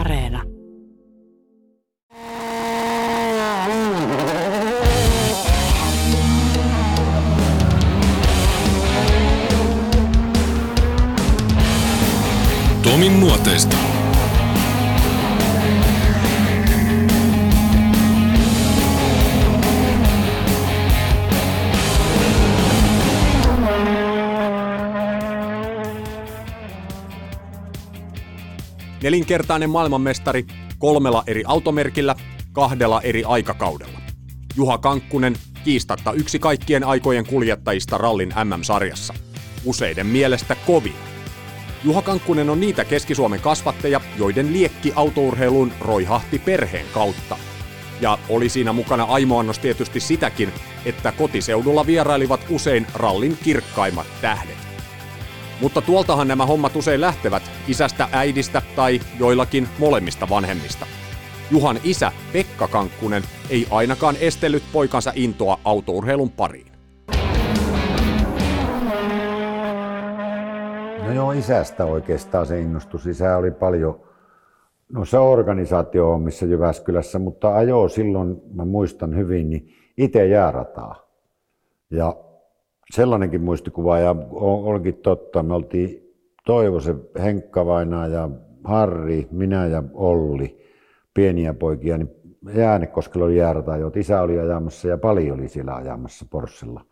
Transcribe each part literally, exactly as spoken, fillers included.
Areena. Tomin nuoteista. Nelinkertainen maailmanmestari kolmella eri automerkillä, kahdella eri aikakaudella. Juha Kankkunen kiistatta yksi kaikkien aikojen kuljettajista rallin äm äm-sarjassa. Useiden mielestä kovin. Juha Kankkunen on niitä Keski-Suomen kasvatteja, joiden liekki autourheiluun roihahti perheen kautta. Ja oli siinä mukana aimoannos tietysti sitäkin, että kotiseudulla vierailivat usein rallin kirkkaimmat tähdet. Mutta tuoltahan nämä hommat usein lähtevät, isästä, äidistä tai joillakin molemmista vanhemmista. Juhan isä Pekka Kankkunen ei ainakaan estellyt poikansa intoa autourheilun pariin. No joo, isästä oikeastaan se innostus. Isä oli paljon noissa organisaatio-hommissa Jyväskylässä, mutta ajoi silloin, mä muistan hyvin, niin itse jäärataa. Ja sellainenkin muistikuva, ja olikin totta, me oltiin Toivosen Henkka-vainaa ja Harri, minä ja Olli, pieniä poikia, niin Äänekoskella oli jääratajot. Isä oli ajamassa ja Pali oli siellä ajamassa Porschella.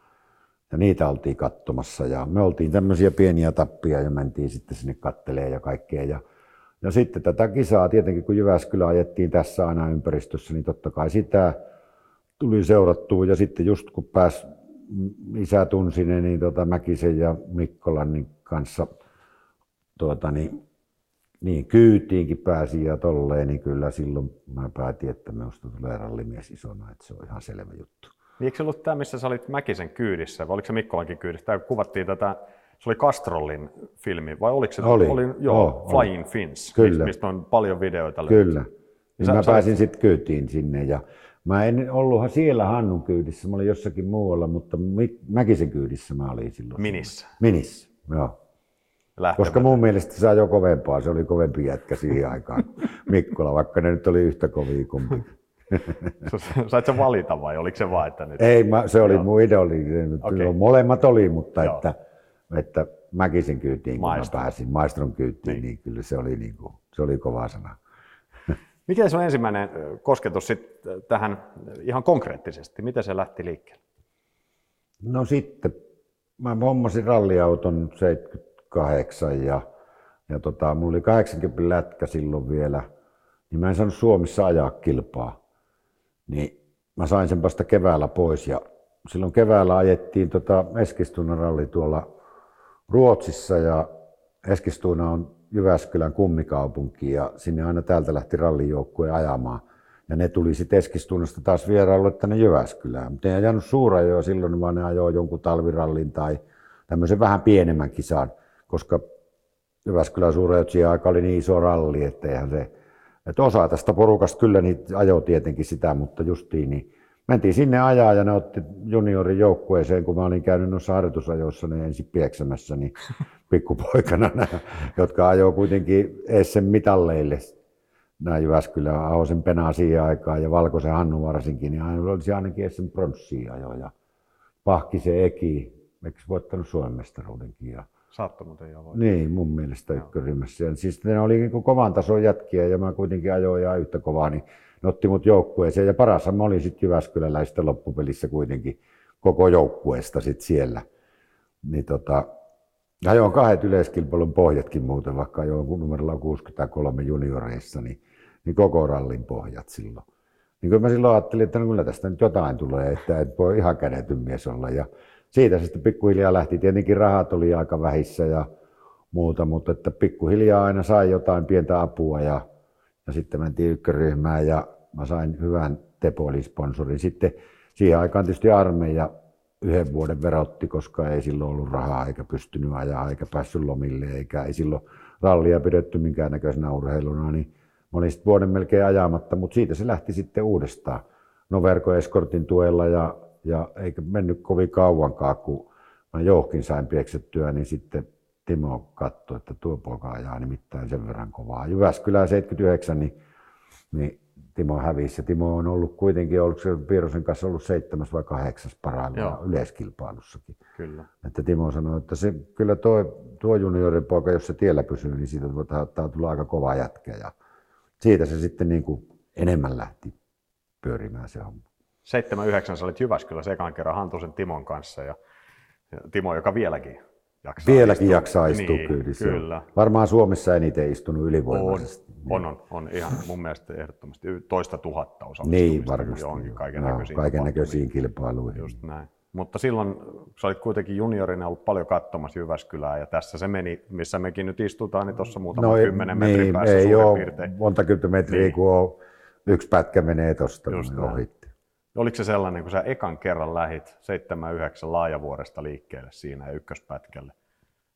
Ja niitä oltiin katsomassa ja me oltiin tämmöisiä pieniä tappia ja mentiin sitten sinne kattelemaan ja kaikkea. Ja, ja sitten tätä kisaa tietenkin, kun Jyväskylä ajettiin tässä aina ympäristössä, niin totta kai sitä tuli seurattua. Ja sitten just kun pääsi isä tunsine, niin tota Mäkisen ja Mikkolan niin kanssa tuota, niin, niin kyytiinkin pääsi ja tolleen, niin kyllä silloin mä päätin, että minusta tulee rallimies isona, että se on ihan selvä juttu. Eikö se ollut tämä, missä sä olit Mäkisen kyydissä, vai oliko se Mikkolankin kyydissä? Tämä kuvattiin tätä, se oli Castrollin filmi, vai oliko se? Oli. oli joo, oh, Flying oli. Fins, kyllä. Mistä on paljon videoita. Kyllä. Löytyy. Niin sä, mä sä pääsin sitten kyytiin sinne. Ja mä en olluthan siellä Hannun kyydissä, mä olin jossakin muualla, mutta Mäkisen kyydissä mä olin silloin. Minissä? Minissä, joo. Lähtemään. Koska mun mielestä se ajoi kovempaa, se oli kovempi jätkä siihen aikaan Mikkola, vaikka ne nyt oli yhtä kovia kumpikin. Sait sä valita vai oliko se vaan, että nyt? Ei, mä, se oli joo. Mun idoli. Okay. Molemmat oli, mutta että, että Mäkisen kyytiin, kun Maestro. Mä pääsin Maestron kyytiin, niin, niin kyllä se oli, niin kuin, se oli kova sana. Mikä se on ensimmäinen kosketus sit tähän ihan konkreettisesti? Miten se lähti liikkeelle? No sitten, mä hommasin ralliauton seitsemänkymmentäkahdeksan ja, ja tota, mulla oli kahdeksankymmentä lätkä silloin vielä, niin mä en saanut Suomessa ajaa kilpaa. Niin mä sain sen vasta keväällä pois ja silloin keväällä ajettiin tota Eskilstunan ralli tuolla Ruotsissa ja Eskilstuna on Jyväskylän kummikaupunki ja sinne aina täältä lähti rallijoukkue ajamaan. Ja ne tuli sitten Eskilstunasta taas vierailulle tänne Jyväskylään, mutta ne ei ajanut suurajoa silloin, vaan ne ajoi jonkun talvirallin tai tämmöisen vähän pienemmän kisan, koska Jyväskylän suurajoit siihen aikaan oli niin iso ralli, että eihän se että osa tästä porukasta kyllä niitä ajoi tietenkin sitä, mutta justiin niin mentiin sinne ajaa ja ne otti juniorin joukkueeseen, kun mä olin käynyt noissa harjoitusajoissa ne ensin pieksämässä, niin pikkupoikana nämä, jotka ajoi kuitenkin Essen mitalleille. Nämä Jyväskylän Ahosen Penaa siihen aikaan ja Valkoisen Hannu varsinkin, niin aina olisi ainakin Essen pronssiin ajoja ja Pahkisen Eki, eikö voittanut Suomen mestaruudenkin. Saatto muuten joo. Niin, mun mielestä ykköryhmässä. Siis ne oli niin kovan tason jätkiä ja mä kuitenkin ajoin ja yhtä kovaa, niin ne otti mut joukkueeseen. Ja parashan mä olin sitten jyväskyläläisten loppupelissä kuitenkin koko joukkueesta sitten siellä. Niin tota, ajoin kahdet yleiskilpailun pohjatkin muuten, vaikka ajoin numerolla kuusikymmentäkolme junioreissa, niin, niin koko rallin pohjat silloin. Niin kyllä mä silloin ajattelin, että no kyllä tästä nyt jotain tulee, että et voi ihan kädetyn mies olla. Ja siitä se sitten pikkuhiljaa lähti. Tietenkin rahat oli aika vähissä ja muuta, mutta että pikkuhiljaa aina sai jotain pientä apua ja, ja sitten mentiin ykköryhmään ja mä sain hyvän Tepoli-sponsorin. Sitten siihen aikaan tietysti armeija yhden vuoden verotti, koska ei silloin ollut rahaa eikä pystynyt ajaa eikä päässyt lomille eikä ei silloin rallia pidetty minkäännäköisenä urheiluna. Niin mä olin sitten vuoden melkein ajamatta, mutta siitä se lähti sitten uudestaan Noverco Escortin tuella ja Ja eikä mennyt kovin kauankaan, kun mä johonkin sain pieksettyä, niin sitten Timo katsoi, että tuo poika ajaa nimittäin sen verran kovaa. Jyväskylään seitsemänkymmentäyhdeksän, niin, niin Timo hävisi. Ja Timo on ollut kuitenkin, oliko se Piirosen kanssa ollut seitsemäs vai kahdeksas parhaillaan yleiskilpailussakin. Kyllä. Että Timo sanoi, että se, kyllä toi, tuo juniorin poika, jos se tiellä pysyy, niin siitä voittaa tulla aika kova jätkä. Ja siitä se sitten niin kuin enemmän lähti pyörimään se homma. seitsemän yhdeksän sä olit Jyväskylässä ekan kerran Hantusen Timon kanssa. Ja Timo, joka vieläkin jaksaa Vieläkin istua. jaksaa istua niin, kyydissä. Kyllä. Varmaan Suomessa eniten istunut ylivoimaisesti. On, on, on ihan mun mielestä ehdottomasti toista tuhatta osallistumista. Niin varmasti. Onkin kaiken näköisiin, no, kaiken näköisiin kilpailuihin. Just näin. Mutta silloin sä olit kuitenkin juniorina ollut paljon katsomassa Jyväskylää ja tässä se meni, missä mekin nyt istutaan, niin tuossa muutama no, kymmenen niin, metrin päässä ei suurin piirtein. Monta kymmentä metriä, niin. kun yksi pätkä menee tuosta ohitti. Oliko se sellainen, kun sä ekan kerran lähit seitsemän yhdeksän Laajavuoresta liikkeelle siinä ja ykköspätkälle,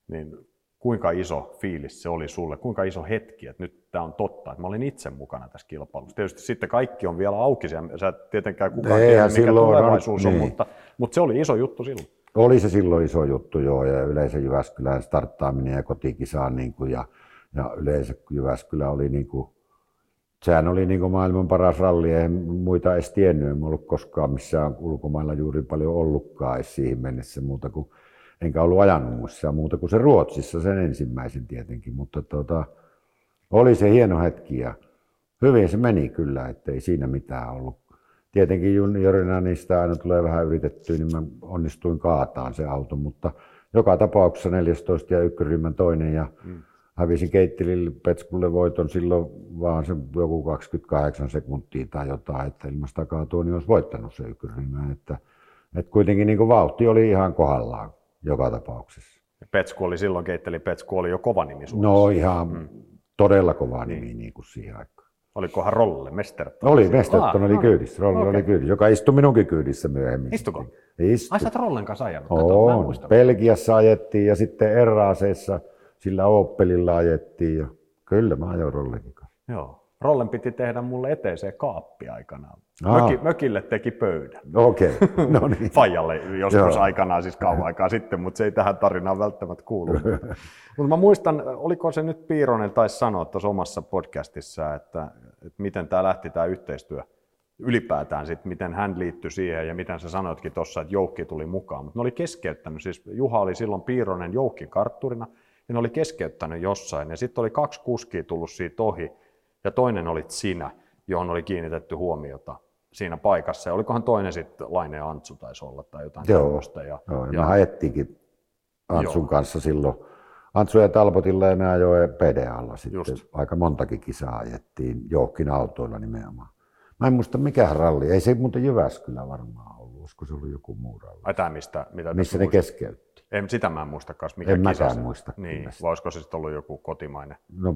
niin kuinka iso fiilis se oli sulle, kuinka iso hetki, että nyt tämä on totta, että mä olin itse mukana tässä kilpailussa. Tietysti sitten kaikki on vielä auki, sä et tietenkään kukaan tiedä, mikä tulevaisuus on, niin. mutta, mutta se oli iso juttu silloin. Oli se silloin iso juttu, joo, ja yleensä Jyväskylän starttaaminen ja kotikisaan, niin kuin, ja, ja yleensä Jyväskylä oli niin kuin, sehän oli niin kuin maailman paras ralli, en muita edes tiennyt, en ollut koskaan missään ulkomailla juuri paljon ollutkaan siihen mennessä muuta kuin, enkä ollut ajanut missään muuta kuin se Ruotsissa, sen ensimmäisen tietenkin, mutta tota, oli se hieno hetki ja hyvin se meni kyllä, ettei siinä mitään ollut. Tietenkin juniorina niistä aina tulee vähän yritettyä, niin mä onnistuin kaataan se auto, mutta joka tapauksessa neljästoista ja ykkösryhmän toinen ja mm. hävisin Keittilille Petskulle voiton silloin vaan se joku kaksikymmentäkahdeksan sekuntia tai jotain, että ilman sitä kaatua niin olisi voittanut se ykkösryhmä, että, että kuitenkin niin kuin vauhti oli ihan kohdallaan joka tapauksessa. Petsku oli silloin, Keittelin Petsku oli jo kova nimi Suomessa. No ihan mm. todella kova nimi niin. Niin kuin siihen aikaan. Olikohan Rolle Mesterton? Oli, Mesterton ah, oli no. kyydissä, Rolle okay. oli kyydissä, joka istui minunkin kyydissä myöhemmin. Istuko? Istu. Ai sä oot Rollen kanssa ajanut? Oon, Belgiassa ajettiin ja sitten RAC:ssa sillä Opelilla ajettiin ja kyllä mä ajoin Rollenkin kanssa. Joo. Rollen piti tehdä mulle eteiseen kaappi aikanaan. Möki, mökille teki pöydän. Okei, okay. no niin. Fajalle joskus aikanaan, siis kauan aikaa sitten, mutta se ei tähän tarinaan välttämättä kuulu. Mutta mä muistan, oliko se nyt Piironen taisi sanoa tuossa omassa podcastissa, että, että miten tämä lähti tämä yhteistyö ylipäätään, sit, miten hän liittyi siihen ja miten sä sanoitkin tuossa, että Joukki tuli mukaan. Mutta ne oli keskeyttänyt, siis Juha oli silloin Piironen Joukkin kartturina ja ne oli keskeyttänyt jossain ja sitten oli kaksi kuskia tullut siitä ohi. Ja toinen olit sinä, johon oli kiinnitetty huomiota siinä paikassa. Ja olikohan toinen sitten Laine Antsu taisi olla tai jotain tämmöistä. Joo, ja, ja me haettiinkin Antsun joo. kanssa silloin. Antsu ja Talbotilla ja me ajoin P D A:lla sitten. Just. Aika montakin kisaa ajettiin Joukin autoilla nimenomaan. Mä en muista mikään ralli, ei se muuten Jyväskylä varmaan ollut, olisiko se ollut joku muu ralli. Ai tämä mistä? Mitä missä ne keskeytti? En, sitä mä en muista kanssa, mikä en kisa se. Muista. Niin, vai olisiko se sitten ollut joku kotimainen no,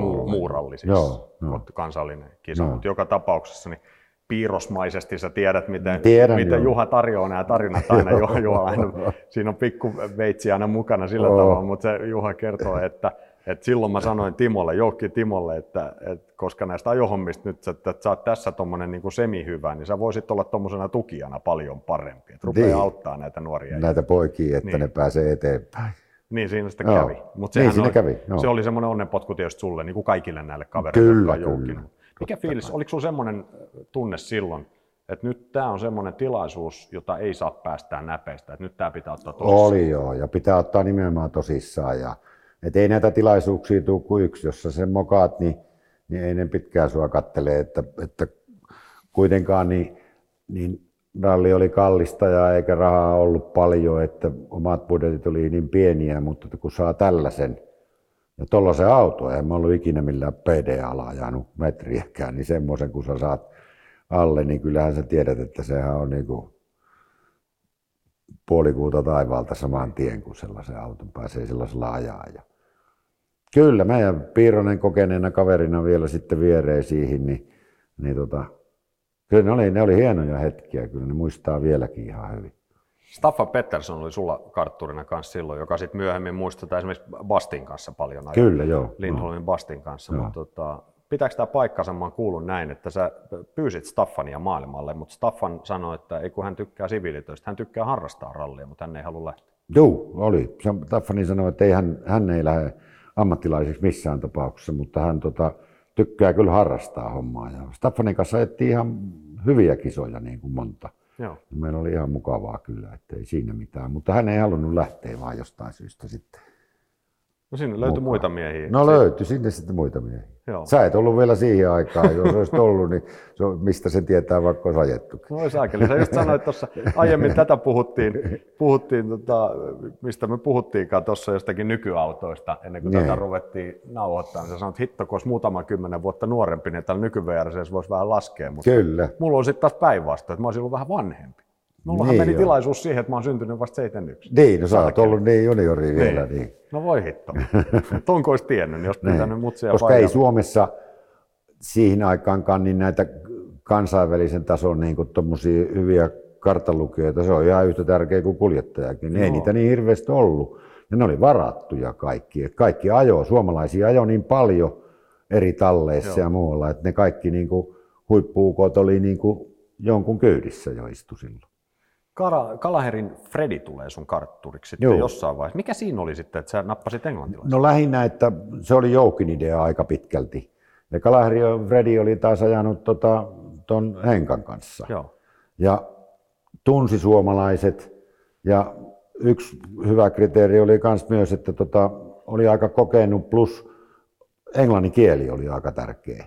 muu, muuralli, siis joo, no. kansallinen kisa. No. Mutta joka tapauksessa niin piirrosmaisesti sä tiedät, miten, Tiedän, miten Juha tarjoaa nämä tarinat aina. Juha, Juha, aina. Siinä on pikku veitsi aina mukana sillä oh. tavalla, mutta se Juha kertoo, että et silloin mä sanoin Timolle, Joukki Timolle, että et koska näistä ajohommista nyt, että sä oot tässä tommonen niin kuin semihyvä, niin sä voisit olla tommosena tukijana paljon parempi. Et rupeaa niin. auttaa näitä nuoria. Näitä poikia, että niin. ne pääsee eteenpäin. Niin siinä sitä joo. kävi. Mut niin siinä oli, kävi. Joo. Se oli semmoinen onnenpotku tietysti sulle, niin kuin kaikille näille kavereille, jotka on Joukkin. Mikä fiilis, oliko sulla semmoinen tunne silloin, että nyt tää on semmoinen tilaisuus, jota ei saa päästää näpeistä, että nyt tää pitää ottaa tosissaan? Oli joo, ja pitää ottaa nimenomaan tosissaan. Ja et ei näitä tilaisuuksia tule kuin yksi, jos sä sen mokaat, niin, niin ei ne pitkään sua kattele, että, että kuitenkaan niin, niin ralli oli kallista ja eikä rahaa ollut paljon, että omat budjetit oli niin pieniä, mutta kun saa tällaisen ja tollaisen auto, en mä ollut ikinä millään P D A:lla ajanut metriäkään, niin semmoisen kun sä saat alle, niin kyllähän sä tiedät, että sehän on niin kuin puolikuuta taivaalta saman tien, kun sellaisen auton pääsee sellaisella ajaa. Ja kyllä, meidän Piironen kokeneena kaverina vielä sitten viereen siihen, niin, niin tota, kyllä ne oli, ne oli hienoja hetkiä, kyllä ne muistaa vieläkin ihan hyvin. Staffan Pettersson oli sulla kartturina kanssa silloin, joka sitten myöhemmin muistetaan esimerkiksi Bastin kanssa paljon. Kyllä, joo. Lindholmin no. Bastin kanssa. Mutta tota, pitääkö tämä paikkansa? Mä oon kuullut näin, että sä pyysit Staffania maailmalle, mutta Staffan sanoi, että ei kun hän tykkää siviilitöistä, hän tykkää harrastaa rallia, mutta hän ei halua lähteä. Joo, oli. Taffani sanoi, että ei hän, hän ei lähde ammattilaiseksi missään tapauksessa, mutta hän tota, tykkää kyllä harrastaa hommaa. Ja Staffanin kanssa ajettiin ihan hyviä kisoja, niin kuin monta. Joo. Meillä oli ihan mukavaa kyllä, ettei siinä mitään, mutta hän ei halunnut lähteä vaan jostain syystä sitten. No sinne löytyi mukaan muita miehiä. No löytyi sinne sitten muita miehiä. Joo. Sä et ollut vielä siihen aikaan, jos olisit ollut, niin se, mistä se tietää, vaikka olisi ajettukin. No olisi aikeli. Sä just sanoit tuossa, aiemmin tätä puhuttiin, puhuttiin tota, mistä me puhuttiinkaan tuossa jostakin nykyautoista, ennen kuin ne. tätä ruvettiin nauhoittamaan. Sä sanoit, hitto, kun olisi muutama kymmenen vuotta nuorempi, niin täällä nyky-V R C:ssä voisi vähän laskea. Mutta kyllä. Mulla on sitten taas päinvastoin, että mä olisin ollut vähän vanhempi. Mullahan niin meni jo tilaisuus siihen, että mä oon syntynyt vasta seitsemänkymmentäyksi. Niin, no sä oot ollut niin juniori vielä. Niin. Niin. No voi hitto. Tonko ois tiennyt, jos pitänyt mutsia koska paikalla. Ei Suomessa siihen aikaankaan niin näitä kansainvälisen tason niin tommosia hyviä karttalukijoita, se on ihan yhtä tärkeä kuin kuljettajakin. Niin ei niitä niin hirveästi ollut. Ja ne oli varattuja kaikki. Et kaikki ajoi, suomalaisia ajoi niin paljon eri talleissa joo ja muualla, että ne kaikki niin huippu-ukot oli niin jonkun kyydissä jo istu silloin. Kala, Kalaherin Fredi tulee sun kartturiksi sitten joo jossain vaiheessa. Mikä siinä oli sitten, että sä nappasit englantilaisen? No lähinnä, että se oli Joukin idea aika pitkälti. Ja Kalaherin Fredi oli taas ajanut tota, ton Henkan kanssa. Joo. Ja tunsi suomalaiset. Ja yksi hyvä kriteeri oli kans myös, että tota, oli aika kokenut, plus englannin kieli oli aika tärkeä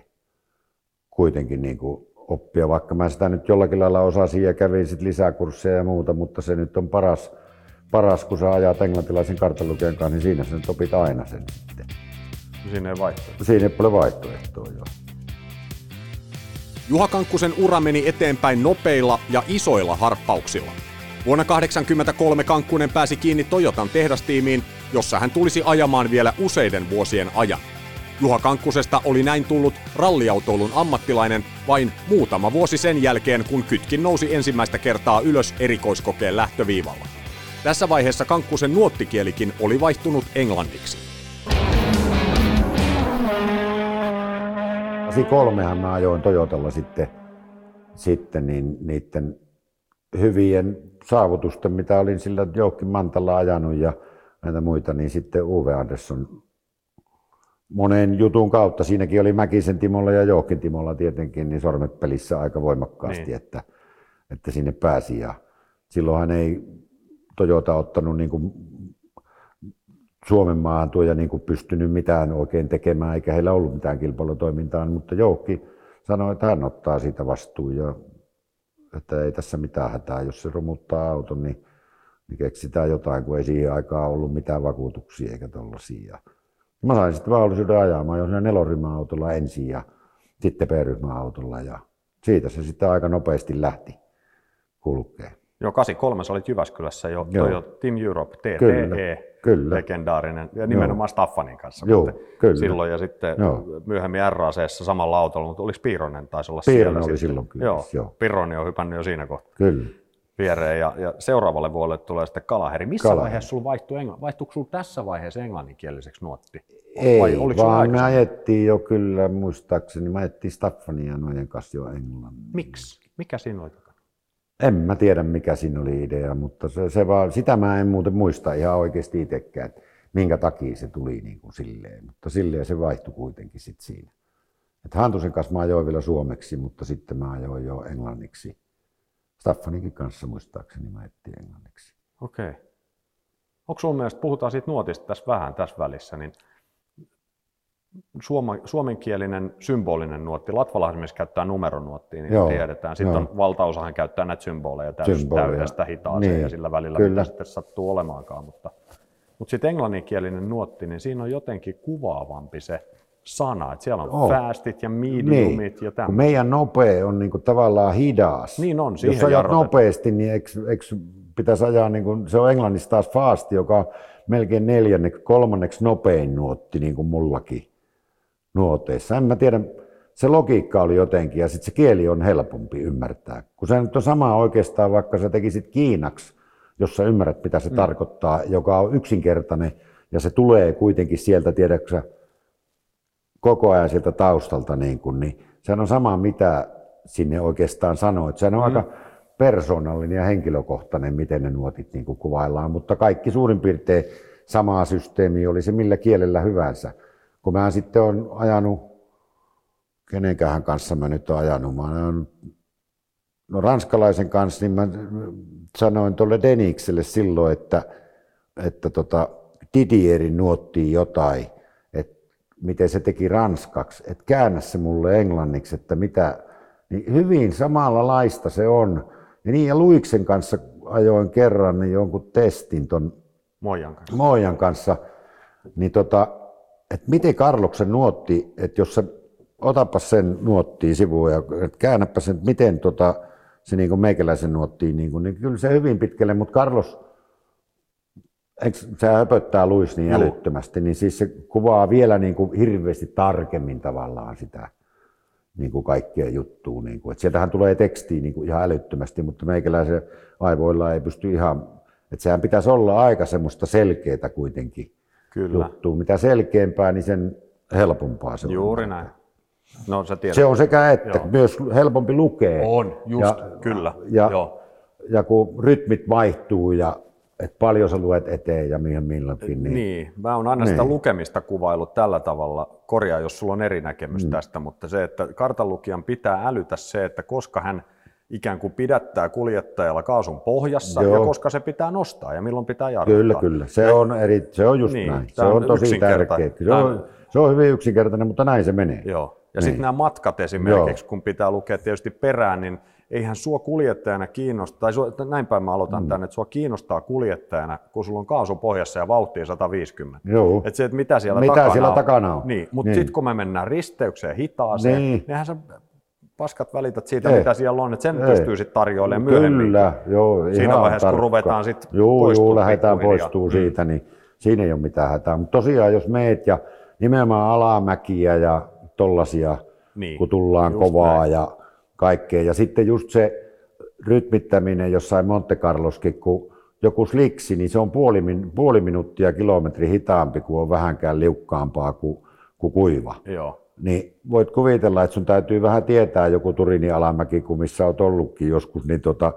kuitenkin niin kuin oppia, vaikka mä sitä nyt jollakin lailla osasin ja kävin sit lisäkursseja ja muuta, mutta se nyt on paras, paras kun sä ajat englantilaisen karttalukijan kanssa, niin siinä sä nyt opit aina sen sitten. Siinä ei vaihtoehtoa. Siinä ei ole vaihtoehtoa, joo. Juha Kankkusen ura meni eteenpäin nopeilla ja isoilla harppauksilla. Vuonna tuhatyhdeksänsataakahdeksankymmentäkolme Kankkunen pääsi kiinni Toyotan tehdastiimiin, jossa hän tulisi ajamaan vielä useiden vuosien ajan. Juha Kankkusesta oli näin tullut ralliautoilun ammattilainen vain muutama vuosi sen jälkeen, kun kytkin nousi ensimmäistä kertaa ylös erikoiskokeen lähtöviivalla. Tässä vaiheessa Kankkusen nuottikielikin oli vaihtunut englanniksi. kahdeksankymmentäkolmehan mä ajoin Toyotalla sitten, sitten niin niiden hyvien saavutusten, mitä olin sillä Joukki Mantalla ajanut ja näitä muita, niin sitten Uwe Andersson monen jutun kautta. Siinäkin oli Mäkisen Timolla ja Joukin Timolla tietenkin niin sormet pelissä aika voimakkaasti, niin että, että sinne pääsi. Ja silloinhan ei Toyota ottanut niin kuin Suomen maahan tuoja niin kuin pystynyt mitään oikein tekemään, eikä heillä ollut mitään kilpailutoimintaa, mutta Joukki sanoi, että hän ottaa siitä vastuun ja että ei tässä mitään hätää, jos se romuttaa auton, niin, niin keksitään jotain, kun ei siihen aikaan ollut mitään vakuutuksia eikä tollaisia. Mä sain sitten mahdollisuuden ajamaan jo siinä neloryhmäautolla ensin ja sitten B-ryhmäautolla ja siitä se sitten aika nopeasti lähti kulkeen. Joo, kahdeksankymmentäkolme sä olit Jyväskylässä jo, joo. jo Team Europe, T T E, kyllä, kyllä. legendaarinen ja nimenomaan Staffanin kanssa joo, kyllä. silloin ja sitten joo. myöhemmin R A C:ssä samalla autolla, mutta oliko Piironen taisi olla Piironen siellä? Piironen oli silloin kyllä. Joo, joo. Piironen on hypännyt jo siinä kohtaa. Kyllä. Viereen ja, ja seuraavalle vuodelle tulee sitten Kalaheri. Missä Kalaheri. vaiheessa sulla vaihtui englannin? Vaihtuiko sulla tässä vaiheessa englanninkieliseksi nuotti? Ei, vai vaan me ajettiin jo kyllä, muistaakseni, me ajettiin Staffania noiden kanssa jo englanniksi. Miksi? Mikä siinä oli? En mä tiedä, mikä siinä oli idea, mutta se, se vaan, sitä mä en muuten muista ihan oikeasti itsekään, minkä takia se tuli niin kuin silleen, mutta silleen se vaihtui kuitenkin sitten siinä. Et Hantusen kanssa mä ajoin vielä suomeksi, mutta sitten mä ajoin jo englanniksi. Staffaninkin kanssa muistaakseni mä etsin englanniksi. Okei. Onko sun mielestä, puhutaan siitä nuotista tässä vähän tässä välissä, niin suoma, suomenkielinen symbolinen nuotti, Latvalahden missä käyttää numeronuottia, niin joo, tiedetään. Sitten on, valtaosahan käyttää näitä symboleja täys, täydestä hitaaseen niin, ja sillä välillä kyllä. mitä sitten sattuu olemaankaan. Mutta, mutta sitten englanninkielinen nuotti, niin siinä on jotenkin kuvaavampi se sana, että siellä on oh. fastit ja mediumit niin. ja tämmöinen. Meidän nopea on niinku tavallaan hidas. Niin on, siihen jos ajat nopeasti, niin eks, eks pitäisi ajaa, niinku, se on englannissa taas fast, joka on melkein neljänneksi, kolmanneksi nopein nuotti, niin kuin mullakin nuoteissa. En mä tiedä, se logiikka oli jotenkin ja sitten se kieli on helpompi ymmärtää. Kun se nyt on sama oikeastaan, vaikka sä tekisit kiinaksi, jos sä ymmärrät, mitä se mm. tarkoittaa, joka on yksinkertainen ja se tulee kuitenkin sieltä, tiedätkö koko ajan sieltä taustalta, niin, kun, niin sehän on sama, mitä sinne oikeastaan sanoo. Sehän on mm. aika persoonallinen ja henkilökohtainen, miten ne nuotit niin kuin kuvaillaan, mutta kaikki suurin piirtein samaa systeemiä, oli se millä kielellä hyvänsä. Kun mä sitten olen ajanut, kenenkähän kanssa mä nyt olen ajanut, mä olen, no ranskalaisen kanssa, niin mä sanoin tuolle Denikselle silloin, että, että tota Didierin nuottiin jotain, että miten se teki ranskaksi, että käännä se mulle englanniksi, että mitä, niin hyvin samalla laista se on. Ja niin, ja Luiksen kanssa ajoin kerran niin jonkun testin ton Moijan kanssa. Moijan kanssa, niin tota, että miten Karloksen nuotti, että jos sä otapas sen nuottiin sivuun ja käännäpä sen, miten tota, se niin kuin meikäläisen nuottiin, niin, kuin, niin kyllä se hyvin pitkälle, mutta Carlos, eikö, se höpöttää Luis niin älyttömästi, niin siis se kuvaa vielä niin kuin hirveästi tarkemmin tavallaan sitä niin kuin kaikkea juttua. Niin kuin. Et sieltähän tulee tekstiä niin kuin ihan älyttömästi, mutta meikäläisen aivoilla ei pysty ihan, että sehän pitäisi olla aika semmoista selkeää kuitenkin kyllä juttua. Mitä selkeämpää, niin sen helpompaa se on. Juuri näin. No, sä tiedät. Se on sekä että, joo, myös helpompi lukea. On, just, ja, kyllä. Ja, joo. ja kun rytmit vaihtuu ja et paljon sä luet eteen ja mihin milloinkin. Niin, niin. Mä oon aina niin. sitä lukemista kuvaillut tällä tavalla. Korjaa, jos sulla on eri näkemys mm. tästä, mutta se, että kartanlukijan pitää älytä se, että koska hän ikään kuin pidättää kuljettajalla kaasun pohjassa, joo, ja koska se pitää nostaa ja milloin pitää jarruttaa. Kyllä, kyllä. Se on, eri, se on just niin, näin. Se on tosi tärkeä. Se on, se on hyvin yksinkertainen, mutta näin se menee. Joo. Ja niin. sitten nämä matkat esimerkiksi, joo, kun pitää lukea tietysti perään, niin eihän sua kuljettajana kiinnosta, tai sua, näin päin mä aloitan mm. tämän, että sua kiinnostaa kuljettajana, kun sulla on kaasu pohjassa ja vauhtia sataviisikymmentä. Joo. Että se, että mitä siellä, mitä takana, siellä on. takana on. Niin, mutta niin. sitten kun me mennään risteykseen hitaaseen, niin nehän sä paskat välität siitä, ei, mitä siellä on, että sen ei. pystyy sitten tarjoilemaan myöhemmin. Kyllä, joo, ihan siinä vaiheessa, tarkka. kun ruvetaan sitten poistumaan. Joo, lähdetään poistumaan siitä, niin siinä ei ole mitään hätää. Mutta tosiaan, jos meet ja nimenomaan alamäkiä ja tollaisia, niin, kun tullaan kovaa näin. ja kaikkea. Ja sitten just se rytmittäminen jossain Monte Carloskin, kun joku sliksi, niin se on puoli, puoli minuuttia kilometri hitaampi, kun on vähänkään liukkaampaa kuin, kuin kuiva. Joo. Niin voit kuvitella, että sun täytyy vähän tietää joku Turinin alamäki, kun missä olet ollutkin joskus, niin tota,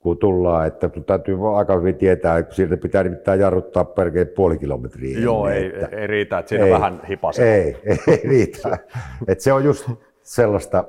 kun tullaan, että kun täytyy aika hyvin tietää, että sieltä pitää nimittäin jarruttaa perkein puoli kilometriä. Joo, ennen, ei, että, ei riitä, että siinä ei, vähän hipasee. Ei, ei riitä. Et se on just sellaista,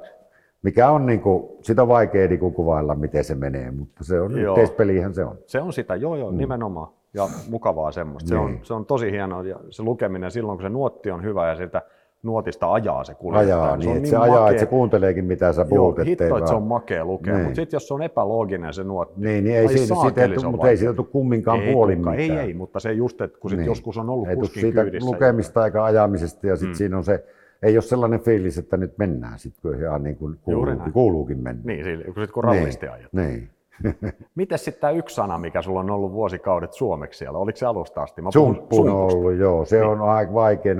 mikä on, niinku, sitä on vaikea niinku kuvailla, miten se menee, mutta se on, yhteispelihän se on. Se on sitä, joo, joo, mm. nimenomaan. Ja mukavaa semmoista. Niin. Se, on, se on tosi hienoa, ja se lukeminen silloin, kun se nuotti on hyvä ja sitä nuotista ajaa se kuljettaja. Ajaa, se niin, että niin se makea. Ajaa, että se kuunteleekin mitä sä puhut. Joo, hitto, että vaan... se on makea lukea, niin. Mutta sitten jos se on epälooginen se nuotti, niin, niin ei siitä, siitä, mutta ei siitä tule kumminkaan puolin mitään. Ei, ei, mutta se just, että kun sit niin. joskus on ollut ei kuskin siitä kyydissä. Lukemista eikä ajamisesta ja sitten mm. siinä on se, ei ole sellainen fiilis, että nyt mennään, sit, kun ihan niin kuin kuuluukin, kuuluukin mennä. Niin, sit, kun, sit, kun rallisti niin. ajat. Niin. Mites sitten tämä yksi sana, mikä sulla on ollut vuosikaudet suomeksi siellä, oliko se alusta asti? Sumppu on ollut, joo, se on aika vaikea.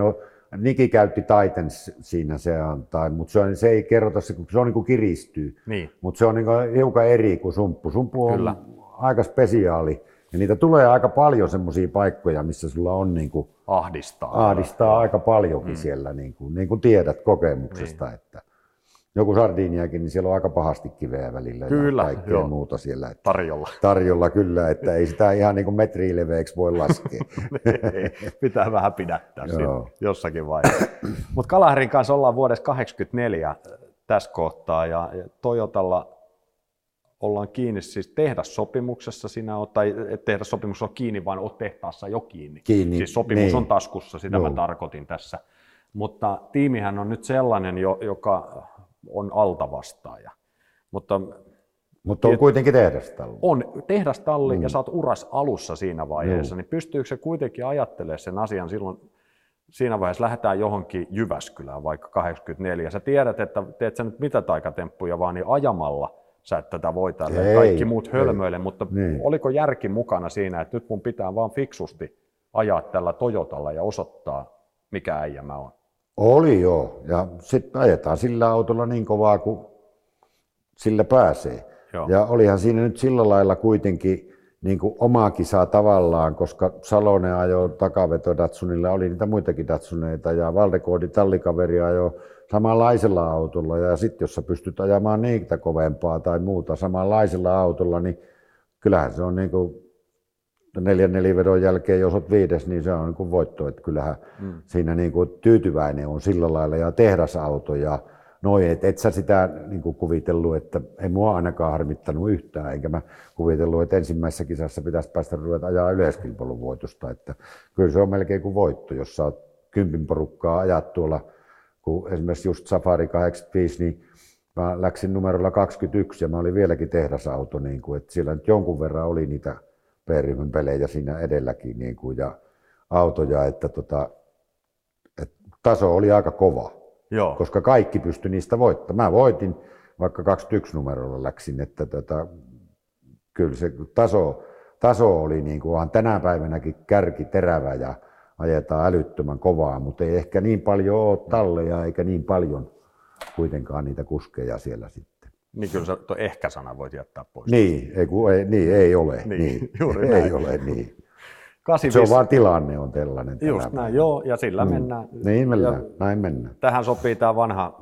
Niki käytti Titans siinä se antaa, mutta se, se ei kerrota, se, se on niin kuin kiristyy, niin. mutta se on niin kuin hiukan eri kuin sumppu. Sumppu on Kyllä. aika spesiaali ja niitä tulee aika paljon semmoisia paikkoja, missä sulla on niin kuin ahdistaa, ahdistaa ja aika paljonkin mm. siellä, niin kuin, niin kuin tiedät kokemuksesta. Niin. Että joku Sardiniakin, niin siellä on aika pahasti kiveä välillä kyllä, ja kaikkea joo. muuta siellä. Että tarjolla. Tarjolla kyllä, että ei sitä ihan niin kuin metrileveeksi voi laskea. Pitää vähän pidättää jossakin vaiheessa. Mutta Kalaharin kanssa ollaan vuodessa kahdeksankymmentäneljä tässä kohtaa ja Toyotalla ollaan kiinni siis tehdassopimuksessa sinä olet, tai tehdassopimus on kiinni, vaan olet tehtaassa jo kiinni. kiinni. Siis sopimus niin. on taskussa, sitä joo. mä tarkoitin tässä. Mutta tiimihän on nyt sellainen, joka on altavastaaja, mutta... Mutta on tiet... kuitenkin tehdastalli. On tehdastalli mm. ja sä oot uras alussa siinä vaiheessa, mm. niin pystyykö se kuitenkin ajattelemaan sen asian silloin, siinä vaiheessa lähdetään johonkin Jyväskylään vaikka kahdeksankymmentäneljä, sä tiedät, että teet sä nyt mitä taikatemppuja vaan, niin ajamalla sä et tätä voi tällä kaikki muut hölmöille, mutta niin. oliko järki mukana siinä, että nyt mun pitää vaan fiksusti ajaa tällä Toyotalla ja osoittaa, mikä äijä mä oon? Oli joo, ja sitten ajetaan sillä autolla niin kovaa kuin sillä pääsee. Joo. Ja olihan siinä nyt sillä lailla kuitenkin niin kuin omaa kisaa tavallaan, koska Salonen ajoi takaveto Datsunilla, oli niitä muitakin Datsuneita ja Valdekoodi tallikaveri ajoi samanlaisella autolla, ja sitten jos sä pystyt ajamaan niitä kovempaa tai muuta samanlaisella autolla, niin kyllähän se on niin kuin neljän nelivedon jälkeen, jos olet viides, niin se on niin kuin voitto. Että kyllähän mm. siinä niin kuin tyytyväinen on sillä lailla, ja tehdasauto ja noin, et, et sä sitä niin kuin kuvitellut, että ei mua ainakaan harmittanut yhtään, enkä mä kuvitellut, että ensimmäisessä kisassa pitäisi päästä ruveta ajaa yleiskilpailun voitosta, että kyllä se on melkein kuin voitto, jos sä oot kympin porukkaa ajat tuolla, kun esimerkiksi just Safari kahdeksankymmentäviisi, niin mä läksin numerolla kaksikymmentäyksi ja mä olin vieläkin tehdasauto, niin kuin, että siellä nyt jonkun verran oli niitä P-ryhmän pelejä siinä edelläkin niin kuin, ja autoja, että tota, et taso oli aika kova. Joo. Koska kaikki pystyi niistä voittamaan. Mä voitin, vaikka kaksikymmentäyksi numerolla läksin, että tota, kyllä se taso, taso oli niin kuin, vaan tänä päivänäkin kärki terävä ja ajetaan älyttömän kovaa, mutta ei ehkä niin paljon ole talleja eikä niin paljon kuitenkaan niitä kuskeja siellä sitten. Niin kyllä sä ehkä-sana voit jättää pois. Niin, ei, kun, ei, niin, ei ole. Niin, niin. Juuri ei näin. ole niin. kahdeksankymmentäviisi. Se on vaan tilanne on tällainen. Just näin, joo, ja sillä mm. mennään. Niin mennään, ja näin mennään. Tähän sopii tämä vanha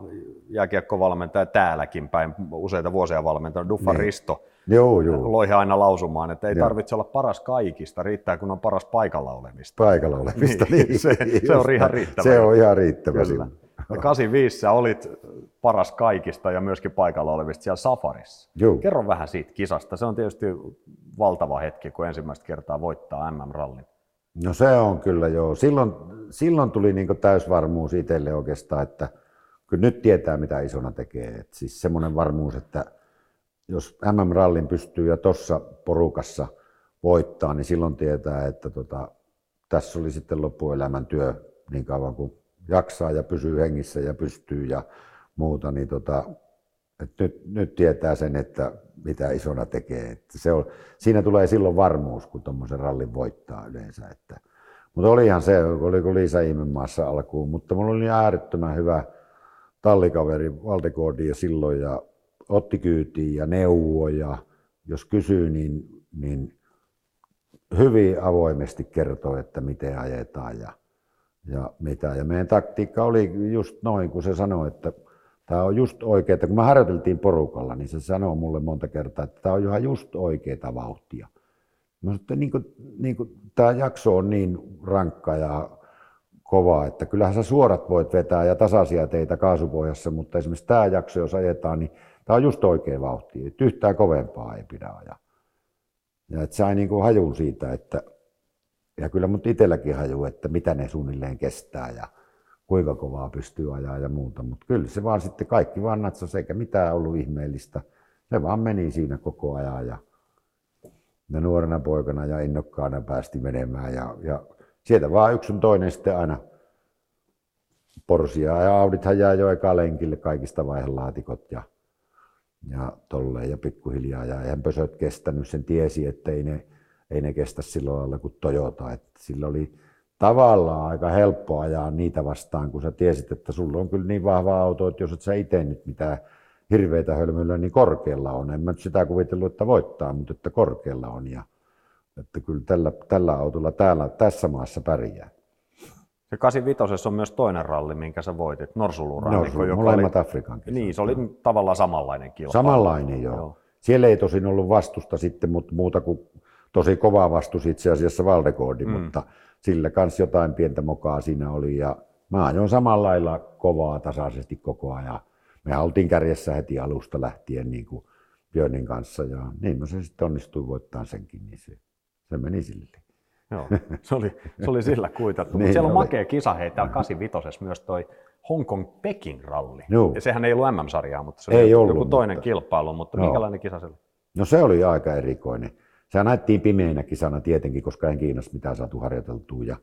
jääkiekkovalmentaja täälläkin päin, useita vuosia valmentanut, Duffa niin. Risto. Joo, joo. Loihe aina lausumaan, että ei joo. tarvitse olla paras kaikista, riittää kun on paras paikalla olevista. Paikalla olevista, niin. niin. Se, se on ihan riittävä. Se on ihan riittävä. kahdeksankymmentäviisi sä olit paras kaikista ja myöskin paikalla olevista siellä Safarissa. Joo. Kerro vähän siitä kisasta. Se on tietysti valtava hetki, kun ensimmäistä kertaa voittaa M M-rallin. No se on kyllä joo. Silloin, silloin tuli niin kuin täysvarmuus itselle oikeastaan, että kyllä nyt tietää mitä isona tekee. Et siis semmoinen varmuus, että jos M M-rallin pystyy ja tuossa porukassa voittaa, niin silloin tietää, että tota, tässä oli sitten loppuelämän työ niin kauan kuin jaksaa ja pysyy hengissä ja pystyy ja muuta, niin tota, et nyt, nyt tietää sen, että mitä isona tekee. Että se on, siinä tulee silloin varmuus, kun tuommoisen rallin voittaa yleensä. Että, mutta olihan se, oliko Liisa Ihmemaassa alkuun, mutta mulla oli äärettömän hyvä tallikaveri Valdekoodi ja silloin ja otti kyytiin ja neuvoi ja jos kysyy, niin, niin hyvin avoimesti kertoo, että miten ajetaan ja, ja mitä. Ja meidän taktiikka oli just noin, kun se sanoi, että tämä on just oikeaa. Kun me harjoiteltiin porukalla, niin se sanoi mulle monta kertaa, että tämä on ihan just oikeaa vauhtia. Mä sanoin, että niin kuin, niin kuin, tämä jakso on niin rankka ja kova, että kyllähän sä suorat voit vetää ja tasaisia teitä kaasupohjassa, mutta esimerkiksi tämä jakso, jos ajetaan, niin tämä on just oikea vauhti, että yhtään kovempaa ei pidä ajaa. Ja et sai niin kuin hajun siitä, että, ja kyllä mut itselläkin haju, että mitä ne suunnilleen kestää ja kuinka kovaa pystyy ajaa ja muuta. Mutta kyllä se vaan sitten kaikki vaan natsas, eikä mitään ollut ihmeellistä. Se vaan meni siinä koko ajan ja, ja nuorena poikana ja innokkaana päästi menemään. Ja, ja sieltä vaan yksi on toinen sitten aina Porsia ja Audithan jää jo eka lenkille kaikista vaihelaatikot ja ja tolleen ja pikkuhiljaa, ja eihän pösöt kestänyt, sen tiesi, että ei ne, ei ne kestä sillä lailla kuin Toyota. Et sillä oli tavallaan aika helppo ajaa niitä vastaan, kun sä tiesit, että sulla on kyllä niin vahva auto, että jos et sä itse nyt mitään hirveitä hölmöillä, niin korkealla on. En mä nyt sitä kuvitellut, että voittaa, mutta että korkealla on. Ja, että kyllä tällä, tällä autolla täällä, tässä maassa pärjää. Se kahdeksankymmentäviisi on myös toinen ralli, minkä sä voitit, Norsuluralli, joka molemmat oli Afrikan kisat. Niin, se oli tavallaan samanlainen kilpailu. Samanlainen, joo. joo. Siellä ei tosin ollut vastusta sitten, mutta muuta kuin tosi kova vastus itse asiassa Valdekoodi, mm. mutta sillä kanssa jotain pientä mokaa siinä oli. Ja mä ajoin samalla lailla kovaa tasaisesti koko ajan. Me oltiin kärjessä heti alusta lähtien niin kuin Björnin kanssa ja niin mä se sitten onnistui voittamaan senkin, niin se, se meni silleen. Joo, se oli, se oli sillä kuitattu. Niin siellä on oli. Makea kisa hei täällä kahdeksankymmentäviisi myös toi Hong Kong Peking ralli. Ja sehän ei ollut M M-sarjaa, mutta se ei oli joku ollut, toinen mutta kilpailu, mutta joo. Minkälainen kisa se oli? No se oli aika erikoinen. Se nähtiin pimeinä kisana tietenkin, koska en Kiinassa mitään saatu harjoiteltua. Ja,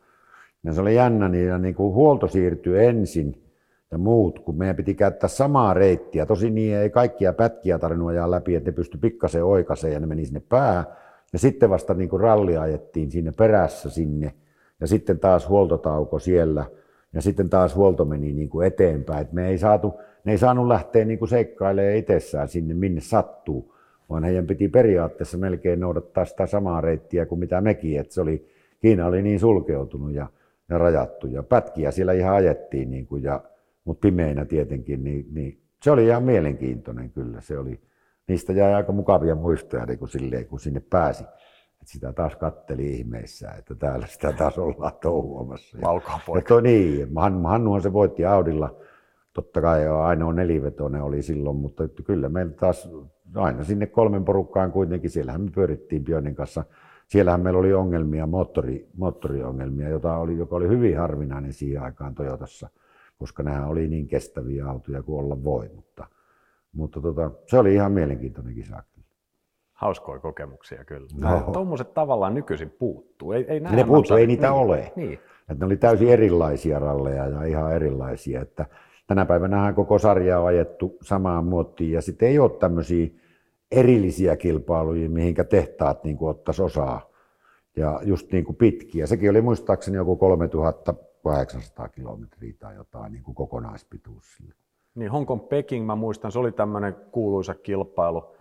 ja se oli jännä, niin, niin kuin huolto siirtyi ensin ja muut, kun meidän piti käyttää samaa reittiä. Tosin niin ei kaikkia pätkiä tarvinnut ajaa läpi, että ne pystyi pikkasen oikaseen ja ne meni sinne päähän. Ja sitten vasta niin kuin ralli ajettiin siinä perässä sinne ja sitten taas huoltotauko siellä ja sitten taas huolto meni niin kuin eteenpäin. Et me ei saatu, ne ei saanut lähteä niin kuin seikkailemaan itsessään sinne minne sattuu, vaan heidän piti periaatteessa melkein noudattaa sitä samaa reittiä kuin mitä mekin. Et se oli, Kiina oli niin sulkeutunut ja, ja rajattu ja pätkiä siellä ihan ajettiin niin kuin ja mutta pimeinä tietenkin, niin, niin se oli ihan mielenkiintoinen kyllä. Se oli, niistä jäi aika mukavia muistoja niin kun, silleen, kun sinne pääsi. Et sitä taas katteli ihmeissä, että täällä sitä taas ollaan touhuamassa. Valkaa poika. Niin, Hannuhan se voitti Audilla. Totta kai ainoa nelivetonen oli silloin, mutta kyllä meillä taas aina sinne kolmen porukkaan kuitenkin. Siellähän me pyörittiin Björnin kanssa. Siellähän meillä oli ongelmia, moottori, moottoriongelmia, jota oli, joka oli hyvin harvinainen siihen aikaan Toyotassa, koska nämä oli niin kestäviä autoja kuin olla voi. Mutta, mutta tota, se oli ihan mielenkiintoinen kisa. Hauskoja kokemuksia kyllä. No. Tuommoiset tavallaan nykyisin puuttuu. Ei, ei, ne puuttuu, ei niitä niin, ole. Niin. Että ne oli täysin erilaisia ralleja ja ihan erilaisia. Että tänä päivänä koko sarja on ajettu samaan muottiin ja sitten ei ole tämmöisiä erillisiä kilpailuja, mihinkä tehtaat niin ottaisi osaa. Ja just niin kuin pitkiä. Sekin oli muistaakseni joku kolmetuhattakahdeksansataa kilometriä tai jotain niin kuin kokonaispituus. Niin Hong Kong Peking, mä muistan, se oli tämmöinen kuuluisa kilpailu.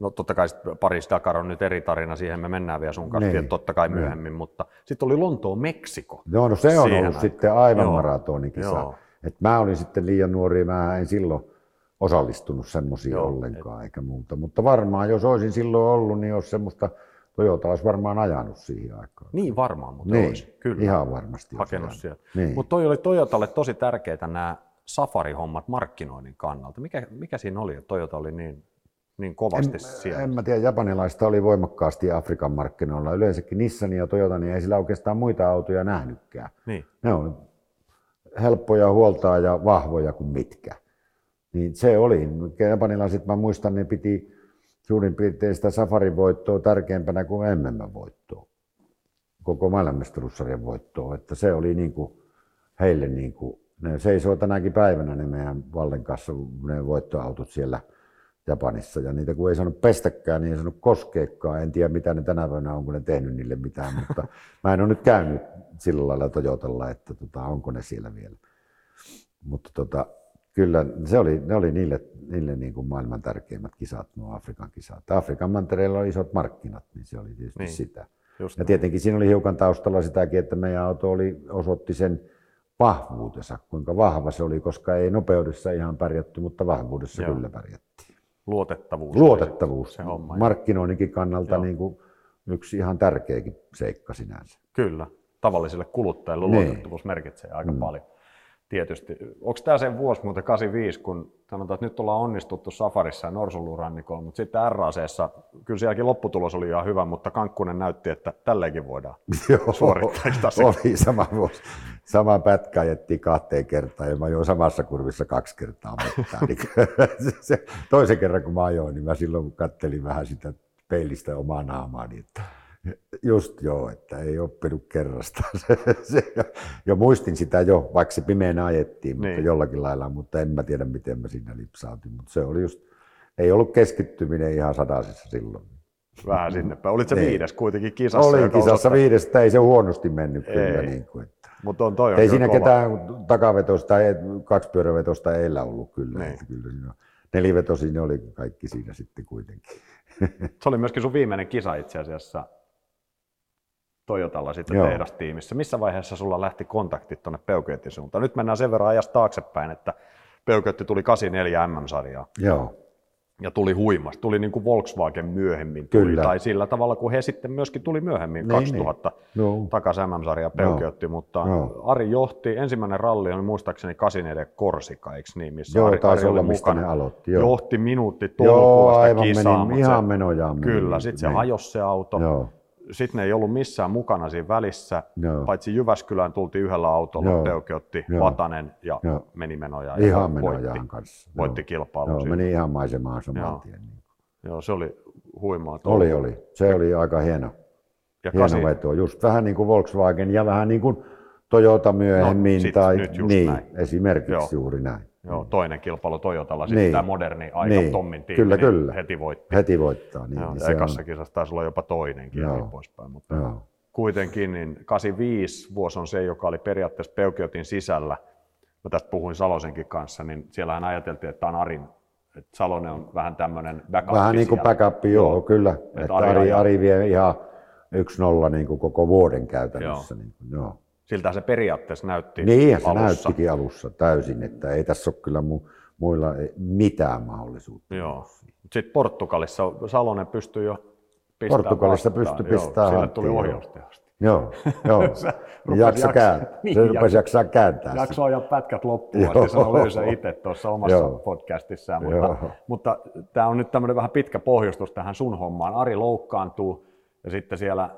No totta kai Paris Dakar on nyt eri tarina, siihen me mennään vielä sun kanssa, niin, totta kai myöhemmin, niin. Mutta sitten oli Lontoo, Meksiko. Joo, no se on ollut aikaan. Sitten aivan joo. Maratonikisa. Joo. Et mä olin sitten liian nuori, mä en silloin osallistunut semmoisiin ollenkaan et. Eikä muuta. Mutta varmaan, jos olisin silloin ollut, niin olisi semmoista, Toyota olisi varmaan ajanut siihen aikaan. Niin varmaan, mutta niin, olisi. Kyllä. Ihan varmasti. Hakenut sieltä. Niin. Mutta toi oli Toyotalle tosi tärkeitä nämä safari-hommat markkinoinnin kannalta. Mikä, mikä siinä oli, että Toyota oli niin... niin kovasti en, siellä. En mä tiedä, japanilaista oli voimakkaasti Afrikan markkinoilla. Yleensäkin Nissan ja Toyota, niin ei sillä oikeastaan muita autoja nähnytkään. Niin. Ne on helppoja huoltaa ja vahvoja kuin mitkä. Niin se oli. Japanilaiset, mä muistan, ne piti suurin piirtein sitä safarivoittoa tärkeämpänä kuin M M-voittoa. Koko maailmanmestaruussarjan voittoa. Että se oli niin kuin heille, niin kuin, ne seisoo tänäkin päivänä ne meidän Vallen kanssa ne voittoautot siellä Japanissa, ja niitä kun ei saanut pestäkään, niin ei saanut koskeekaan. En tiedä mitä ne tänä vuonna on, kun ne tehnyt niille mitään, mutta mä en ole nyt käynyt sillä lailla Toyotalla, että tota, onko ne siellä vielä. Mutta tota, kyllä se oli, ne oli niille, niille niin kuin maailman tärkeimmät kisat, nuo Afrikan kisat. Afrikan mantereilla oli isot markkinat, niin se oli tietysti niin, sitä. Ja tietenkin siinä oli hiukan taustalla sitäkin, että meidän auto oli, osoitti sen vahvuutensa, kuinka vahva se oli, koska ei nopeudessa ihan pärjätty, mutta vahvuudessa joo, kyllä pärjättiin. Luotettavuus. Luotettavuus. Se homma. Markkinoinninkin kannalta joo, niin kuin yksi ihan tärkeäkin seikka sinänsä. Kyllä. Tavalliselle kuluttajalle luotettavuus merkitsee aika mm. paljon. Tietysti. Onko tämä sen vuosi muuten kahdeksankymmentäviisi, kun sanotaan, että nyt ollaan onnistuttu safarissa ja norsunluurannikolla, mutta sitten RAC:ssa, kyllä sielläkin lopputulos oli ihan hyvä, mutta Kankkunen näytti, että tälleenkin voidaan joo, suorittaa sitä. Oli sama vuosi. Sama pätkä ajettiin kahteen kertaan ja mä ajoin samassa kurvissa kaksi kertaa mettää. Toisen kerran kun mä ajoin, niin mä silloin kattelin vähän sitä peilistä omaa naamaani. Just joo, että ei oppinut kerrastaan. Jo muistin sitä jo, vaikka se pimeänä ajettiin mutta niin, jollakin lailla, mutta en mä tiedä miten mä siinä lipsautin. Mutta se oli just, ei ollut keskittyminen ihan sadasissa silloin. Vähän sinnepä. Olit se viides kuitenkin kisassa? Olin kisassa osasta... viidestä, ei se huonosti mennyt kyllä. Niin kuin, että... Mut on toi on ei siinä kova. Ketään takavetosta, kaksipyörävetosta ei ollut kyllä. Niin. Kyllä nelivetosi ne oli kaikki siinä sitten kuitenkin. Se oli myöskin sun viimeinen kisa itse asiassa Toyotalla sitten joo, tehdastiimissä. Missä vaiheessa sulla lähti kontaktit tuonne Peugeotin suuntaan? Nyt mennään sen verran ajasta taaksepäin, että Peugeotti tuli kahdeksankymmentäneljä M M-sarjaa. Joo. Ja tuli huimasti. Tuli niin kuin Volkswagen myöhemmin. Tuli, kyllä. Tai sillä tavalla, kun he sitten myöskin tuli myöhemmin niin, kaksituhatta niin. No, takaisin M M-sarjaa Peugeotti. No. Mutta no, Ari johti. Ensimmäinen ralli oli muistaakseni kahdeksankymmentäneljä Korsika, eikö niin? Missä joo, Ari, taisi Ari olla mistä mukana. Ne aloitti. Joo. Johti minuutti tolkuista kisaa. Menin, ihan menojaan. Kyllä, sitten se hajosi se auto. Joo. Sitten ne ei ollut missään mukana siinä välissä, joo, paitsi Jyväskylään tultiin yhdellä autolla, Peugeotti, Vatanen ja joo, meni menojaan. Ihan menojaan kanssa. Voitti kilpailun. Joo, meni ihan maisemaan saman tien. Joo, se oli huimaa. Oli, oli. Se oli aika hieno, ja hieno kasi... veto. Just vähän niin kuin Volkswagen ja vähän niin kuin Toyota myöhemmin. No, tai niin, näin, esimerkiksi joo, juuri näin. Joo, toinen kilpailu Toyotalla, niin, sitten tämä moderni aika niin, Tommin tiimi, kyllä, niin kyllä, heti voitti. Heti voittaa. Niin, joo, niin ekassa kisassa taisi olla jopa toinenkin ja niin poispäin. Mutta joo, kuitenkin niin kahdeksankymmentäviisi vuosi on se, joka oli periaatteessa Peugeotin sisällä. Mä tästä puhuin Salosenkin kanssa, niin siellähän ajateltiin, että tämä on Arin. Että Salonen on vähän tämmöinen back-up. Vähän niin kuin back-up, joo, joo, kyllä. Että Ari, Ari vie ihan yksi nolla niin kuin koko vuoden käytännössä. Joo. Niin kuin, joo. Siltä se periaatteessa näytti Niinhän alussa. Niinhän se näyttikin alussa täysin, että ei tässä ole kyllä mu- muilla mitään mahdollisuutta. Joo. Sitten Portugalissa Salonen pystyi jo pistämään Portugalissa pystyi pistämään Sille tuli ohjaustehosta. Joo, joo. Jaksa kääntää. Niin, se rupesi jaksaa kääntää. Jaksa ajaa pätkät loppuun, että se on löysä itse tuossa omassa joo. podcastissaan. Mutta, mutta tämä on nyt tämmöinen vähän pitkä pohjustus tähän sun hommaan. Ari loukkaantuu ja sitten siellä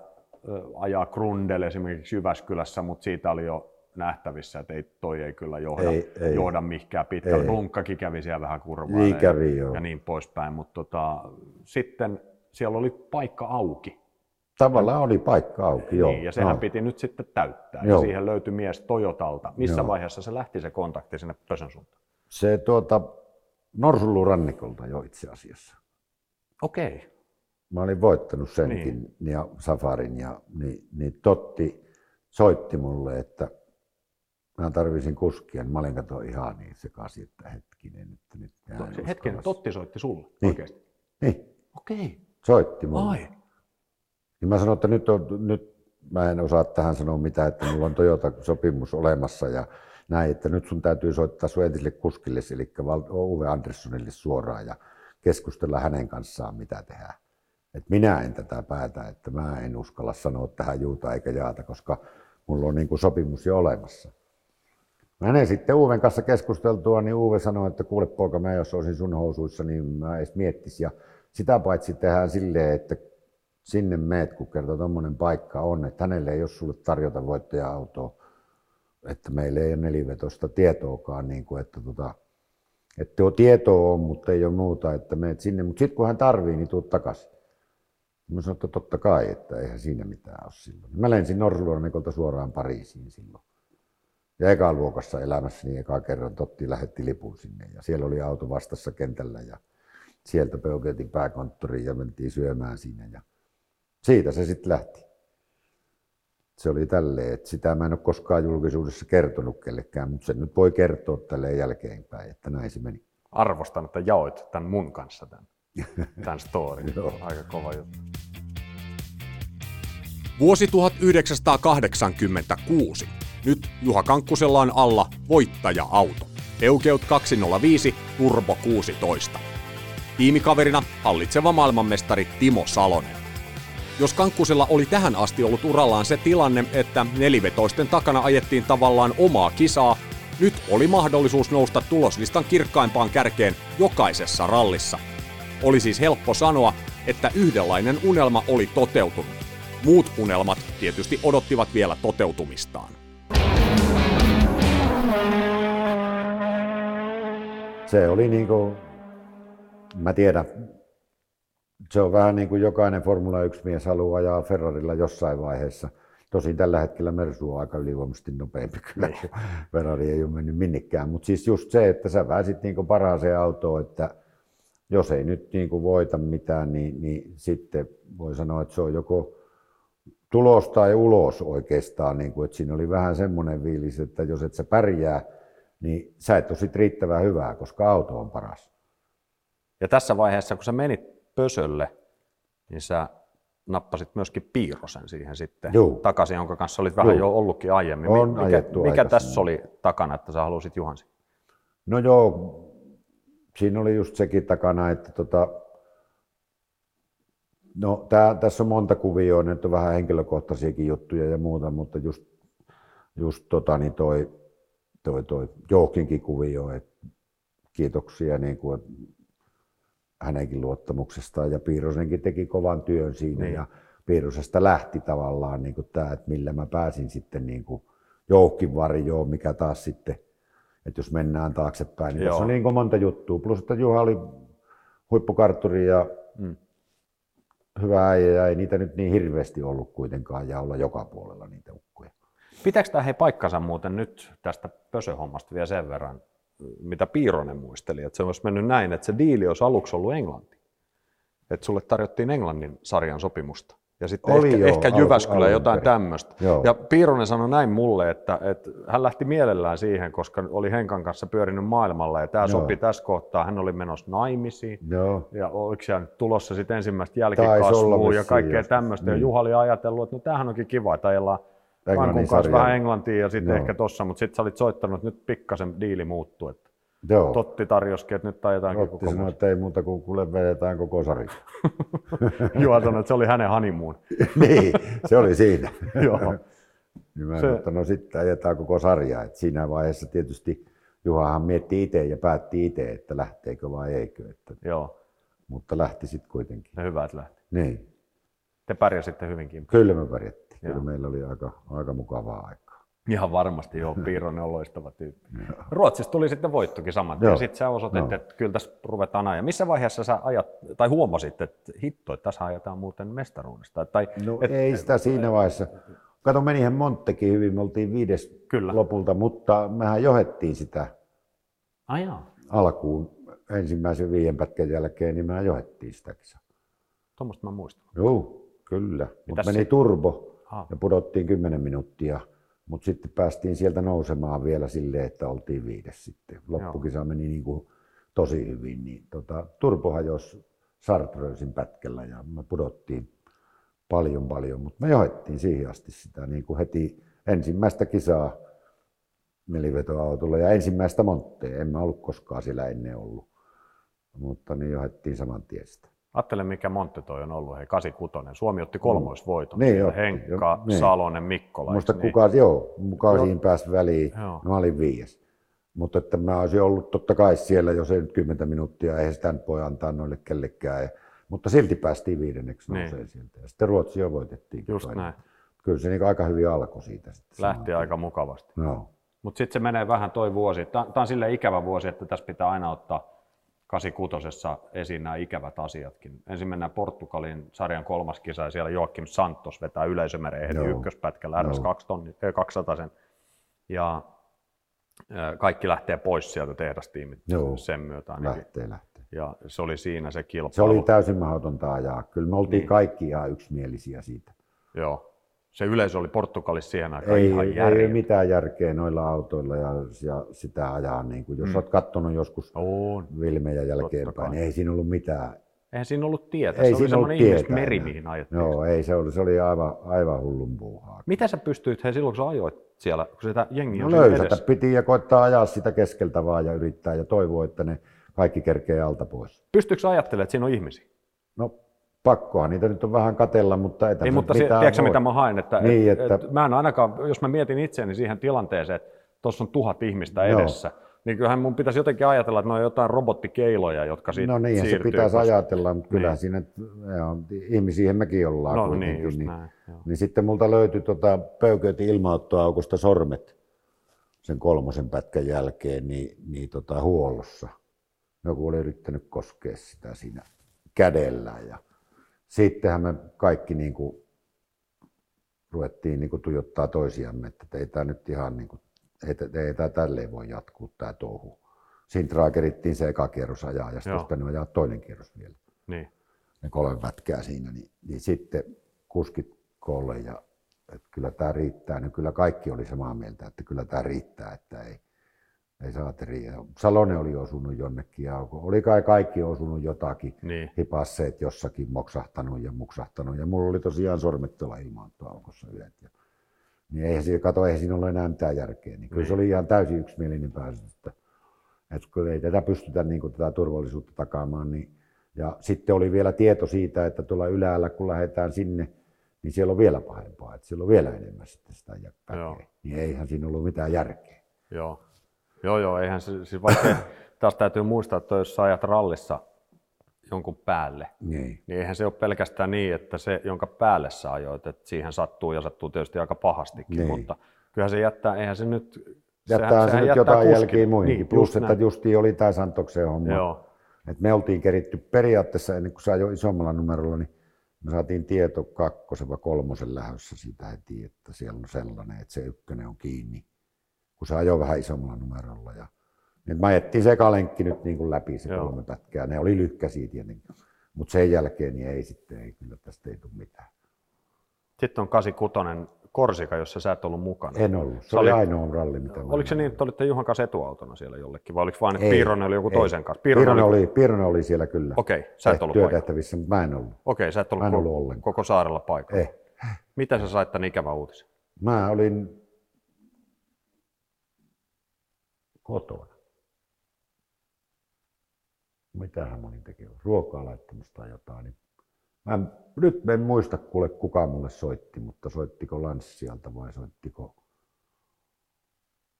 ajaa Grundel esimerkiksi Jyväskylässä, mutta siitä oli jo nähtävissä, että ei, toi ei kyllä johda, ei, ei. johda mihinkään pitkälle. Lunkkakin kävi siellä vähän kurvaan ja, ja niin poispäin. Mutta tota, sitten siellä oli paikka auki. Tavallaan oli paikka auki, joo. Niin, ja sehän no. piti nyt sitten täyttää. Joo. Ja siihen löytyi mies Toyotalta. Missä joo. vaiheessa se lähti se kontakti sinne Pösön suuntaan? Se tuota, Norsunluurannikolta jo itse asiassa. Okei. Okay. Mä olin voittanut senkin niin. ja Safarin ja niin, niin Totti soitti mulle, että mä tarvitsin kuskia. Mä olin kato ihan niin sekaisin, että hetkinen. Että nyt se, hetkinen, Totti soitti sulle niin. oikeasti? Niin. Okei. Okay. Soitti mulle. Ai. Niin mä sanoin, että nyt, on, nyt mä en osaa tähän sanoa mitään, että mulla on Toyota-sopimus olemassa ja näin, että nyt sun täytyy soittaa sun entiselle kuskille, eli Uwe Anderssonille suoraan ja keskustella hänen kanssaan, mitä tehdään. Et minä en tätä päätä, että mä en uskalla sanoa tähän juuta eikä jaata, koska mulla on niin kuin sopimus jo olemassa. Mä en sitten Uven kanssa keskusteltua, niin Uwe sanoi, että kuule poika, mä jos olisin sun housuissa, niin mä edes miettis. Ja sitä paitsi tehdään silleen, että sinne meet, kun kerta tommonen paikka on, että hänelle ei ole sulle tarjota voittaja-autoa, että meillä ei ole nelivetosta tietoakaan, niin kuin, että, tuota, että tietoa on, mutta ei ole muuta, että meet sinne, mutta sitten kun hän tarvii, niin tuut takaisin. Mä sanoin, että totta kai, että eihän siinä mitään ole silloin. Mä lensin Norsulorannikolta suoraan Pariisiin silloin. Ja eka luokassa elämässäni eka kerran Totti lähetti lipun sinne ja siellä oli auto vastassa kentällä ja sieltä Peugeotin pääkonttoriin ja mentiin syömään siinä. Ja siitä se sitten lähti. Se oli tälleen, että sitä mä en ole koskaan julkisuudessa kertonut kellekään, mutta sen nyt voi kertoa tälleen jälkeenpäin, että näin se meni. Arvostan, että jaoit tämän mun kanssa tämän, tämän storin. Aika kova juttu. Vuosi tuhatyhdeksänsataakahdeksankymmentäkuusi. Nyt Juha Kankkusella on alla voittaja-auto. Peugeot kaksisataaviisi Turbo kuusitoista. Tiimikaverina hallitseva maailmanmestari Timo Salonen. Jos Kankkusella oli tähän asti ollut urallaan se tilanne, että nelivetoisten takana ajettiin tavallaan omaa kisaa, nyt oli mahdollisuus nousta tuloslistan kirkkaimpaan kärkeen jokaisessa rallissa. Oli siis helppo sanoa, että yhdenlainen unelma oli toteutunut. Muut unelmat tietysti odottivat vielä toteutumistaan. Se oli niinku, mä tiedän. Se on vähän niin kuin jokainen Formula yksi-mies haluaa ajaa Ferrarilla jossain vaiheessa. Tosin tällä hetkellä Mersu on aika ylivoimaisesti nopeampi kyllä. Ferrari ei ole mennyt minnekään. Mutta siis just se, että sä pääsit niin kuin parhaaseen autoon, että jos ei nyt niin kuin voita mitään, niin, niin sitten voi sanoa, että se on joko tulos tai ulos oikeastaan. Niin kuin, että siinä oli vähän semmoinen fiilis, että jos et sä pärjää, niin sä et ole sit riittävän hyvää, koska auto on paras. Ja tässä vaiheessa, kun sä menit Pösölle, niin sä nappasit myöskin Piirosen siihen sitten Juu. takaisin, jonka kanssa olit vähän Juu. jo ollutkin aiemmin. On mikä mikä tässä oli takana, että sä halusit Juhansi? No joo, siinä oli just sekin takana, että tota, no tää, tässä on monta kuvioa, nyt on vähän henkilökohtaisiakin juttuja ja muuta, mutta just, just tota, niin toi, toi, toi Jouhkinkin kuvio, että kiitoksia niin kuin, hänenkin luottamuksestaan ja Piirosenkin teki kovan työn siinä niin. ja Piirosesta lähti tavallaan niin kuin tämä, että millä mä pääsin sitten niin kuin Jouhkin varjoon, mikä taas sitten, että jos mennään taaksepäin, niin tässä on niin kuin monta juttua. Plus, että Juha oli huippukartturi ja mm. hyvä äijä ja ei niitä nyt niin hirveästi ollut kuitenkaan ja olla joka puolella niitä ukkoja. Pitääkö tämä hei paikkansa muuten nyt tästä Pösö-hommasta vielä sen verran? Mitä Piironen muisteli, että se olisi mennyt näin, että se diili olisi aluksi ollut Englanti. Että sulle tarjottiin Englannin sarjan sopimusta ja sitten oli ehkä, joo, ehkä Jyväskylä al- jotain tämmöistä. Ja Piironen sanoi näin mulle, että, että hän lähti mielellään siihen, koska oli Henkan kanssa pyörinyt maailmalla ja tämä joo. sopi tässä kohtaa. Hän oli menossa naimisiin joo. ja oliko siellä tulossa sitten ensimmäistä jälkikasvua ja kaikkea tämmöistä. Niin. Ja Juha oli ajatellut, että no tämähän onkin kiva, että ajellaan Vankun kanssa vähän englantia ja sitten ehkä tossa, mutta sitten sä olit soittanut, että nyt pikkasen diili muuttuu. Että Totti tarjoskin, että nyt ajetaankin Totti koko sanoi, että ei muuta kuin kuule vedetään koko sari. Juha sanoi, että se oli hänen honeymoon. Niin, se oli siinä. Joo. Niin mä sanoin, että no sitten ajetaan koko sarjaa. Et siinä vaiheessa tietysti Juhahan mietti itse ja päätti itse, että lähteekö vai eikö. Että, joo. Mutta lähti sitten kuitenkin. Ja hyvä, että lähti. Niin. Te pärjäsitte hyvinkin. Kyllä me pärjättiin. Kyllä meillä oli aika, aika mukavaa aikaa. Ihan varmasti joo, Piironen on loistava tyyppi. Ruotsista tuli sitten voittokin saman tien. Sitten sä osoitit, no. että kyllä tässä ruvetaan ajaa. Missä vaiheessa sä ajat, tai huomasit, että hitto, että tässä ajetaan muuten mestaruudesta? Tai, no et, ei sitä et, siinä vaiheessa. Kato, menihän Monttekin hyvin, me oltiin viides kyllä. lopulta, mutta mehän johettiin sitä Ajaa. alkuun ensimmäisen viiden pätkän jälkeen, niin mehän johettiin sitä kisaa. Tuommoista mä muistan. Joo, kyllä. Mutta meni se... turbo Aha. ja pudottiin kymmenen minuuttia, mutta sitten päästiin sieltä nousemaan vielä silleen, että oltiin viides sitten. Loppukisa Joo. meni niin kuin tosi hyvin, niin tota, turbo hajosi Sartrösin pätkällä ja me pudottiin. Paljon paljon, mutta me johdettiin siihen asti sitä niin kuin heti ensimmäistä kisaa nelivetoautolla ja ensimmäistä monttea. En mä ollut koskaan siellä ennen ollut, mutta niin johdettiin saman tien sitä. Ajattele mikä montte toi on ollut, hei kahdeksankymmentäkuusi. Suomi otti kolmoisvoiton, niin, Henkka, jo, Salonen, Mikkola. Musta niin? kukaan, joo, mukaan jo. Siinä pääsi väliin, joo. mä olin viides. Mutta että mä olisin ollut totta kai siellä, jos ei nyt kymmentä minuuttia, eihän sitä nyt voi antaa noille kellekään. Mutta silti päästiin viidenneksi nousee niin. sieltä ja sitten Ruotsia voitettiin. Just kai. Näin. Kyllä se niin aika hyvin alkoi siitä. Sitten lähti aika mukavasti. No. Mutta sitten se menee vähän toi vuosi. Tämä on silleen ikävä vuosi, että tässä pitää aina ottaa kahdeksankymmentäkuudessa esiin nämä ikävät asiatkin. Ensin mennään Portugalin sarjan kolmas kisa ja siellä Joakim Santos vetää yleisömereen heti no. ykköspätkällä R S kaksisataa. Ja kaikki lähtee pois sieltä tehdastiimit no. sen myötä. Lähtee, lähtee. Ja se oli siinä se kilpailu. Se oli täysin mahdotonta ajaa. Kyllä me oltiin niin. kaikki ihan yksimielisiä siitä. Joo. Se yleisö oli Portugalissa siihen aikaan ei, ihan järjettä. Ei mitään järkeä noilla autoilla ja, ja sitä ajaa. Niin kuin, jos mm. olet katsonut joskus on. Vilmejä jälkeenpäin, niin ei siinä ollut mitään. Eihän siinä ollut tietä. Ei se oli semmoinen ihmistä meri, mihin ajettiin. Joo, ei se oli. Se oli aivan, aivan hullun puuhaa. Mitä sä pystyit he, silloin, kun sä ajoit siellä, kun sitä jengi on no siinä edessä? Piti ja koittaa ajaa sitä keskeltä vaan ja yrittää ja toivoa, että ne kaikki kerkee alta pois. Pystyykö ajattelemaan, että siinä on ihmisiä? No pakkohan niitä nyt on vähän katella, mutta etä ei, mutta se, tiedätkö mitä mä haen? Että, niin, et, että... Et, mä en ainakaan, jos mä mietin itseäni siihen tilanteeseen, että tuossa on tuhat ihmistä no. edessä, niin kyllähän mun pitäisi jotenkin ajatella, että ne on jotain robottikeiloja, jotka siitä siirtyy. No niin, se pitäisi koska... ajatella, mutta kyllähän niin. siinä, joo, ihmisiähän mekin ollaan no, kuitenkin. Niin, just niin, näin, niin, niin sitten multa löytyi tota, pöyköötin ilmaottoaukosta sormet sen kolmosen pätkän jälkeen niin, niin tota, huollossa. Joku oli yrittänyt koskea sitä siinä kädellä ja sittenhän me kaikki niin kuin ruvettiin niin kuin tujottaa toisiamme, että ei tämä nyt ihan niin kuin, ei, ei tämä tälleen voi jatkuu tämä touhu. Sintraa kerittiin se eka kierros ajaa ja sitten olisi pitänyt ajaa toinen kierros vielä. Niin. Ne kolme pätkää siinä, niin, niin sitten kuskit koolle ja että kyllä tämä riittää, niin kyllä kaikki oli samaa mieltä, että kyllä tämä riittää, että ei. Ei saateri. Salonen oli osunut jonnekin ja oli kai kaikki osunut jotakin, niin. hipasseet jossakin moksahtanut ja muksahtanut ja mulla oli tosiaan sormet tuolla ilmaantoaukossa yhdet. Ja... Niin eihän siinä, kato, eihän siinä ole enää mitään järkeä. Niin kyllä niin. se oli ihan täysin yksimielinen päätös, että, että kun ei tätä pystytä niin kuin, tätä turvallisuutta takaamaan. Niin... Ja sitten oli vielä tieto siitä, että tuolla ylhäällä kun lähdetään sinne, niin siellä on vielä pahempaa, että siellä on vielä enemmän sitten sitä järkeä. Niin eihän siinä ollut mitään järkeä. Joo. Joo, joo, eihän se, siis vaikka taas täytyy muistaa, että jos sä ajat rallissa jonkun päälle, niin. niin eihän se ole pelkästään niin, että se, jonka päälle sä ajoit, että siihen sattuu ja sattuu tietysti aika pahastikin, niin. mutta kyllähän se jättää, eihän se nyt... Jättää se nyt jättää jotain jälkiä muihinkin, niin, plus just että näin. Justiin oli tämä Santoksen homma. Joo. Et me oltiin keritty periaatteessa, ennen kuin sä ajoi isommalla numerolla, niin me saatiin tieto kakkosen vai kolmosen lähdössä siitä heti, että siellä on sellainen, että se ykkönen on kiinni. Kun se ajoi vähän isommalla numerolla. Ja... Nyt mä ajettiin se ekalenkki nyt niin kuin läpi se Joo. kolme pätkää. Ne oli lyhkäisiä tietenkin, mutta sen jälkeen niin ei sitten, ei, kyllä tästä ei tule mitään. Sitten on kahdeksankymmentäkuusi Korsika, jossa sä et ollut mukana. En ollut, se oli ainoa ralli mitä oliko se niin, että olitte Juhan kanssa etuautona siellä jollekin vai oliko vaan, että Piironen oli joku ei. toisen kanssa? Piironen oli, Piironen oli siellä kyllä. Okei, sä et ollut paikalla. Työtehtävissä, mutta mä en ollut. Okei, sä et ollut, ollut koko, koko saarella paikalla. Eh. Mitä sä sait tän ikävän uutisen? Mä olin kotona. Mitähän mä olin tekemään? Ruokaa laittamista tai jotain. Niin mä en, nyt mä en muista kuule kuka mulle soitti, mutta soittiko Lanssialta vai soittiko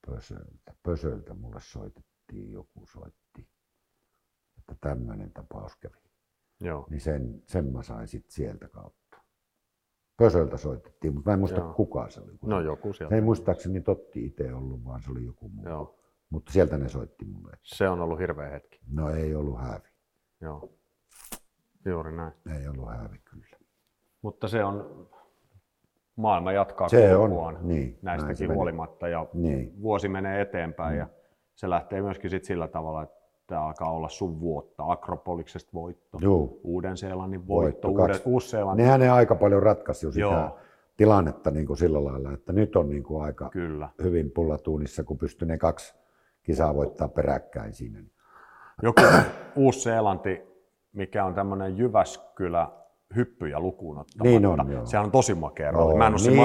Pösöltä. Pösöltä mulle soitettiin, joku soitti, että tämmöinen tapaus kävi. Joo. Niin sen, sen mä sain sitten sieltä kautta. Pösöltä soitettiin, mutta mä en muista Joo. kuka se oli. No joku sieltä. Se ei muistaakseni Totti itse ollut, vaan se oli joku muu. Joo. Mutta sieltä ne soitti mulle. Se on ollut hirveä hetki. No ei ollut häävi. Joo. Juuri näin. Ei ollut häävi kyllä. Mutta se on, maailma jatkaa kulkuaan niin, näistäkin huolimatta ja niin. Vuosi menee eteenpäin. Mm. Ja se lähtee myöskin sit sillä tavalla, että tämä alkaa olla sun vuotta. Akropoliksesta voitto, Juu. Uuden-Seelannin voitto, voitto Uus-Seelannin. Nehän ne aika paljon ratkaisivat sitä Joo. tilannetta niin kuin sillä lailla, että nyt on niin kuin aika kyllä. hyvin pullatuunissa, kun pystyy ne kaksi kisaa voittaa peräkkäin siinä. Joku Uus-Seelanti, mikä on tämmöinen Jyväskylä-hyppyjä lukuun ottamatta. Niin on, sehän on tosi makea rooli. Mä, niin,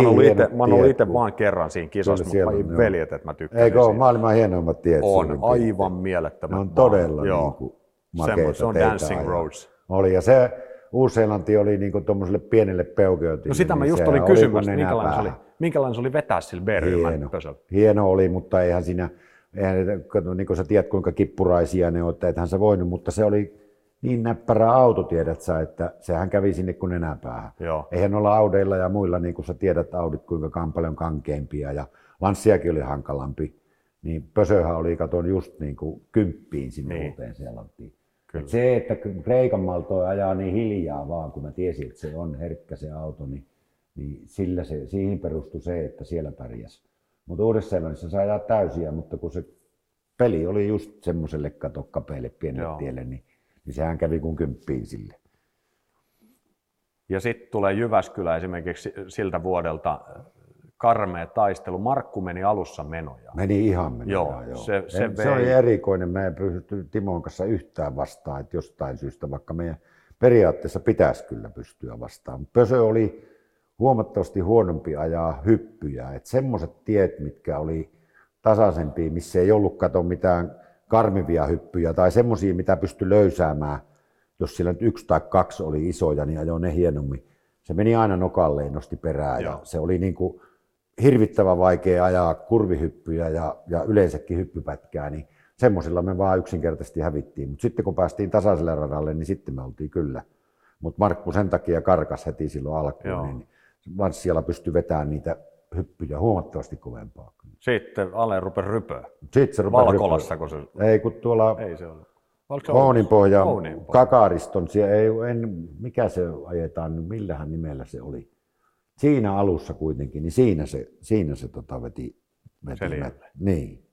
mä oon ollut itse vaan kerran siinä kisassa, mutta ei veljet, että mä tykkään. Eikö ole maailman hienoimmat tiet? On, aivan mielettömät. Ne on todella niinku makeita. Se on Dancing Roads. Oli, ja se Uus-Seelanti oli niinku tuommoiselle pienelle peukeutiin. No sitä mä just olin kysymässä, minkälainen se oli vetää sillä B-ryhmän pösöllä. Hieno oli, mutta eihän siinä... Eihän, niin kuin sä tiedät kuinka kippuraisia ne on, että ethän sä voinut, mutta se oli niin näppärä auto, tiedät sä, että sehän kävi sinne kuin nenäpäähän. Joo. Eihän olla Audeilla ja muilla, niin kuin sä tiedät, Audit kuinka paljon kankeimpia ja Lanssiakin oli hankalampi. Niin Pösöhän oli, katon just niin kuin kymppiin sinne niin. uuteen Seelantiin. Et se, että Kreikan maltoi ajaa niin hiljaa vaan, kun mä tiesin, että se on herkkä se auto, niin, niin sillä se, siihen perustui se, että siellä pärjäs. Mutta Uudessa-Seelannissa sai ajaa täysiä, mutta kun se peli oli just semmoiselle katokkapeille pienelle Joo. tielle, niin, niin sehän kävi kuin kymppiin sille. Ja sitten tulee Jyväskylä esimerkiksi siltä vuodelta karmea taistelu. Markku meni alussa menoja. Meni ihan menojaan, joo. joo. Se, se, se oli erikoinen. Me ei pystynyt Timon kanssa yhtään vastaan, että jostain syystä, vaikka meidän periaatteessa pitäisi kyllä pystyä vastaan. Pösö oli... huomattavasti huonompi ajaa hyppyjä, että semmoiset tiet, mitkä oli tasaisempia, missä ei ollut kato mitään karmivia hyppyjä tai semmoisia, mitä pystyi löysäämään, jos sillä nyt yksi tai kaksi oli isoja, niin ajoi ne hienommin. Se meni aina nokalleen, nosti perään Joo. ja se oli niin kuin hirvittävän vaikea ajaa kurvihyppyjä ja, ja yleensäkin hyppypätkää, niin semmoisilla me vaan yksinkertaisesti hävittiin, mutta sitten kun päästiin tasaiselle radalle, niin sitten me oltiin kyllä. Mutta Markku sen takia karkas heti silloin alkuun, niin Lanssiala pystyi vetämään niitä hyppyjä huomattavasti kovempaa. Sitten alle rupesi rypöä. Sitten se rupesi Valkolassa, kun se... Ei, kun tuolla ei se Ouninpohjan Kakariston, ei, en, mikä se ajetaan, millähän nimellä se oli. Siinä alussa kuitenkin, niin siinä se, siinä se tota veti. veti niin.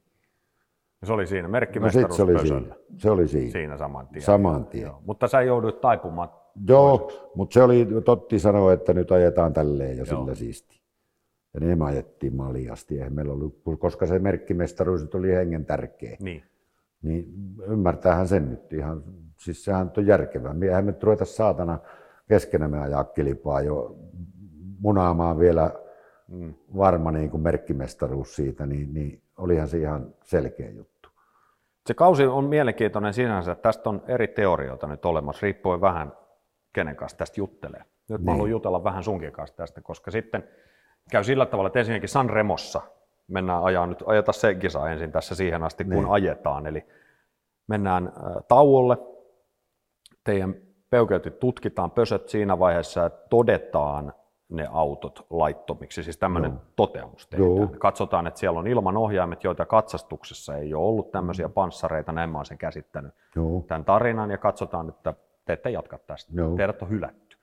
Se oli siinä, merkkimestaruus no Pösöllä. Siinä. Se oli siinä. Siinä saman tien. Saman tien. Joo. Mutta sä jouduit taipumaan. Joo, mutta se oli, Totti sanoi, että nyt ajetaan tälleen ja Joo. sillä siisti. Ja ne me ajettiin maljasti, eihän meillä ollut, koska se merkkimestaruus oli hengen tärkeä. Niin. Niin ymmärtäähän sen nyt ihan, siis sehän on järkevää. Eihän me nyt ruveta saatana keskenämme ajaa kilpaa jo munaamaan vielä mm. varma niin kuin merkkimestaruus siitä, niin, niin olihan se ihan selkeä juttu. Se kausi on mielenkiintoinen sinänsä. Tästä on eri teorioita nyt olemassa, riippuen vähän kenen kanssa tästä juttelee. Nyt niin. Mä haluan jutella vähän sunkin kanssa tästä, koska sitten käy sillä tavalla, että ensinnäkin Sanremossa mennään ajaa nyt, ajeta se kisa ensin tässä siihen asti, kun niin. ajetaan. Eli mennään tauolle, teidän peukeutit tutkitaan, pösöt siinä vaiheessa, todetaan ne autot laittomiksi, siis tämmöinen Joo. toteamus tehdään. Joo. Katsotaan, että siellä on ilmanohjaimet, joita katsastuksessa ei ole ollut tämmöisiä panssareita, näin mä oon sen käsittänyt Joo. tämän tarinan, ja katsotaan, että te ette jatka tästä, Joo. teidät on hylätty.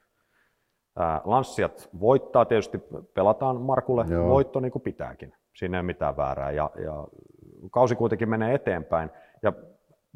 Ää, Lanssiat voittaa, tietysti pelataan Markulle Joo. voitto niin kuin pitääkin, siinä ei ole mitään väärää, ja, ja kausi kuitenkin menee eteenpäin, ja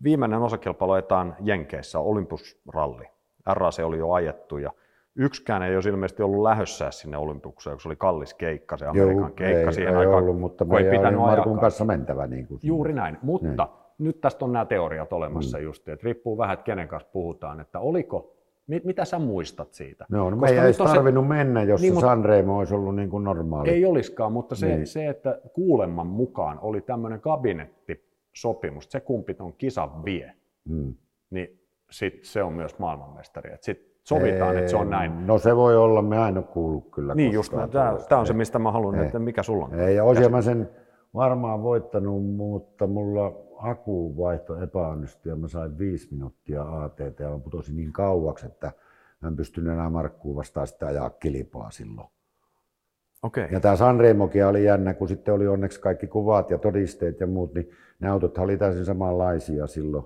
viimeinen osakilpailu ajetaan Jenkeissä, Olympus-ralli, R A C oli jo ajettu, ja yksikään ei olisi ilmeisesti ollut lähdössä sinne Olympukseen, kun se oli kallis keikka, se Amerikan Joo, keikka ei, siihen ei aikaan, ollut, mutta kun ei pitänyt Markun kanssa mentävä. Niin kuin Juuri näin, mutta niin. nyt tästä on nämä teoriat olemassa mm. just, että riippuu vähän, että kenen kanssa puhutaan, että oliko Mitä sä muistat siitä? No, no meidän ei tarvinnut se... mennä, jos niin, se Sanremo olisi ollut niin kuin normaali. Ei olisikaan, mutta se, niin. se että kuuleman mukaan oli tämmöinen kabinettisopimus, se kumpi ton kisan vie, hmm. niin sit se on myös maailmanmestari. Et sit sovitaan, ei, että se on näin. No se voi olla, me aina kuullut kyllä. Niin just, tämä on se, mistä mä haluan, ei. Että mikä sulla on. Ei, ja olisin mä sen varmaan voittanut, mutta mulla... Hakuun vaihto epäonnistui ja mä sain viisi minuuttia A T T ja mä putosin niin kauaksi, että mä en pystynyt enää Markkuun vastaan sitä ajaa kilpaa silloin. Okay. Ja tää Sanremokin oli jännä, kun sitten oli onneksi kaikki kuvat ja todisteet ja muut, niin ne autot oli täysin samanlaisia silloin,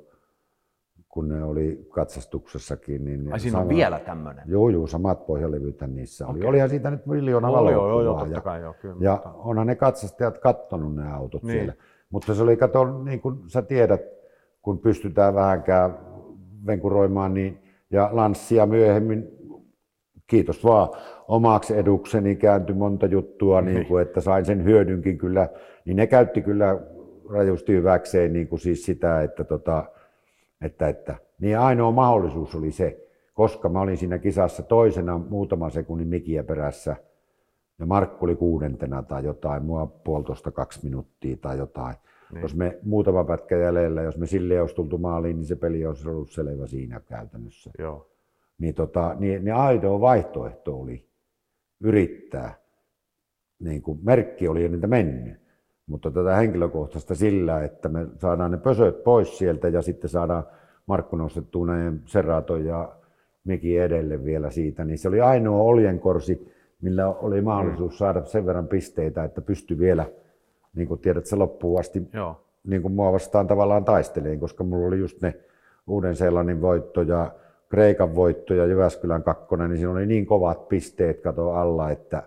kun ne oli katsastuksessakin. Niin Ai siinä sama... on vielä tämmöinen? Joo, joo, samat pohjalevytä niissä oli. Okay. Olihan siitä nyt miljoona valokuvaa ja, ja onhan ne katsastajat kattonut ne autot niin. siellä. Mutta se oli, kato, niin kuin sä tiedät, kun pystytään vähänkään venkuroimaan, niin, ja lanssia myöhemmin, kiitos vaan, omaksi edukseni kääntyi monta juttua, niin kuin, että sain sen hyödynkin kyllä, niin ne käytti kyllä rajusti hyväkseen niin kuin siis sitä, että, tota, että, että niin ainoa mahdollisuus oli se, koska mä olin siinä kisassa toisena muutama sekunnin mikiä perässä, ja Markku oli kuudentena tai jotain, mua puolitoista kaksi minuuttia tai jotain. Niin. Jos me muutama pätkä jäljellä, jos me sille olisi tultu maaliin, niin se peli olisi ollut selvä siinä käytännössä. Joo. Niin, tota, niin, niin aito vaihtoehto oli yrittää. Niin kuin merkki oli jo niitä mennyt, mutta tätä henkilökohtaista sillä, että me saadaan ne pösöt pois sieltä ja sitten saadaan Markku nostettua näin Seraton ja Miki edelle vielä siitä, niin se oli ainoa oljenkorsi, millä oli mahdollisuus saada sen verran pisteitä, että pystyi vielä, niin kuin tiedät, se loppuun asti niin kuin mua vastaan tavallaan taisteleen, koska mulla oli just ne Uuden-Seelannin voitto ja Kreikan voitto ja Jyväskylän kakkonen, niin siinä oli niin kovat pisteet kato alla, että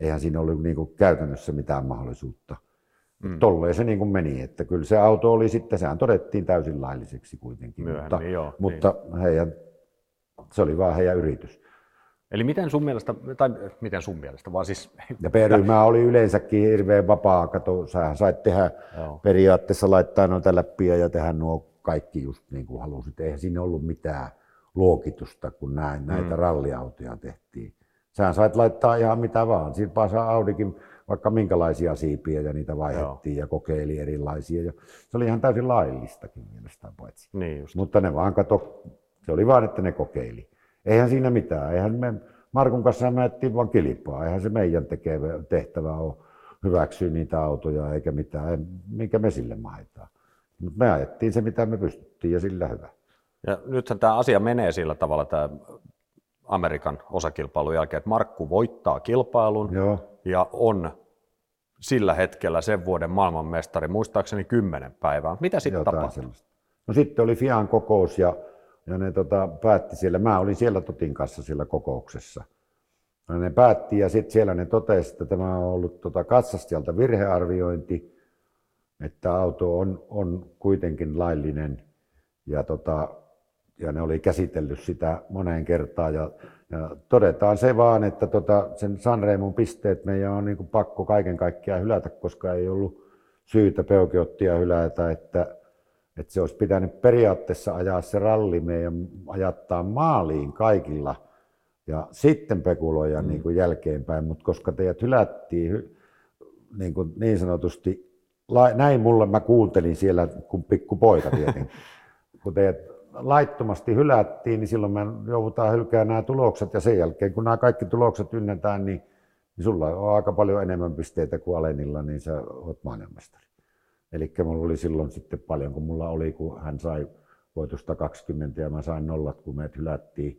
eihän siinä ollut niin kuin käytännössä mitään mahdollisuutta. Mm. Tolleen se niin kuin meni, että kyllä se auto oli sitten, sehän todettiin täysin lailliseksi kuitenkin, myöhemmin, mutta, joo, mutta niin. heidän, se oli vaan heidän yritys. Eli miten sun mielestä, tai miten sun mielestä, vaan siis... Ja P-ryhmä oli yleensäkin hirveän vapaa, kato, sä sait tehdä Joo. periaatteessa laittaa noita läppiä ja tehdä nuo kaikki just niin kuin halusit. Eihän siinä ollut mitään luokitusta, kun näin, näitä mm. ralliautoja tehtiin. Sä sait laittaa ihan mitä vaan, siinpä saa Audikin vaikka minkälaisia siipiä ja niitä vaihdettiin Joo. ja kokeili erilaisia. Ja se oli ihan täysin laillistakin mielestäni paitsi. Niin just. Mutta ne vaan kato, se oli vaan, että ne kokeili. Eihän siinä mitään. Eihän me Markun kanssa me ettiin vaan kilpaa. Eihän se meidän tehtävä ole hyväksyä niitä autoja eikä mitään, minkä me sille mahdetaan. Mutta me ajettiin se, mitä me pystyttiin ja sillä hyvä. Ja nythän tämä asia menee sillä tavalla, tämä Amerikan osakilpailun jälkeen, että Markku voittaa kilpailun Joo. ja on sillä hetkellä sen vuoden maailmanmestari, muistaakseni kymmenen päivää. Mitä sitten tapahtui? No sitten oli Fian kokous ja Ja ne tota, päätti siellä, mä olin siellä Totin kanssa siellä kokouksessa. Ja ne päätti ja sitten siellä ne totesi, että tämä on ollut tota, katsastajalta virhearviointi, että auto on, on kuitenkin laillinen. Ja, tota, ja ne oli käsitellyt sitä moneen kertaan. Ja, ja todetaan se vaan, että tota, sen Sanremon pisteet meidän on niinku pakko kaiken kaikkiaan hylätä, koska ei ollut syytä Peugeottia hylätä. Että, Että se olisi pitänyt periaatteessa ajaa se ralli meidän ajattaa maaliin kaikilla ja sitten pekuloida mm. niin kuin jälkeenpäin, mutta koska teidät hylättiin niin, kuin niin sanotusti, näin mulle mä kuuntelin siellä kun pikkupoika tietenkin, kun teidät laittomasti hylättiin, niin silloin me joudutaan hylkäämään nämä tulokset ja sen jälkeen kun nämä kaikki tulokset ynnätään, niin, niin sulla on aika paljon enemmän pisteitä kuin Alenilla, niin sä oot maailmanmestari. Elikkä mulla oli silloin sitten paljon, kun mulla oli, kun hän sai voitosta kaksikymmentä ja mä sain nollat, kun meidät hylättiin.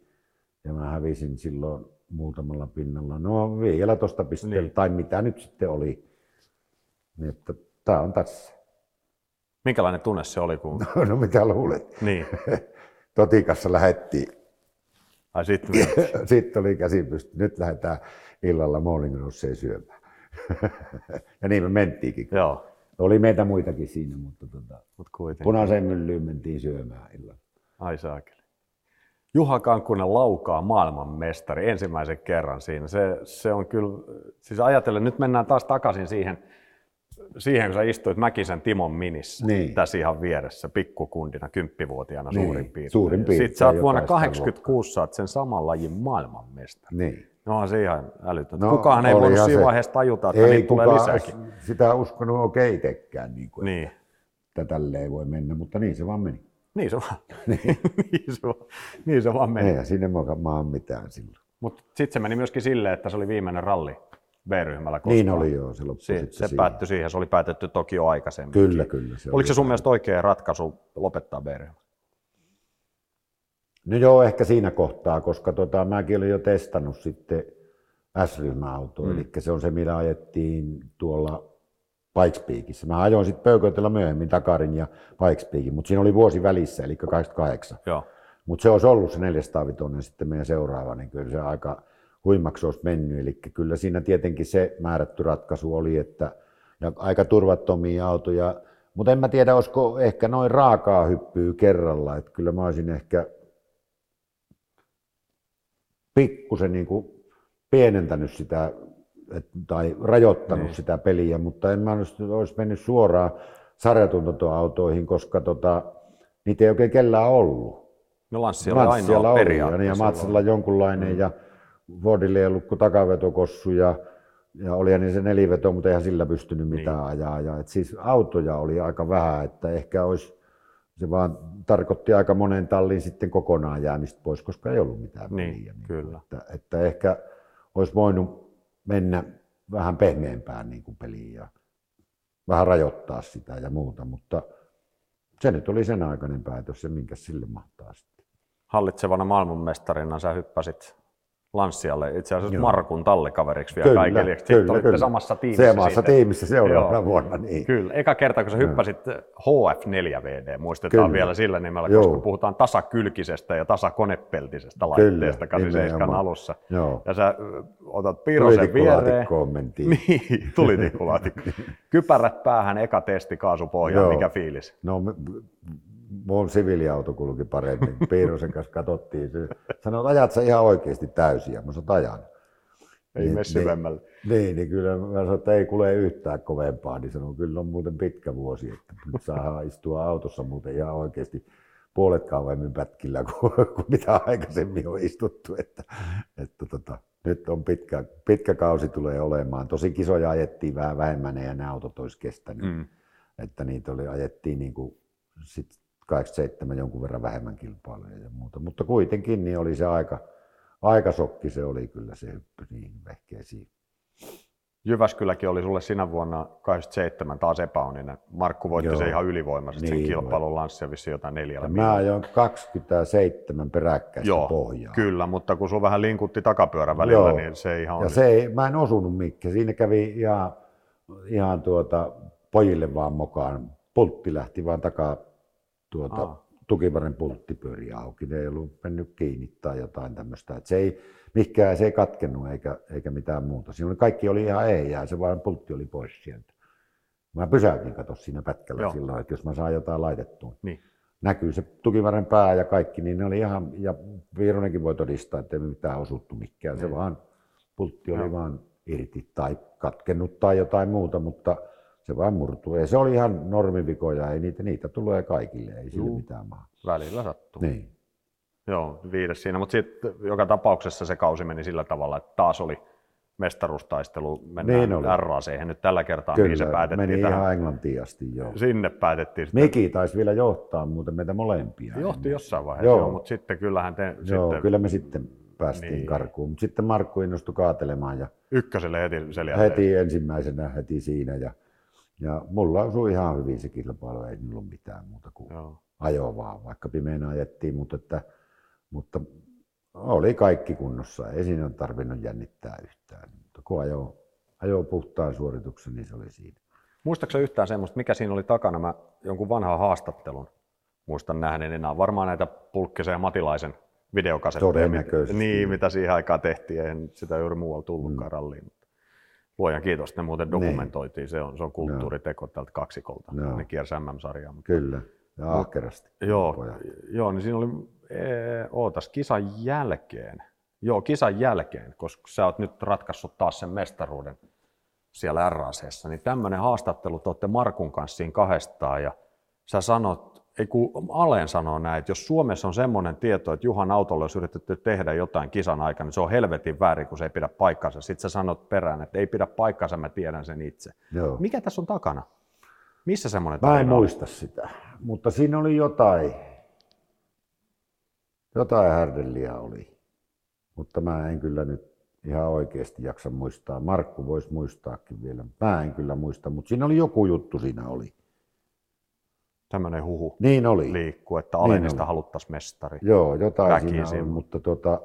Ja mä hävisin silloin muutamalla pinnalla, no vielä tosta pisteellä, niin. tai mitä nyt sitten oli. Niin, että tää on tässä. Minkälainen tunne se oli? Kun... No, no mitä luulet? Niin. Totikassa lähettiin. Ai sitten vielä. Sitten oli käsi pysty. Nyt lähdetään illalla Morning Rosseen syömään. Ja niin me mentiinkin. Joo. Oli meitä muitakin siinä, mutta tuota, Mut punaiseen myllyyn mentiin syömään illalla. Ai saakeli. Juha Kankkunen laukaa maailmanmestari ensimmäisen kerran siinä. Se, se on kyllä, siis ajatellen, nyt mennään taas takaisin siihen siihen, kun sä istuit Mäkisen Timon minissä niin. tässä ihan vieressä, pikkukundina, kymppivuotiaana niin. suurin piirtein. Suurin piirtein. Sitten sä oot vuonna kahdeksankymmentäkuusi saat sen saman lajin maailmanmestari. Niin. No se ihan älytöntä. No, kukaan ei voinut siinä vaiheessa tajuta, että ei, niin tulee lisääkin. Sitä uskonut oikein itsekään, niin kuin, niin. että tälle ei voi mennä, mutta niin se vaan meni. Niin se vaan, niin. niin se vaan. Niin se vaan meni. Eihän sinne maahan mitään silloin. Mutta sitten se meni myöskin silleen, että se oli viimeinen ralli B-ryhmällä koskaan. Niin oli joo, se loppui si- sitten se siihen. Päättyi siihen, se oli päätetty toki jo aikaisemmin. Kyllä, kyllä. Se Oliko se sun mielestä oikea ratkaisu lopettaa B-ryhmä? No joo, ehkä siinä kohtaa, koska tota, mäkin olin jo testannut sitten S-ryhmäautoa, mm. eli se on se, millä ajettiin tuolla Pikes Peakissä. Mä ajoin sitten Pöyköötellä myöhemmin Dakarin ja Pikes Peakin, mutta siinä oli vuosi välissä, eli kahdeksankymmentäkahdeksan. Mutta se olisi ollut se neljäsataaviisi sitten meidän seuraava, niin kyllä se aika huimaksi olisi mennyt. Eli kyllä siinä tietenkin se määrätty ratkaisu oli, että ja aika turvattomia autoja, mutta en mä tiedä, olisiko ehkä noin raakaa hyppyä kerralla, että kyllä mä olisin ehkä pikkusen niin kuin pienentänyt sitä tai rajoittanut niin. sitä peliä, mutta en mä olisi mennyt suoraan sarjatuntoautoihin, koska tota, niitä ei oikein kellään ollut. No Lanssilla oli ainoa periaatteessa. Ja Matsalla jonkunlainen mm. ja Fordille ei ollut kuin takavetokossu ja, ja olihan niin se neliveto, mutta eihän sillä pystynyt mitään niin. ajaa. Ja, et siis autoja oli aika vähän, että ehkä olisi se vaan tarkoitti aika monen tallin sitten kokonaan jäämistä pois, koska ei ollut mitään peliä. Niin, niin, kyllä. Että, että ehkä olisi voinut mennä vähän pehmeämpään niin kuin peliin ja vähän rajoittaa sitä ja muuta, mutta se nyt oli sen aikainen päätös ja minkä sille mahtaa sitten. Hallitsevana maailmanmestarina sä hyppäsit Lanssialle, itse asiassa Joo. Markun tallikaveriksi vielä kyllä, kaiken lisäksi. Sitten olitte samassa tiimissä. Samassa tiimissä seuraavana vuonna. Niin. Kyllä, eka kerta kun sä hyppäsit H F neljä V D, muistetaan kyllä. vielä sillä nimellä, Joo. koska puhutaan tasakylkisestä ja tasakonepeltisestä laitteesta kahdeksankymmentäseitsemän alussa. Joo. Ja sä otat Piirosen viereen. Niin, tuli tikkulaatikkoon. Kypärät päähän, eka testi kaasupohjaan, Joo. mikä fiilis? No, me... Mun siviiliauto kulki paremmin. Piirosen kanssa katsottiin. Sanoit, että ajat sä ihan oikeasti täysin. Ja mä sanoin, ajan. Ei niin, mene syvemmälle. Niin, niin kyllä mä sanoin, että ei kulee yhtään kovempaa. Niin sanoin, kyllä on muuten pitkä vuosi. Että nyt saa istua autossa muuten ihan oikeasti puolet kauemmin pätkillä kuin, kuin mitä aikaisemmin on istuttu. Että, että tota, nyt on pitkä, pitkä kausi tulee olemaan. Tosi kisoja ajettiin vähän vähemmän ja nämä autot olisi kestänyt. Mm. Että niitä oli, ajettiin niin kuin sit kahdeksankymmentäseitsemän jonkun verran vähemmän kilpailuja ja muuta, mutta kuitenkin niin oli se aika, aika sokki, se oli kyllä se hyppy niihin vehkeisiin. Jyväskyläkin oli sulle sinä vuonna kahdeksankymmentäseitsemän taas epäoninen. Markku voitti Joo. se ihan ylivoimaisesti niin, sen kilpailun Lanssia vissiin jotain neljällä. Mä ajoin kaksikymmentäseitsemän peräkkäistä Joo, pohjaa. Kyllä, mutta kun sun vähän linkutti takapyörän välillä, Joo. niin se ei ihan ja se ei, mä en osunut mikään. Siinä kävi ihan, ihan tuota, pojille vaan mokaan. Pultti lähti vaan takaa. Tuota, ah. tukivarren pultti pyörii auki, ne ei ollut mennyt kiinni tai jotain tämmöistä. Et se ei, mikään se ei katkennut eikä, eikä mitään muuta. Siinä oli, kaikki oli ihan ehjää, se vaan pultti oli pois sieltä. Mä pysäytin kato siinä pätkällä Joo. silloin, että jos mä saan jotain laitettua. Niin. Näkyy se tukivarren pää ja kaikki, niin ne oli ihan, ja Viironenkin voi todistaa, että ei mitään osuttu mikään. Niin. Se vaan, pultti oli Joo. vaan irti tai katkennut tai jotain muuta, mutta se vaan murtuu. Ja se oli ihan normivikoja, ei niitä, niitä tulee kaikille, ei sillä mitään maa. Välillä sattuu. Niin. Joo, viides siinä, mutta sitten joka tapauksessa se kausi meni sillä tavalla, että taas oli mestaruustaistelu, mennään niin R A C:hen nyt tällä kertaa, Kyllä, niin se päätettiin. Meni tähän. Ihan Englantiin asti, joo. Sinne päätettiin. Sitä. Miki taisi vielä johtaa muuten meitä molempia. Johti jossain vaiheessa, joo. joo, mutta sitten kyllähän te... Joo, sitten... kyllä me sitten... Päästiin niin. karkuun, mutta sitten Markku innostui kaatelemaan ja ykköselle heti seljälle. Heti ensimmäisenä, heti siinä ja, ja mulla osui ihan hyvin se kilpailu, ei ollut mitään muuta kuin Joo. ajoa vaan, vaikka pimeänä ajettiin, mutta, että, mutta oli kaikki kunnossa, ei siinä tarvinnut jännittää yhtään, mutta kun ajoi ajo puhtaan suorituksen, niin se oli siinä. Muistatko sä yhtään semmoista, mikä siinä oli takana? Mä jonkun vanhan haastattelun muistan nähden enää, varmaan näitä Pulkkisen ja Matilaisen videokasetteja, niin, mitä siihen aikaan tehtiin, ei sitä juuri muualla tullutkaan mm. ralliin. Luojan kiitos, ne muuten dokumentoitiin, se on, se on kulttuuriteko no. tältä kaksikolta, no. ne kiersi M M-sarjaa. Kyllä, ja ahkerasti. Joo, joo, niin siinä oli, ee, ootas, kisan jälkeen, joo kisan jälkeen, koska sä oot nyt ratkaissut taas sen mestaruuden siellä RAC:ssa, niin tämmöinen haastattelu te olette Markun kanssa siinä kahdestaan ja sä sanot, ei kun Alen sanoo näin, että jos Suomessa on semmoinen tieto, että Juhan autolla olisi yritetty tehdä jotain kisan aikana, niin se on helvetin väärin, kun se ei pidä paikkansa. Sitten sä sanot perään, että ei pidä paikkansa, mä tiedän sen itse. Joo. Mikä tässä on takana? Missä semmoinen tarina? Mä en muista sitä, mutta siinä oli jotain. Jotain härdelliä oli, mutta mä en kyllä nyt ihan oikeasti jaksa muistaa. Markku voisi muistaakin vielä. Mä en kyllä muista, mutta siinä oli joku juttu siinä oli. Tämmöinen huhu niin oli. Liikkuu, että Alenista niin haluttaisiin mestari. Joo, jotain väkisin siinä oli, mutta tota,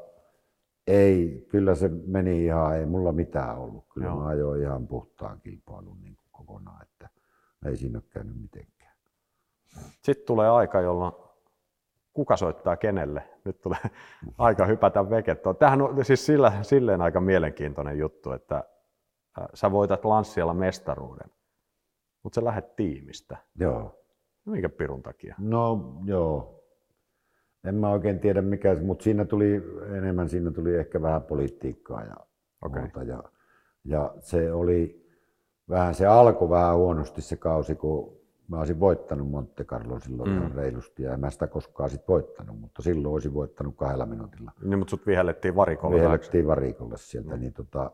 ei, kyllä se meni ihan, ei mulla mitään ollut. Kyllä Joo. mä ajoin ihan puhtaan kilpailun niin kuin kokonaan, että ei siinä ole käynyt mitenkään. Sitten tulee aika, jolloin kuka soittaa kenelle? Nyt tulee aika hypätä vekettoon. Tämähän on siis sillä, silleen aika mielenkiintoinen juttu, että sä voitat Lanssialla mestaruuden, mutta sä lähdet tiimistä. Joo. Minkä pirun takia? No joo, en mä oikein tiedä mikä, mutta siinä tuli enemmän, siinä tuli ehkä vähän politiikkaa ja okay. muuta. Ja, ja se oli vähän, se alkoi vähän huonosti se kausi, kun mä olisin voittanut Monte Carlo silloin mm. ihan reilusti ja en mä sitä koskaan sit voittanut, mutta silloin olisin voittanut kahdella minuutilla. Niin, mutta sut vihellettiin varikolle. Vihellettiin varikolle sieltä, mm. niin tota,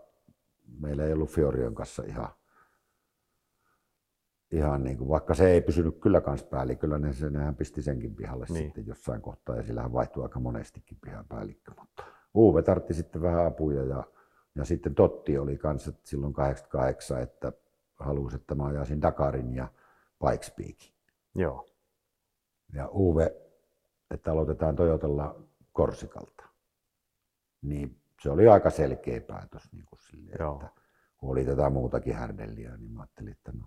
meillä ei ollut Fiorion kanssa ihan Ihan niin kuin, vaikka se ei pysynyt kyllä kans päälliköllä, niin se nehän pisti senkin pihalle niin. sitten jossain kohtaa ja sillähän vaihtui aika monestikin pihan päällikkö. Mutta Uwe tartti sitten vähän apuja ja, ja sitten Totti oli kanssa silloin kahdeksankymmentäkahdeksan, että halusi, että mä ajaisin Dakarin ja Pikes Peakin. Joo. Ja Uwe, että aloitetaan Toyotalla Korsikalta. Niin se oli aika selkeä päätös niin kuin sille, että kun oli tätä muutakin härdelliä, niin mä ajattelin, että no.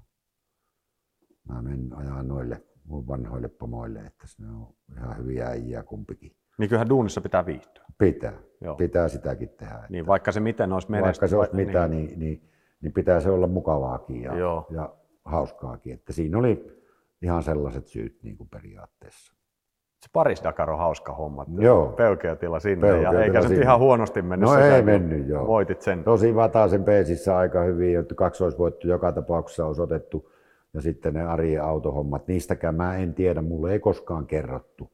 Mä menen ajaa noille mun vanhoille pomoille, että ne on ihan hyviä äijää kumpikin. Niin kyllähän duunissa pitää viihtyä. Pitää. Joo. Pitää sitäkin tehdä. Että niin vaikka se miten olisi menestynyt. Vaikka se olisi niin mitään, niin, niin, niin pitää se olla mukavaakin ja, ja hauskaakin. Että siinä oli ihan sellaiset syyt niin kuin periaatteessa. Se Paris-Dakar on hauska homma. Pöykeätila sinne. Pöykeätila ja eikä se ihan huonosti mennyt. No ei mennyt, joo. Voitit sen. Tosi Vataisen peesissä aika hyvin, että kaksi olisi voittu joka tapauksessa, olisi otettu. Ja sitten ne arjen autohommat, niistäkään mä en tiedä, mulle ei koskaan kerrottu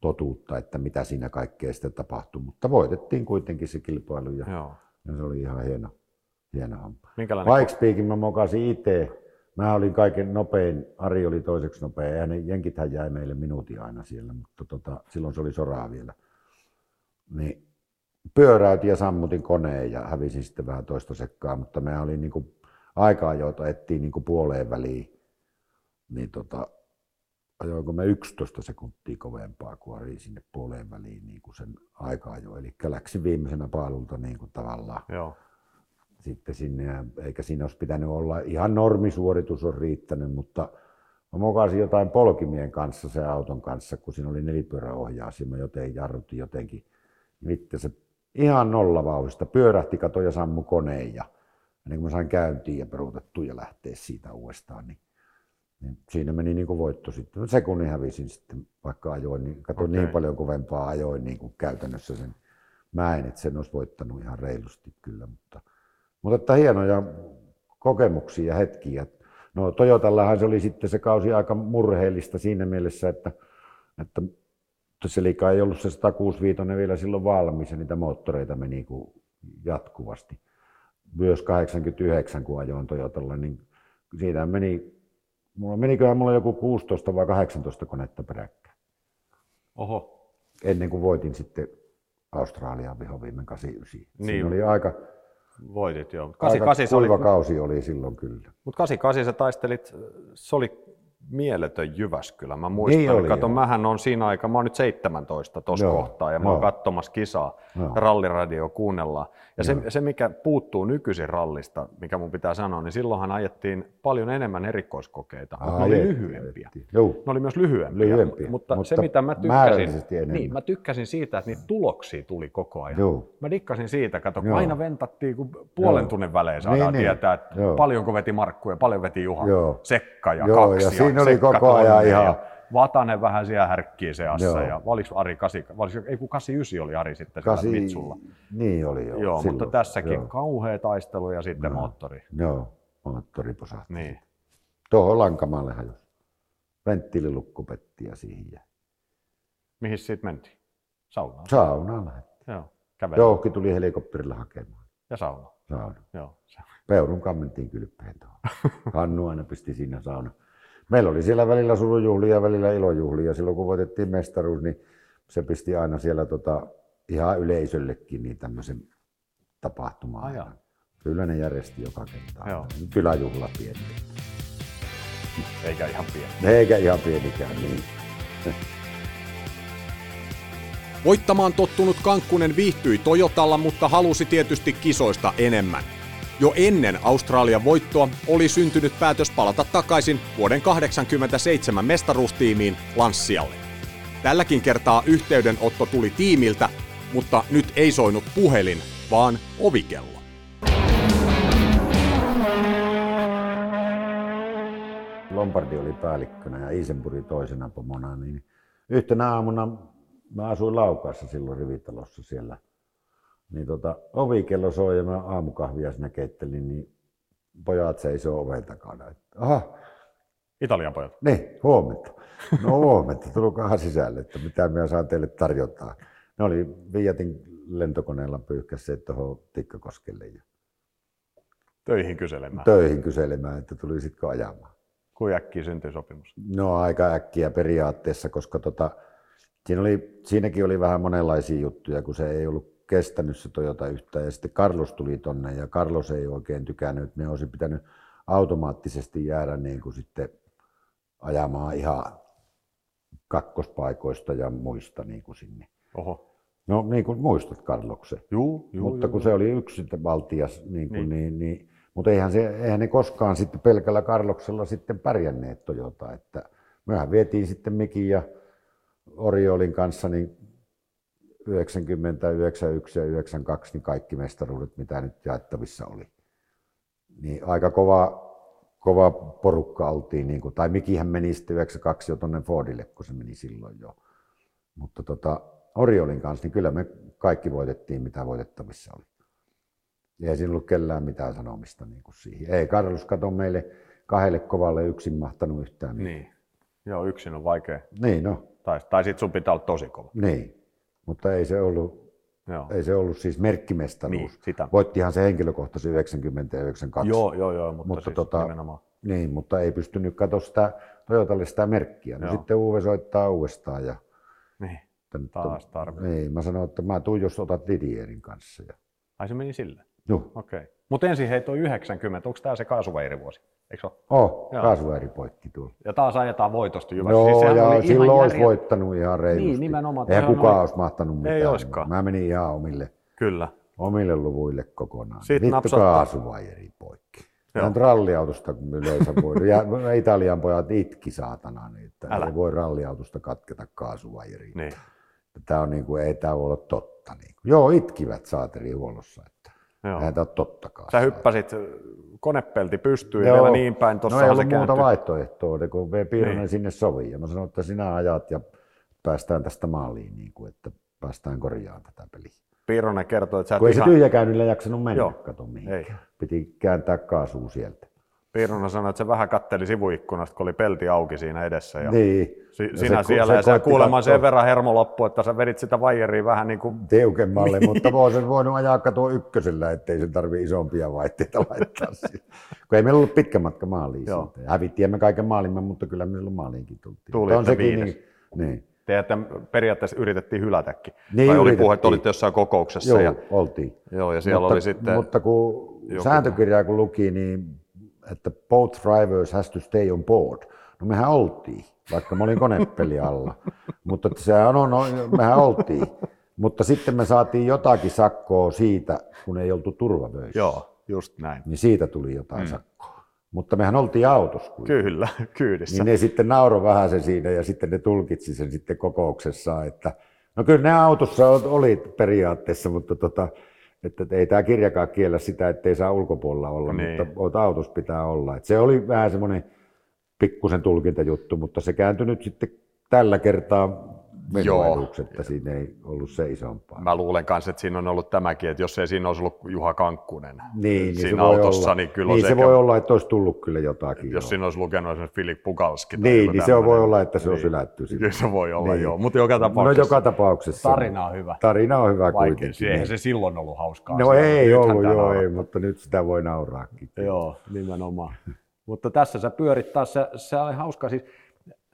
totuutta, että mitä siinä kaikkea sitten tapahtui, mutta voitettiin kuitenkin se kilpailu ja, ja se oli ihan hieno, hieno homma. Pikes Peakin mä mokasin itse, mä olin kaiken nopein, Ari oli toiseksi nopein ja ne jenkithän jäi meille minuutin aina siellä, mutta tota, silloin se oli soraa vielä. Niin pyöräytin ja sammutin koneen ja hävisin sitten vähän toista sekkaa, mutta mä olin niinku aikaa, joita ettiin niin puoleen väliin, niin tota, ajoinko me yksitoista sekuntia kovempaa kuin Ari sinne puoleen väliin niin sen aikaa jo. Eli läksin viimeisenä paalulta niin tavallaan. Joo. Sitten sinne, eikä siinä olisi pitänyt olla, ihan normisuoritus on riittänyt, mutta mä mokasin jotain polkimien kanssa sen auton kanssa, kun siinä oli nelipyöräohjaus ja mä joten jarrutin jotenkin. Sitten se ihan nollavauhdista pyörähti, kato ja sammu koneen. Ja ennen kuin mä sain käyntiin ja peruutettu ja lähteä siitä uudestaan, niin, niin siinä meni niin kuin voitto sitten. Sekunnin hävisin sitten, vaikka ajoin, niin katsoin okay. niin paljon kovempaa ajoin niin kuin käytännössä sen. Mä en, että sen olisi voittanut ihan reilusti kyllä, mutta, mutta että hienoja kokemuksia ja hetkiä. No Toyotallahan se oli sitten se kausi aika murheellista siinä mielessä, että, että se liikaa ei ollut se sata kuusikymmentäviisi vielä silloin valmis ja niitä moottoreita meni kuin jatkuvasti. Myös kahdeksankymmentäyhdeksän, kun ajoin Toyotalla, niin siitä meni, mulla meniköhän mulla joku kuusitoista vai kahdeksantoista konetta peräkkäin. Oho. Ennen kuin voitin sitten Australiaan vihoviimen kahdeksankymmentäyhdeksän. Niin. Siinä oli aika, voitit, joo. kahdeksankymmentäkahdeksan aika kuiva kausi oli silloin kyllä. Mutta kahdeksankymmentäkahdeksan sä taistelit, se oli mieletön Jyväskylä. Mä muistan, niin oli, kato, mähän on siinä aika, mä oon nyt seitsemäntoista tuossa kohtaa ja mä oon katsomassa kisaa, joo. Ralliradio kuunnellaan. Ja se, se, mikä puuttuu nykyisin rallista, mikä mun pitää sanoa, niin silloinhan ajettiin paljon enemmän erikoiskokeita, mutta ne oli lyhyempiä. Ne oli myös lyhyempiä, lyhyempiä. Mutta, mutta se mitä mä tykkäsin, niin, mä tykkäsin siitä, että niitä tuloksia tuli koko ajan. Joo. Mä dikkasin siitä, kato, kun aina ventattiin, kun puolen joo. tunnin välein saadaan niin, tietää, että joo. paljonko veti Markku ja paljon veti Juha, joo. sekka ja joo, kaksi. Ja siinä oli koko ajan ihan. Vatanen vähän siellä härkkii seassa ja oliko Ari kahdeksankymmentäyhdeksän oli Ari sitten kasi, siellä Mitsulla. Niin oli joo. Joo, silloin, mutta tässäkin joo. kauhea taistelu ja sitten no. moottori. Joo. moottori posahti. Niin. Tuohon lankamaalle hajosi. Venttiililukko petti ja siihen jäi. Mihin siitä mentiin? Saunaan? Saunaan lähdettiin. Joo. Jouhki tuli helikopterilla hakemaan. Ja sauna? Sauna. Joo. Peurun kammentiin kylppeen tuohon. Hannu aina pisti siinä sauna. Meillä oli siellä välillä surujuhlia ja välillä ilojuhlia. Silloin kun voitettiin mestaruus, niin se pisti aina siellä tota, ihan yleisöllekin niin tämmöisen tapahtumaan. Kyllä ne järjesti joka kertaa. Kyläjuhla pieni. Eikä ihan pieni. Eikä ihan pienikään. Niin. Voittamaan tottunut Kankkunen viihtyi Toyotalla, mutta halusi tietysti kisoista enemmän. Jo ennen Australian voittoa oli syntynyt päätös palata takaisin vuoden kahdeksankymmentäseitsemän mestaruustiimiin Lanssialle. Tälläkin kertaa yhteydenotto tuli tiimiltä, mutta nyt ei soinut puhelin, vaan ovikello. Lombardi oli päällikkönä ja Iisenburg toisena pomona, niin yhtenä aamuna mä asuin Laukaassa silloin rivitalossa siellä. Niin tota, ovikello soi ja mä aamukahvia sinä keittelin, niin pojat seisoo oven takana. Et, aha. Italian pojat? Niin, huomenta. No huomenta, tulkaa sisälle, että mitä minä saan teille tarjotaan. Ne oli Viatin lentokoneella pyyhkässeet tuohon Tikkakoskelle. Ja Töihin kyselemään? Töihin kyselemään, että tulisitko ajamaan. Kuinka äkkiä syntyi sopimus? No aika äkkiä periaatteessa, koska tota, siinä oli, siinäkin oli vähän monenlaisia juttuja, kun se ei ollut kestänyt se Toyota yhtään ja sitten Carlos tuli tonne ja Carlos ei oikein tykännyt. Ne olisi pitänyt automaattisesti jäädä niin kuin sitten ajamaan ihan kakkospaikoista ja muista niin kuin sinne. Oho. No niin kuin muistat Carloksen. Juu, juu, mutta juu, kun juu. Se oli yksin valtias, niin kuin, niin. Niin, niin, mutta eihän, se, eihän ne koskaan sitten pelkällä Carloksella sitten pärjänneet Toyota. Että mehän vietiin sitten Mikin ja Oriolin kanssa niin yhdeksänkymmentä, yhdeksänkymmentäyksi ja yhdeksänkymmentäkaksi niin kaikki mestaruudet, mitä nyt jaettavissa oli. Niin aika kova, kova porukka oltiin, niin kuin, tai Mikihän meni sitten yhdeksänkymmentäkaksi jo tuonne Fordille, kun se meni silloin jo. Mutta tota, Oriolin kanssa niin kyllä me kaikki voitettiin, mitä voitettavissa oli. Ei siinä ollut kellään mitään sanomista niin kuin siihen. Ei Carlos kato meille kahdelle kovalle yksin mahtanut yhtään mitään. Niin. Joo, yksin on vaikea. Niin, no. Tai, tai sitten sun pitää olla tosi kova. Niin. Mutta ei se ollut, ei se ollut siis merkkimestaruus. Niin, voittihan se henkilökohtaisesti yhdeksänkymmentä ja yhdeksänkymmentäkaksi. Joo, joo, joo, mutta, mutta, siis tota, niin, mutta ei pystynyt katsoa sitä Toyotalle sitä merkkiä. No joo. Sitten Uwe soittaa uudestaan. Ja niin, taas tarvitaan. Niin, mä sanoin, että mä tuun, jos otat Didierin kanssa. Ja ai se meni sillä? Joo. Okei. Okay. Mutta ensin hei toi yhdeksänkymmentä, onko tää se kaasuvairivuosi? Eikö ole? Oh, kaasuvairi poikki tuolla. Ja taas ajetaan voitosta Jyvässä. Joo, siis ja silloin olisi järjen voittanut ihan reilusti. Niin, nimenomaan. Eihän kukaan noin olisi mahtanut mitään. Ei oiskaan. Mä menin ihan omille, Kyllä. omille luvuille kokonaan. Sitten napsottaa. Vittu kaasuvairi poikki. Tämä on ralliautosta yleensä voi. Ja Italian pojat itki saatana, että ei voi ralliautosta katketa kaasuvairiin. Niin. Tää on niinku, ei tää voi olla totta. Niinku. Joo, itkivät saateri huollossa. Eihän tämä ole tottakaan. Sä hyppäsit konepelti pystyyn vielä niin päin. No ei ollut muuta vaihtoehtoa, kun vei Piironen niin sinne sovi. Ja mä sanoin, että sinä ajat ja päästään tästä maaliin, niin kuin, että päästään korjaamaan tätä peliä. Piironen kertoi, että sä et kun ei ihan se tyhjäkäynnillä jaksanut mennä, Joo. kato mihinkään. Ei. Piti kääntää kaasua sieltä. Piironen sanoi, että se vähän katteli sivuikkunasta, kun oli pelti auki siinä edessä. Ja niin. si- ja sinä se, siellä se ja sä kuulemaan sen verran hermo loppu, että sä vedit sitä vaijeria vähän niin kuin tiukemmalle, niin. Mutta voisin voinut ajaa katua ykkösellä, ettei sen tarvii isompia vaihteita laittaa siihen. Kun ei meillä ollut pitkä matka maaliin siitä. Hävittiin me kaiken maalimme, mutta kyllä me silloin maaliinkin tultiin. Tuli, on sekin niin, niin. Te, että periaatteessa yritettiin hylätäkin. Niin, vai oli puhe, että olitte jossain kokouksessa. Joo, ja oltiin. Joo, ja siellä mutta, oli sitten mutta kun sääntökirjaa kun luki, niin että both drivers has to stay on board. No mehän oltiin, vaikka mä olin konepeli alla, mutta sehän on, no, mehän oltiin. Mutta sitten me saatiin jotakin sakkoa siitä, kun ei oltu turvavöissä. Joo, just näin. Niin siitä tuli jotain mm. sakkoa. Mutta mehän oltiin autossa. Kyllä, kyydissä. Niin ne sitten nauroi vähän sen siinä ja sitten ne tulkitsi sen sitten kokouksessa, että no kyllä ne autossa oli periaatteessa, mutta tota, että ei tämä kirjakaan kiellä sitä, ettei saa ulkopuolella olla, niin. Mutta autossa pitää olla. Et se oli vähän semmoinen pikkusen tulkintajuttu, mutta se kääntyi nyt sitten tällä kertaa menueduksetta, siinä ei ollut se isompaa. Mä luulen kanssa, että siinä on ollut tämäkin, että jos ei siinä olisi ollut Juha Kankkunen niin, siinä niin autossa, niin kyllä niin se sekä... voi olla, että olisi tullut kyllä jotakin. Jos jo. siinä olisi lukenut esimerkiksi Filip Pukalski. Niin, niin se voi olla, että se niin. on ylätty. Kyllä se voi olla, niin. joo, mutta joka tapauksessa. No joka tapauksessa. Tarina on hyvä. Tarina on hyvä Vaikea. kuitenkin. Eihän se silloin ollut hauskaa. No ei, ei ollut, joo, ei, mutta nyt sitä voi nauraakin. Joo, nimenomaan. Mutta tässä sä pyörit taas, se oli hauskaa. Siis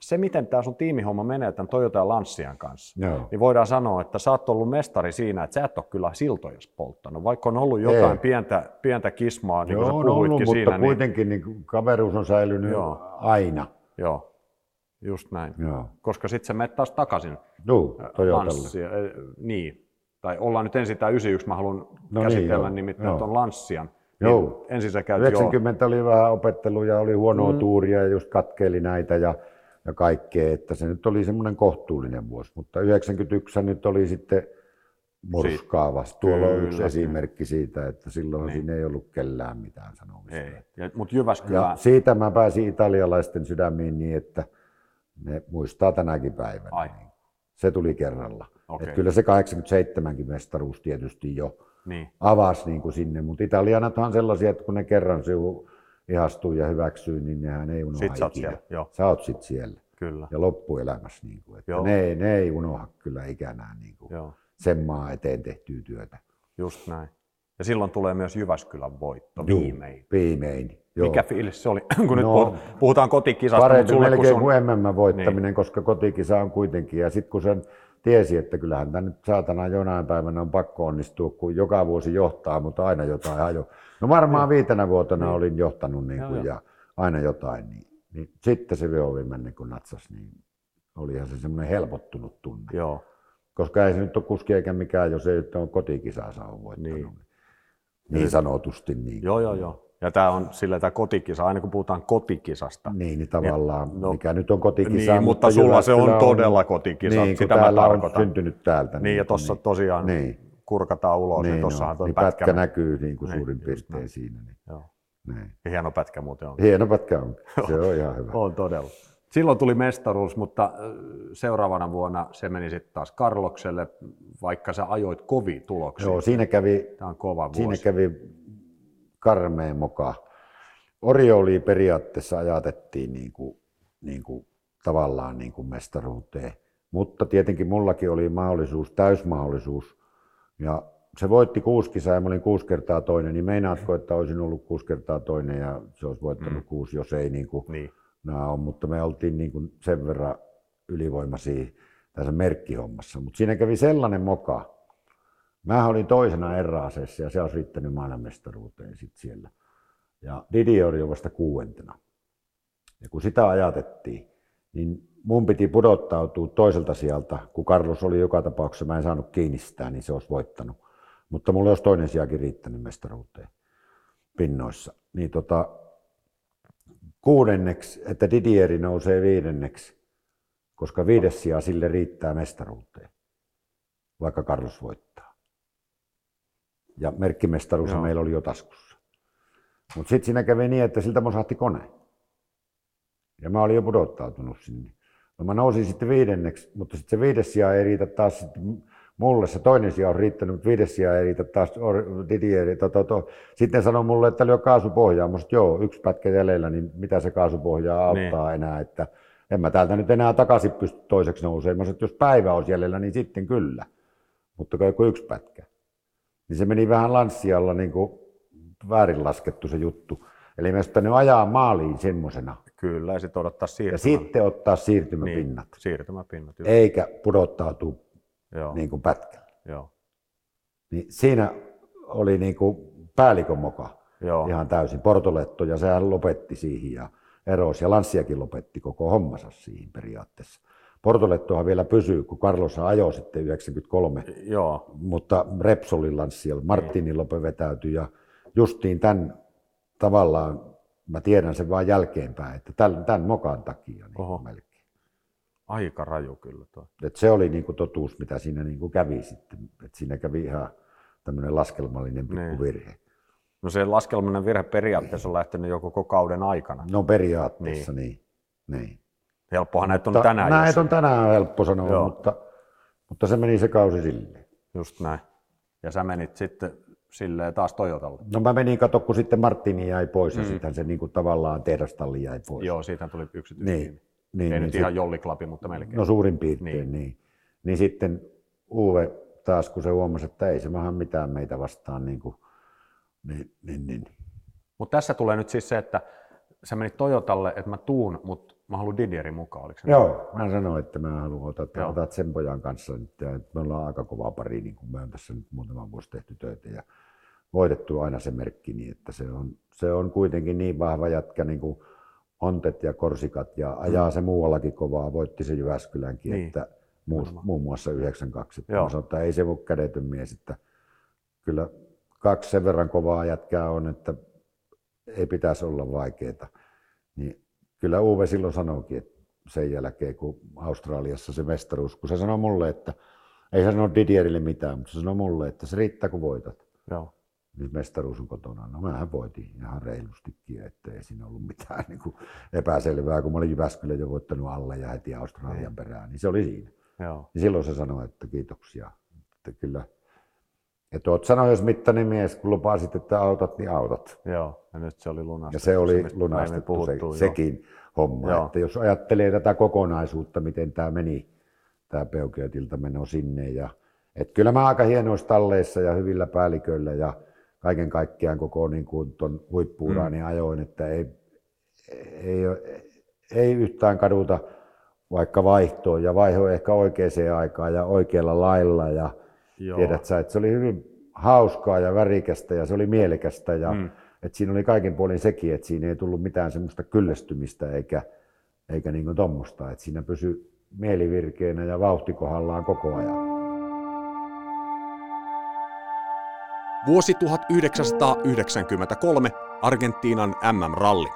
se, miten tämä sun tiimihomma menee tämän Toyota ja Lancian kanssa, joo. niin voidaan sanoa, että sä oot ollut mestari siinä, että sä et ole kyllä siltoja polttanut, vaikka on ollut jotain Ei. pientä, pientä kismaa, niin joo, kuin sä puhuitkin ollut, siinä. Mutta niin... kuitenkin niin kaveruus on säilynyt joo. aina. Joo, just näin. Joo. Koska sitten sä menet taas takaisin Juu, Lancia, niin. Tai ollaan nyt ensin tämä yhdeksänkymmentäyksi, mä haluan no käsitellä niin, nimittäin tuon Lancian. Joo. Ensin sä käyt yhdeksänkymmentä jo. oli vähän opetteluja, oli huonoa mm. tuuria ja just katkeili näitä ja, ja kaikkea, että se nyt oli semmoinen kohtuullinen vuosi, mutta yhdeksänkymmentäyksi nyt oli sitten murskaavasti. Tuolla on yksi esimerkki siitä, että silloin niin. siinä ei ollut kellään mitään sanomista. Ja, mut Jyväskylä... ja siitä mä pääsin italialaisten sydämiin niin, että ne muistaa tänäkin päivänä. Ai. Se tuli kerralla. Okay. Että kyllä se kahdeksankymmentäseitsemänkin mestaruus tietysti jo. Niin. Avasi niin kuin sinne, mutta italianathan sellaisia, että kun ne kerran sivu ihastuu ja hyväksyy, niin nehän ei unoha ikinä. Siellä, sä oot sit siellä kyllä. ja loppuelämässä, niin kuin, että ne, ne ei unoha kyllä ikänään niin kuin sen maa eteen tehtyä työtä. Just näin. Ja silloin tulee myös Jyväskylän voitto viimein. Viimein. Joo. Mikä fiilis se oli, kun no, nyt puhutaan kotikisasta? Parempi melkein kuin M M-voittaminen, niin. koska kotikisa on kuitenkin. Ja sit kun sen tiesi, että kyllähän tämä nyt saatana jonain päivänä on pakko onnistua, kun joka vuosi johtaa, mutta aina jotain hajoaa. No varmaan viitenä vuotena niin. olin johtanut niin kuin, ja aina jotain. Niin, niin. Sitten se vihoviimeinen, niin kun natsas, niin olihan se semmoinen helpottunut tunne. Joo. Koska ei se nyt ole kuski eikä mikään, jos ei nyt ole kotikisaa saa voittanut. Niin, niin sanotusti. Niin. Joo, joo, joo. Ja tämä on sillä tämä kotikisa, aina kun puhutaan kotikisasta. Niin, niin tavallaan, ja, no, mikä nyt on kotikisa. Niin, mutta sulla se on todella on, kotikisa, niin, sitä mä tarkoitan. On syntynyt täältä. Niin, niin ja tuossa niin. tosiaan niin. kurkataan ulos. Niin, no, niin pätkä, pätkä näkyy niin kuin niin, suurin piirtein niin. siinä. Niin. Joo. Niin. Hieno pätkä muuten on. Hieno pätkä on, se on ihan hyvä. On todella. Silloin tuli mestaruus, mutta seuraavana vuonna se meni sitten taas Karlokselle, vaikka sä ajoit kovia tuloksia. Joo, siinä kävi, tämä on kova vuosi. Siinä kävi karmeen moka. Oriolia periaatteessa ajatettiin niin kuin, niin kuin, tavallaan niin kuin mestaruuteen, mutta tietenkin mullakin oli mahdollisuus, täysmahdollisuus. Ja se voitti kuusi kisaa ja mä olin kuusi kertaa toinen, niin meinaatko, että olisin ollut kuusi kertaa toinen ja se olisi voittanut mm. kuusi, jos ei niin kuin niin. nämä on. Mutta me oltiin niin kuin sen verran ylivoimaisia tässä merkkihommassa. Mutta siinä kävi sellainen moka. Mä olin toisena erääsessä ja se olisi riittänyt maailmanmestaruuteen sitten siellä. Ja Didier oli vasta kuuentena. Ja kun sitä ajatettiin, niin mun piti pudottautua toiselta sieltä, kun Carlos oli joka tapauksessa, mä en saanut kiinni sitä, niin se olisi voittanut. Mutta mulla olisi toinen sijakin riittänyt mestaruuteen pinnoissa. Niin tota, kuudenneksi, että Didieri nousee viidenneksi, koska viides sija sille riittää mestaruuteen, vaikka Carlos voittaa. Ja merkkimestaruus Joo. meillä oli jo taskussa. Mutta sitten siinä kävi niin, että siltä mun sahti kone. Ja mä olin jo pudottautunut sinne. No mä nousin sitten viidenneksi, mutta sitten se viides sija ei riitä taas sitten mulle. Se toinen sija on riittänyt, mutta viides sija ei riitä taas Didieri. Sitten ne sanoi mulle, että oli jo kaasupohjaa. Mä sanoin, että joo, yksi pätkä jäljellä, niin mitä se kaasupohjaa auttaa niin. enää. Että en mä täältä nyt enää takaisin pysty toiseksi nousemaan. Mä sanoin, että jos päivä olisi jäljellä, niin sitten kyllä. Mutta kai joku yksi pätkä. Niin se meni vähän Lancialla niin kuin väärin laskettu se juttu. Eli me olisi pitänyt ajaa maaliin semmoisena. Kyllä, ja sitten odottaa siirtymä. Ja sitten ottaa siirtymäpinnat. Niin, siirtymäpinnat joo. Eikä pudottautua niin kuin pätkällä. Joo. Niin siinä oli niin kuin päällikön moka joo. ihan täysin. Portoletto ja sehän lopetti siihen ja erosi. Ja Lanciakin lopetti koko hommansa siihen periaatteessa. Portolettohan vielä pysyy, kun Carlos ajoi sitten yhdeksänkymmentäkolme, Joo. mutta Repsolin Lancialla, Martinin Lope vetäytyi ja justiin tämän tavallaan, mä tiedän sen vaan jälkeenpäin, että tämän, tämän mokan takia niin melkein. Aika raju kyllä toi. Et se oli niin kuin totuus, mitä siinä niin kuin kävi sitten, että siinä kävi ihan tämmöinen laskelmallinen pikkuvirhe. Niin. No se laskelmallinen virhe periaatteessa on lähtenyt jo koko kauden aikana. No periaatteessa niin. niin. niin. Helppohan näitä on tänään. Näitä on tänään helppo sanoa, mutta, mutta se meni se kausi silleen. Just näin. Ja sä menit sitten silleen taas Toyotalle. No mä menin kato, kun sitten Martini jäi pois mm-hmm. ja sitten se niin kuin tavallaan tehdastalli jäi pois. Joo, siitä tuli yksityinen. Niin, niin, ei niin, nyt ihan sit... jolliklapi, mutta melkein. No suurin piirtein niin. niin. Niin sitten Uwe taas, kun se huomasi, että ei se mahan mitään meitä vastaan. Niin kuin, niin, niin, niin. Mutta tässä tulee nyt siis se, että sä menit Toyotalle, että mä tuun, mutta mä haluan Didierin mukaan, oliko se? Joo, mä sanoin, että mä haluan ottaa, ottaa sen pojan kanssa, että me ollaan aika kovaa pari, niin kuin me on tässä nyt muutaman vuosi tehty töitä ja voitettu aina se merkki, niin että se on, se on kuitenkin niin vahva jätkä, niin kuin Ontet ja Korsikat ja ajaa mm. se muuallakin kovaa, voitti se Jyväskylänkin, niin. että muus, muun muassa yhdeksänkymmentäkaksi. Mä sanoin, että ei se voi kädetyn mies, että kyllä kaksi sen verran kovaa jätkää on, että ei pitäisi olla vaikeeta. Niin kyllä Uwe silloin sanoikin, että sen jälkeen kun Australiassa se mestaruus, kun se sanoi mulle, että ei sano Didierille mitään, mutta se sanoi mulle, että se riittää kun voitat. Joo. Nyt mestaruus on kotona. No mähän voitin ihan reilustikin, ettei siinä ollut mitään niin kuin epäselvää, kun mä olin Jyväskylän jo voittanut alle ja heti Australian mm. perään, niin se oli siinä. Joo. Ja silloin se sanoi, että kiitoksia. Että kyllä. Että oot sanoismittainen mies, kun lupasit, että autat, niin autat. Joo, ja nyt se oli lunastettu. Ja se oli lunastettu puhuttu, se, sekin homma. Joo. Että jos ajattelee tätä kokonaisuutta, miten tämä meni, tämä Peugeotilta meno sinne. Ja, että kyllä mä aika hienoissa talleissa ja hyvillä päälliköillä ja kaiken kaikkiaan koko niin kuin ton huippu-uraani mm. ajoin, että ei, ei, ei yhtään kaduta vaikka vaihtoon. Ja vaihdoin ehkä oikeaan aikaan ja oikealla lailla. Ja joo. Tiedät sä, että se oli hyvin hauskaa ja värikästä ja se oli mielekästä ja mm. että siinä oli kaiken puolin sekin, että siinä ei tullut mitään semmoista kyllästymistä eikä, eikä niin kuin tommosta, että siinä pysyi mielivirkeänä ja vauhti kohdallaan koko ajan. Vuosi tuhatyhdeksänsataayhdeksänkymmentäkolme Argentiinan äm äm-ralli.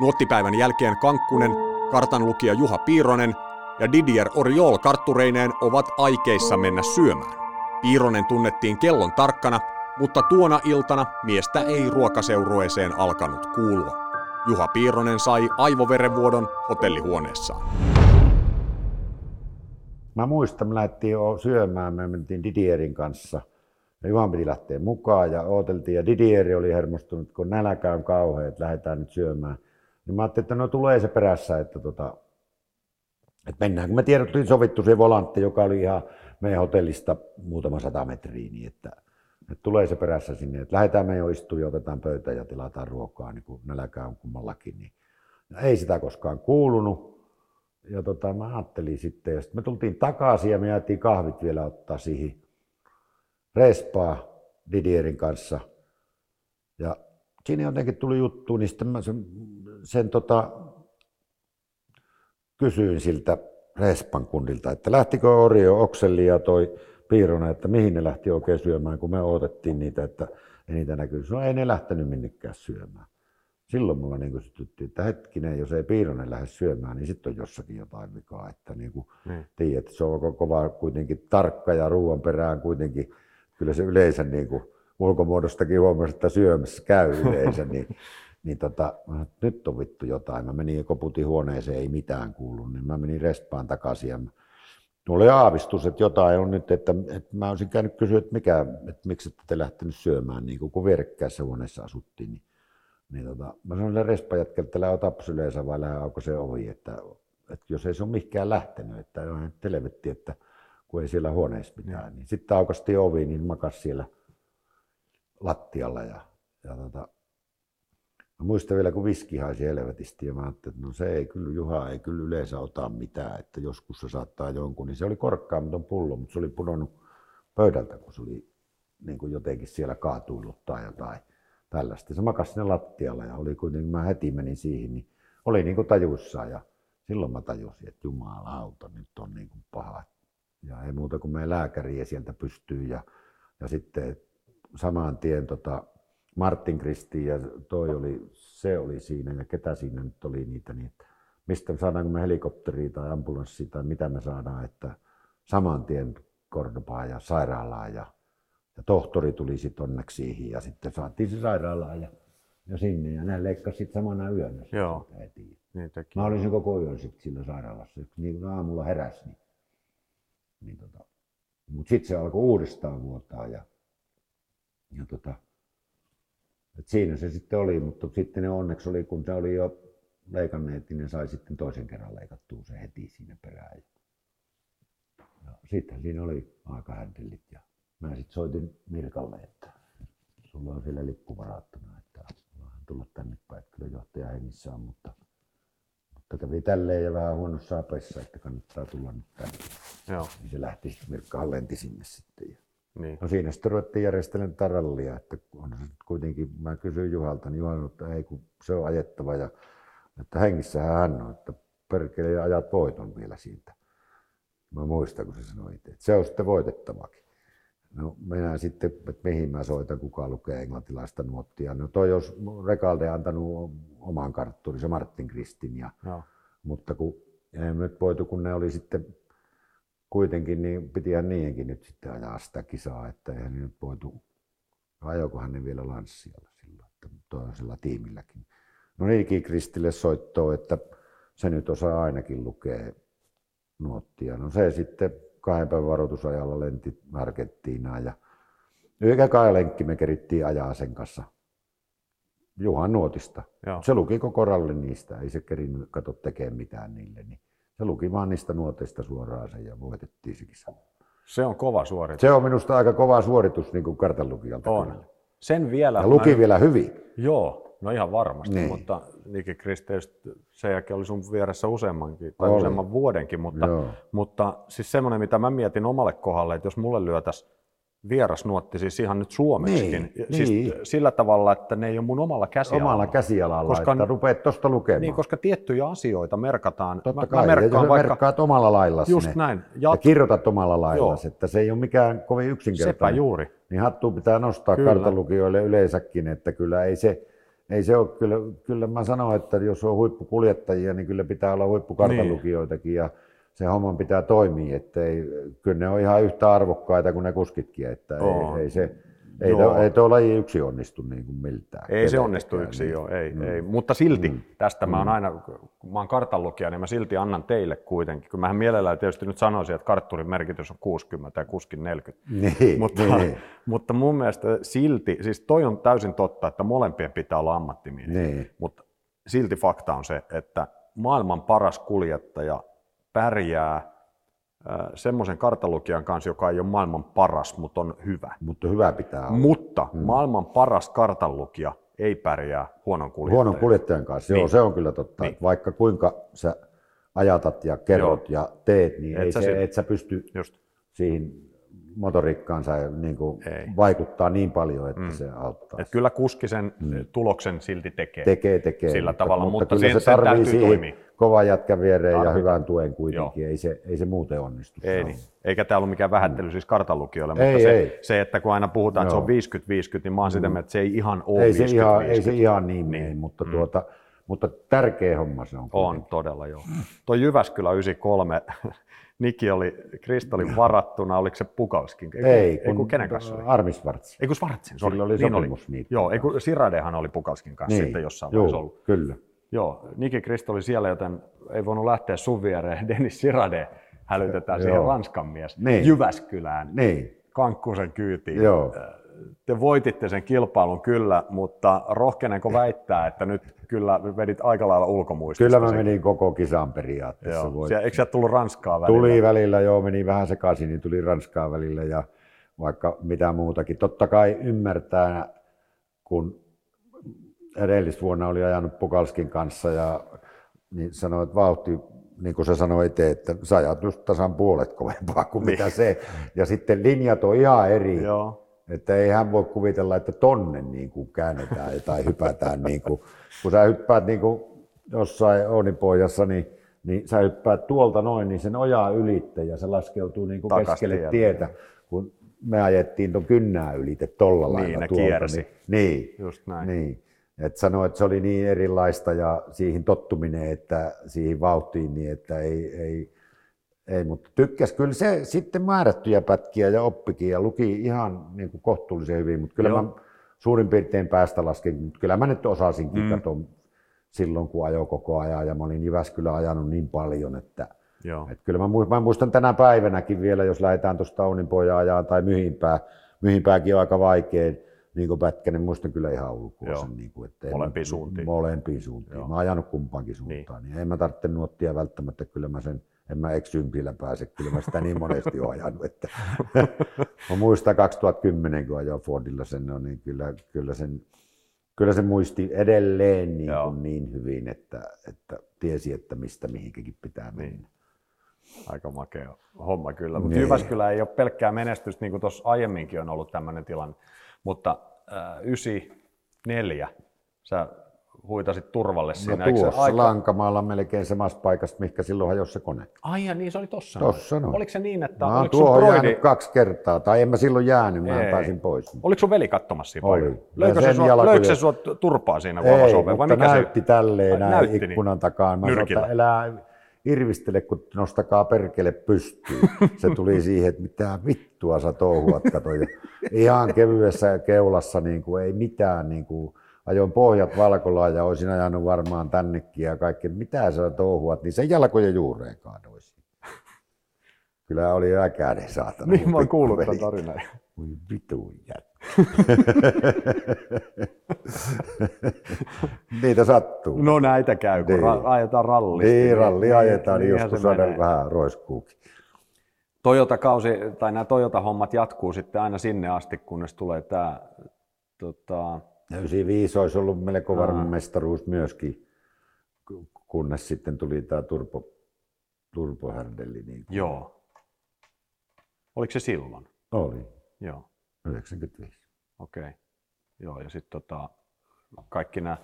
Nuottipäivän jälkeen Kankkunen, kartanlukija Juha Piironen ja Didier Oriol karttureineen ovat aikeissa mennä syömään. Piironen tunnettiin kellon tarkkana, mutta tuona iltana miestä ei ruokaseurueeseen alkanut kuulua. Juha Piironen sai aivoverenvuodon hotellihuoneessaan. Mä muistan, me lähdettiin syömään, me mentiin Didierin kanssa. Juhan piti lähteä mukaan ja ooteltiin ja Didieri oli hermostunut, kun nälkä on kauhea, että lähdetään nyt syömään. Niin mä ajattelin, että no tulee se perässä, että, tota, että mennään. Kun me tiedottiin sovittu se volantti, joka oli ihan meidän hotellista muutama sata metriä, niin että, että tulee se perässä sinne, että lähdetään me jo istumaan ja otetaan pöytään ja tilataan ruokaa, niin kun nälkä on kummallakin. Niin. No, ei sitä koskaan kuulunut. Ja tota, mä ajattelin sitten, ja sit me tultiin takaisin ja me jäätiin kahvit vielä ottaa siihen respaa Didierin kanssa. Ja siinä jotenkin tuli juttu, niin sitten mä sen, sen tota, kysyin siltä Respan kundilta, että lähtikö Orio, Okselli ja toi Piironen, että mihin ne lähti oikein syömään, kun me odotettiin niitä, että ei niitä näkyy. No ei ne lähtenyt minnekään syömään. Silloin mulla niin sytyttiin, että hetkinen, jos ei Piironen lähde syömään, niin sitten on jossakin jotain vikaa. Että niin kuin mm. tiedät, se on kova kuitenkin tarkka ja ruoan perään kuitenkin. Kyllä se yleensä niin kuin ulkomuodostakin huomasi, että syömässä käy yleensä. niin, Niin tota, nyt on vittu jotain. Mä menin ja koputin huoneeseen, ei mitään kuulu, niin mä menin respaan takaisin ja mulla oli aavistus, että jotain on nyt, että, että mä olisin käynyt kysyä, että, mikä, että miksi ette te lähtenyt syömään, niin kun vierekkäisessä huoneessa asuttiin. Niin, niin tota, mä sanoin sille respajätkelle, että lähde otapas yleensä vai lähde aukaiseen ovi, että, että jos ei se ole mihinkään lähtenyt, että televetti, että kun ei siellä huoneessa mitään. Niin. Sitten aukaistiin ovi, niin makas siellä lattialla ja, ja tota, mä muistan vielä, kun viski haisi helvetisti ja mä ajattelin, että no se ei kyllä, Juha ei kyllä yleensä ota mitään, että joskus se saattaa jonkun, niin se oli korkkaamaton pullo, mutta se oli pudonnut pöydältä, kun se oli niin kuin jotenkin siellä kaatuillut tai jotain tällaista. Se makasi sinne lattialla ja oli kuitenkin, mä heti menin siihen, niin oli niin kuin tajuissaan ja silloin mä tajusin, että jumalauta, nyt on niin kuin paha ja ei muuta kuin me lääkäriä sieltä pystyy ja, ja sitten samaan tien tota, Martin Kristiin ja toi oli, se oli siinä ja ketä siinä nyt oli niitä, niin mistä saadaanko me helikopteria tai ambulanssia tai mitä me saadaan, että saman tien Cordobaan ja sairaalaan ja, ja tohtori tuli sitten onneksi siihen ja sitten saatiin se sairaalaan ja, ja sinne ja ne leikkasivat samana yönä. Joo. Sitten heti. Niin teki. Mä olin sen koko yön sitten sillä sairaalassa, niin kun aamulla heräsi. Niin, niin tota. Mutta sitten se alkoi uudestaan vuotaa ja, ja tota, et siinä se sitten oli, mutta sitten ne onneksi oli, kun se oli jo leikanneet, niin ne sai sitten toisen kerran leikattua se heti siinä perään. No, sittenhän siinä oli aika händellit ja mä sitten soitin Mirkalle, että sulla on siellä lippu varattuna, että voidaan tulla tänne päin, kyllä johtaja hengissä on, mutta, mutta kävi tälleen ja vähän huonossa apessa, että kannattaa tulla nyt tänne. Joo. Niin se lähti sitten, Mirkkahan lenti sinne sitten. Niin. No siinä sitten ruvettiin järjestelemaan tarallia, että on se kuitenkin, mä kysyin Juhalta, niin Juha sanoi, että ei kun se on ajettava ja että hengissähän hän on, että perkele ja ajat voiton vielä siitä. Mä muistan, kun se sanoi itse, että se on sitten voitettavakin. No minä sitten, että mihin mä soitan, kuka lukee englantilaista nuottia. No toi jos Recalde antanut oman kartturinsa Martin Kristin ja, no. Mutta kun ei nyt voitu, kun ne oli sitten kuitenkin, niin pitihän niihinkin nyt sitten ajaa sitä kisaa, että eihän ne nyt voitu. Ajokohan ne vielä lanssialla silloin, että toisella tiimilläkin. No niinkin Kristille soittoo, että se nyt osaa ainakin lukea nuottia. No se sitten kahden päivän varoitusajalla lenti Argentiinaan ja yhden kahden lenkki me kerittiin ajaa sen kanssa Juhan nuotista. Joo. Se luki koko rallin niistä, ei se kerinyt kato tekemään mitään niille. Niin se luki vaan niistä nuoteista suoraan sen ja voitettiin se kisa. Se on kova suoritus. Se on minusta aika kova suoritus niin kuin kartanlukijalta. On. Sen vielä... Ja luki mä... vielä hyvin. Joo, no ihan varmasti, niin. Mutta Niki Kristeys sen jälkeen oli sun vieressä useammankin, tai oli. useamman vuodenkin, mutta, mutta siis semmoinen, mitä mä mietin omalle kohdalle, että jos mulle lyötäisiin vierasnuotti siis ihan nyt suomeksikin, niin, siis niin. Sillä tavalla, että ne ei ole mun omalla käsialalla. Omalla käsialalla, koska, että rupeat tuosta lukemaan. Niin, koska tiettyjä asioita merkataan. Totta mä, kai, mä ja vaikka, merkkaat omalla laillasi just ne, näin, jat... ja kirjoitat omalla laillasi, että se ei ole mikään kovin yksinkertainen. Sepä juuri. Niin hattua pitää nostaa kyllä. Kartalukijoille yleensäkin, että kyllä ei se, ei se ole, kyllä, kyllä mä sanon, että jos on huippukuljettajia, niin kyllä pitää olla huippukartalukijoitakin. Niin. Se homman pitää toimia, että ei, kyllä ne on ihan yhtä arvokkaita kuin ne kuskitkin, että oh. ei, ei se ei tuo, ei tuo laji yksi onnistu niin kuin miltään. Ei se onnistu yksin, niin. Joo, ei, mm. ei, mutta silti mm. tästä mm. mä oon aina, kun mä oon kartanlukija, niin mä silti annan teille kuitenkin. Kun mähän mielellään tietysti nyt sanoisin, että kartturin merkitys on kuusikymmentä ja kuskin neljäkymmentä, niin, mutta, niin. Mutta mun mielestä silti, siis toi on täysin totta, että molempien pitää olla ammattimiehiä, niin. Mutta silti fakta on se, että maailman paras kuljettaja pärjää semmoisen kartanlukijan kanssa, joka ei ole maailman paras, mutta on hyvä. Mutta hyvä pitää olla. Mutta mm. maailman paras kartanlukija ei pärjää huonon kuljettajan. Huonon kuljettajan kanssa, niin. Joo, se on kyllä totta. Niin. Vaikka kuinka sä ajatat ja kerrot joo. ja teet, niin et ei sä, se, sin... et sä pysty just. Siihen motoriikkaansa niin vaikuttaa niin paljon, että mm. se auttaa. Et kyllä kuski sen mm. tuloksen silti tekee. Tekee, tekee. Sillä mutta, tavalla, mutta, mutta kyllä sen, se tarvii siihen kovan jätkän viereen tarvita. Ja hyvän tuen kuitenkin. Ei se, ei se muuten onnistu. Ei niin. Eikä tää ollut mikään vähättely siis kartanlukijoille, mutta ei, se, ei. se, että kun aina puhutaan, joo. että se on viisikymmentä viisikymmentä, niin mä oon sitä, että se ei ihan ole ei viisikymmentä viisikymmentä. Se ihan, ei se ihan niin, niin. Mutta, mm. tuota, mutta tärkeä homma se on. On kuitenkin. Todella joo. Tuo Jyväskylä yhdeksänkymmentäkolme. Niki oli, Krista oli varattuna, oliko se Pukalskin? Ei, ei kun, kun kenen kanssa oli? Armi Schwarz. Ei kun Schwarzin, se oli, oli niin sopimus oli. Niitä. Joo, ei kun Siradehan oli Pukalskin kanssa niin. Sitten jossain vaiheessa ollut. Kyllä. Joo, Niki Krista oli siellä, joten ei voinut lähteä sun viereen. Dennis Sirade hälytetään se, siihen joo. Ranskan mies niin. Jyväskylään, niin. Kankkusen kyytiin. Joo. Te voititte sen kilpailun kyllä, mutta rohkenenko väittää, että nyt kyllä vedit aika lailla ulkomuistista? Kyllä mä menin koko kisan periaatteessa. Voit... Eikö sä tullut Ranskaa välillä? Tuli välillä, joo, meni vähän sekaisin, niin tuli Ranskaa välillä ja vaikka mitä muutakin. Totta kai ymmärtää, kun edellisvuonna oli ajanut Pukalskin kanssa ja niin sanoi, että vauhti, niin kuin sä sanoit, että sä ajat just tasan puolet kovempaa kuin niin. Mitä se. Ja sitten linjat on ihan eri. Joo. Että ei hän voi kuvitella, että tonne niin kuin käännetään tai hypätään. Niin kuin, kun sä hyppäät niin kuin jossain Oonipohjassa, niin, niin sä hyppäät tuolta noin, niin sen ojaa ylitte ja se laskeutuu niin kuin keskelle tietä. Kun me ajettiin tuon kynnää ylite tuolla niin, lailla tuolta. Kiersi. Niin, just näin. Niin. Et sanoi, että se oli niin erilaista ja siihen tottuminen, että siihen vauhtiin, niin että ei... ei Ei, mutta tykkäsi kyllä se sitten määrättyjä pätkiä ja oppikin ja luki ihan niin kuin kohtuullisen hyvin, mutta kyllä joo. Mä suurin piirtein päästä laskin, mutta kyllä mä nyt osasinkin mm. katsoa silloin, kun ajoi koko ajan, ja mä olin Jyväskylän ajanut niin paljon, että, että kyllä mä muistan, mä muistan tänä päivänäkin vielä, jos lähdetään tuosta Ouninpojan ajaa tai Myhinpää, Myhinpääkin on aika vaikea niin pätkä, niin muistan kyllä ihan ulkoa sen. Niin molempiin suuntiin. Molempiin suuntiin. Joo. Mä oon ajanut kumpaankin suuntaan, niin, niin en mä tarvitse nuottia välttämättä, kyllä mä sen, en mä ex-ympillä pääse, kyllä mä sitä niin monesti oon ajanut, että mä muistan kaksituhattakymmenen, kun ajoin Fordilla sen, no, niin kyllä, kyllä sen Kyllä se muisti edelleen niin, kuin niin hyvin, että, että tiesi, että mistä mihinkin pitää mennä. Aika makea homma kyllä, mutta nee. Jyväskylä ei ole pelkkää menestystä, niin kuin tuossa aiemminkin on ollut tämmöinen tilanne. Mutta äh, yhdeksänkymmentäneljä sä huitasit turvalle siinä. No tuossa aika... Lankamaalla melkein samassa paikassa, mihinkä silloin hajosi se kone. Ai ja niin, se oli tossa. Tossa no. Oliko se niin, että... Mä oon tuohon broidi... jäänyt kaksi kertaa, tai en mä silloin jäänyt, mä en pääsin pois. Oliko sun veli katsomassa siinä paikalla? Löikö se, jalkoja... se sua turpaa siinä vauvasoveen? Ei, vai mikä näytti se... tälleen näin näytti ikkunan niin. takaan. Mä nyrkillä. Sanoin, elää irvistele, kun nostakaa perkele pystyyn. Se tuli siihen, että mitä vittua sä touhuat, kato. Ihan kevyessä keulassa, niin kuin, ei mitään. Niin kuin, ajoin pohjat valkolaan ja olisin ajanut varmaan tännekin ja kaikki, mitä sä touhuat, niin sen jalkojen juureen kaadoisin. Kyllä oli äkäinen saatana. Niin mä oon kuullut tämän tarinan. Ui vitu jättä. Niitä sattuu. No näitä käy, kun niin. ra- ajetaan rallista. Niin, ralli ajetaan, niin, niin joskus saadaan vähän roiskuukin. Toyota-kausi, tai nämä Toyota-hommat jatkuu sitten aina sinne asti, kunnes tulee tämä... Tota... yhdeksänkymmentäviisi olisi ollut melko varma mestaruus myöskin, kunnes sitten tuli tämä turbo, turbohärdeli. Niin joo. Oliko se silloin? Oli. Joo. yhdeksänkymmentäviisi. Okei. Okay. Joo, ja sitten tota, kaikki nämä...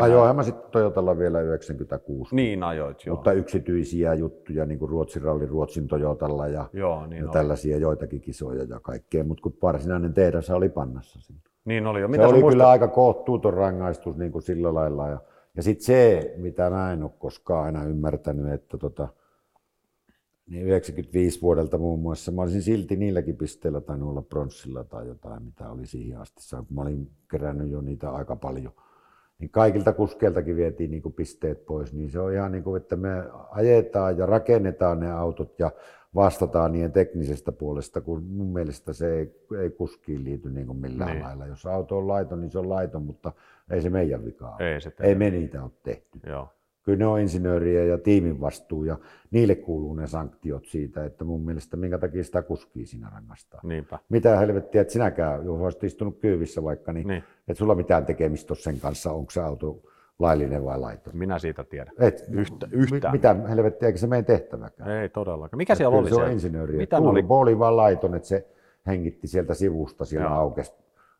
Ajoinhan mä sitten Toyotalla vielä yhdeksänkymmentäkuusi. Niin ajoit, joo. Mutta yksityisiä juttuja, niin kuin Ruotsin ralli Ruotsin Toyotalla ja, joo, niin ja tällaisia joitakin kisoja ja kaikkea. Mutta kun varsinainen tehdas oli pannassa silloin. Niin oli jo. Mitä se oli muistat? Kyllä aika kohtuuton rangaistus niin kuin sillä lailla. Ja, ja sitten se, mitä mä en ole koskaan aina ymmärtänyt, että tota, niin yhdeksänkymmentäviisi vuodelta muun muassa mä olisin silti niilläkin pisteillä tai olla pronssilla tai jotain, mitä oli siihen asti. Mä olin kerännyt jo niitä aika paljon. Niin kaikilta kuskeiltakin vietiin niin kuin pisteet pois, niin se on ihan niin kuin, että me ajetaan ja rakennetaan ne autot ja vastataan niiden teknisestä puolesta, kun mun mielestä se ei, ei kuskiin liity niin kuin millään niin. lailla. Jos auto on laiton, niin se on laiton, mutta ei se meidän vikaa ole. Ei, ei me niitä ole tehty. Joo. Kyllä ne on insinööriä ja tiimin vastuu ja niille kuuluu ne sanktiot siitä, että mun mielestä minkä takia sitä kuskia sinä rangaistaa. Niinpä. Mitä helvettiä, että sinäkään, jos olisit istunut kyyvissä vaikka, niin, niin. et sulla mitään tekemistä sen kanssa, onko se auto laillinen vai laiton. Minä siitä tiedän. Et, Yhtä, yhtään. Mitä helvettiä, eikä se meidän tehtäväkään. Ei todellakaan. Mikä et siellä oli se? Se on insinööriä. Tuulipo oli vaan laiton, että se hengitti sieltä sivusta, siellä aukesi,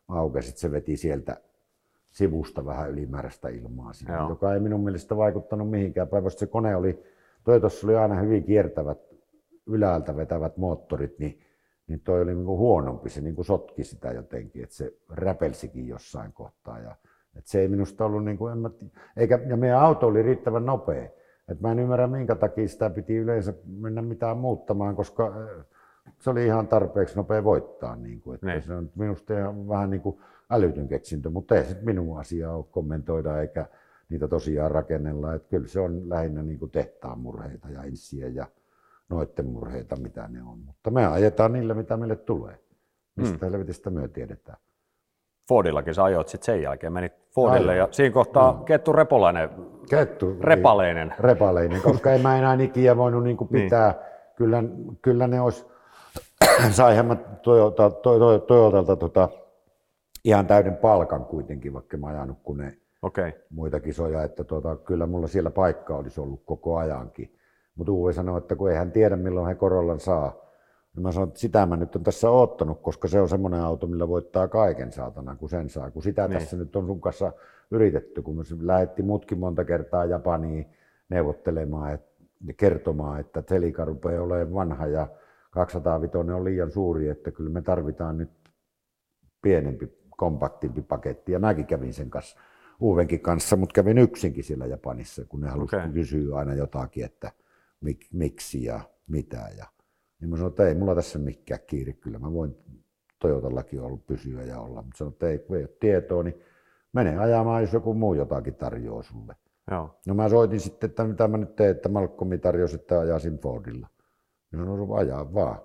aukes, että se veti sieltä sivusta vähän ylimääräistä ilmaa sinne, joo. joka ei minun mielestä vaikuttanut mihinkään. Päivästä se kone oli, Toyotassa oli aina hyvin kiertävät, ylältä vetävät moottorit, niin, niin toi oli niin kuin huonompi, se niin kuin sotki sitä jotenkin, että se räpelsikin jossain kohtaa. Ja, että se ei minusta ollut, niin kuin, en mä, eikä, ja meidän auto oli riittävän nopea. Et mä en ymmärrä minkä takia sitä piti yleensä mennä mitään muuttamaan, koska se oli ihan tarpeeksi nopea voittaa. Niin kuin, että se on minusta vähän niin kuin älytön keksintö, mutta ei sitten minun asiaa ole kommentoida eikä niitä tosiaan rakennella. Että kyllä se on lähinnä niin kuin tehtaan murheita ja insien ja noitten murheita, mitä ne on. Mutta me ajetaan niillä, mitä meille tulee. Mistä mm. helvetistä me tiedetään. Fordillakin sä ajoit sitten sen jälkeen, menit Fordille Ajo. ja siinä kohtaa no. Kettu Repolainen, Kettu, Repaleinen. Repaleinen, koska en mä enää ikinä voinut niin kuin pitää. Niin. Kyllä, kyllä ne olisi, saihan mä Toyota, Toyota, Toyotalta tota, ihan täyden palkan kuitenkin, vaikka mä ajanut kun ne okay. muita kisoja, että tuota, kyllä mulla siellä paikka olisi ollut koko ajankin. Mutta Uwe sanoi, että kun ei hän tiedä milloin he Corollan saa, niin mä sanoin, että sitä mä nyt on tässä oottanut, koska se on semmoinen auto, millä voittaa kaiken saatana, kun sen saa. Kun sitä niin. tässä nyt on sun kanssa yritetty, kun me lähdettiin mutkin monta kertaa Japaniin neuvottelemaan ja kertomaan, että Celica rupeaa olemaan vanha ja kaksisataavitonen on liian suuri, että kyllä me tarvitaan nyt pienempi, kompaktimpi paketti, ja mäkin kävin sen kanssa, Uvenkin kanssa, mutta kävin yksinkin siellä Japanissa, kun ne halusivat okay. kysyä aina jotakin, että mik, miksi ja mitä. Ja, niin mä sanoin, että ei mulla tässä mikään kiire, kyllä mä voin Toyotallakin olla pysyä ja olla, mutta sanoin, että ei, kun ei ole tietoa, niin mene ajamaan, jos joku muu jotakin tarjoaa sulle. Joo. No mä soitin sitten, että mitä mä nyt teen, että Malcolmi tarjosi, että ajasin Fordilla. No no, ajaa vaan.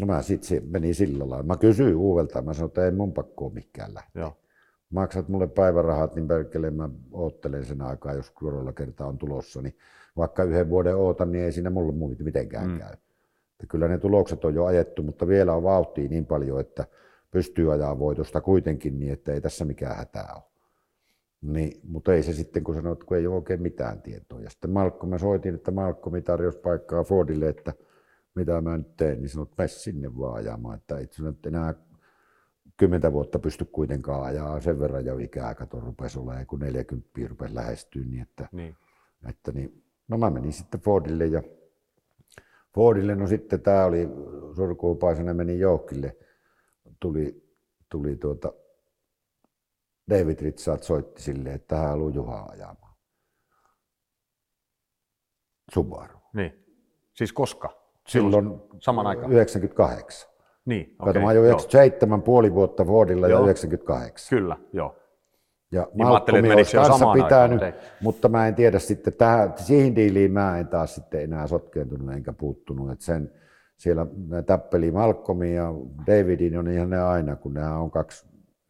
No mä sitten menin sillä lailla. Mä kysyin uudeltaan, mä sanoin, että ei mun pakko mikään lähteä. Joo. Maksat mulle päivärahat, niin perkeleen mä oottelen sen aikaa, jos kuorolla kertaa on tulossa, niin vaikka yhden vuoden ootan, niin ei siinä mulle muuten mitenkään mm. käy. Että kyllä ne tulokset on jo ajettu, mutta vielä on vauhtia niin paljon, että pystyy ajaa voitosta kuitenkin niin, että ei tässä mikään hätää ole. Niin, mutta ei se sitten, kun sanoit, kun ei ole oikein mitään tietoa. Ja sitten Malkko, mä soitin, että Malkkomi tarjosi paikkaa Fordille, että mitä mä nyt teen, niin sanoin, että pääs sinne vaan ajamaan, että itse nyt enää kymmentä vuotta pysty kuitenkaan ajaa, sen verran jo ikää kato rupesi olemaan, kun neljäkymmentä rupesi lähestyä, niin että, niin. että niin, no mä menin sitten Fordille ja Fordille, no sitten tää oli surkuhupaisena, menin Joukkille, tuli, tuli tuota, David Richard soitti silleen, että hän haluaa Juhaa ajamaan Subaru. Niin, siis koska? Silloin saman aikaan? yhdeksänkymmentäkahdeksan. Niin, okei. Okay, mä ajoin yhdeksänkymmentäseitsemän puoli vuotta Fordilla joo. ja yhdeksänkymmentäkahdeksan. Kyllä, joo. Ja niin Malcolmi olisi kanssa pitänyt, aikaan, mutta mä en tiedä sitten, tähän, siihen diiliin mä en taas sitten enää sotkeentunut enkä puuttunut. Et sen, siellä täppeli Malcolmi ja Davidin on ihan ne aina, kun nämä on kaksi,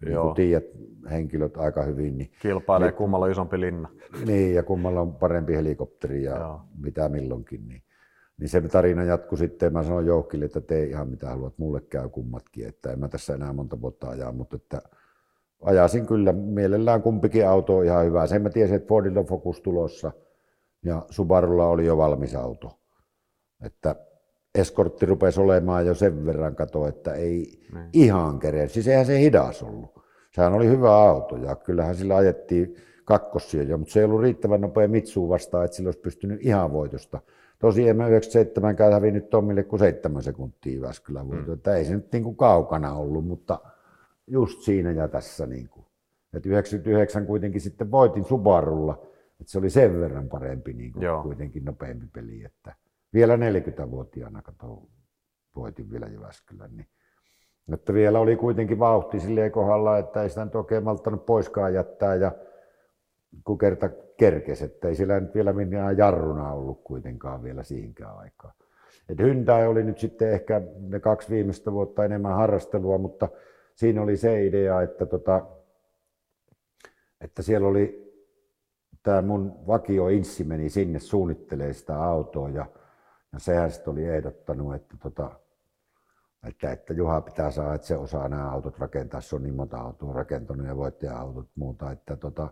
joo. niin tiedät, henkilöt aika hyvin. Niin, kilpailee niin, kummalla on isompi linna. Niin, ja kummalla on parempi helikopteri ja joo. mitä milloinkin. Niin. Niin se tarina jatkui sitten, mä sanoin Joukkille, että tee ihan mitä haluat, mulle käy kummatkin, että en mä tässä enää monta vuotta ajaa, mutta että ajasin kyllä mielellään kumpikin auto ihan hyvää. Sen mä tiesin, että Fordilla on Focus tulossa ja Subarulla oli jo valmis auto. Että Escortti rupesi olemaan jo sen verran kato, että ei Näin. ihan kereen, siis eihän se hidas ollut. Sehän oli hyvä auto ja kyllähän sillä ajettiin kakkossijoja, mutta se ei ollut riittävän nopea Mitsuun vastaan, että sillä olisi pystynyt ihan voitosta. Tosi en mä yhdeksänkymmentäseitsemänkään hävinnyt Tommille kuin seitsemän sekuntia Jyväskylän voitto. Mm. Ei se nyt niin kuin kaukana ollut, mutta just siinä ja tässä. Niin kuin. Et yhdeksänkymmentäyhdeksän kuitenkin sitten voitin Subarulla, että se oli sen verran parempi, niin kuin kuitenkin nopeampi peli. Että vielä neljäkymmentävuotiaana kato, voitin vielä Jyväskylän. Niin. Että vielä oli kuitenkin vauhti silleen kohdalla, että ei sitä nyt oikein malttanut poiskaan jättää. Ja kun kerta kerkesi, että ei sillä nyt vielä minä jarruna ollut kuitenkaan vielä siihenkään aikaan. Et Hyundai oli nyt sitten ehkä ne kaksi viimeistä vuotta enemmän harrastelua, mutta siinä oli se idea, että, tota, että siellä oli tämä mun vakioinssi meni sinne suunnittelee sitä autoa ja, ja sehän sitten oli ehdottanut, että, tota, että, että Juha pitää saada, että se osaa nämä autot rakentaa, se on niin monta autoa rakentanut ja voittaja-autot ja muuta. Että, tota,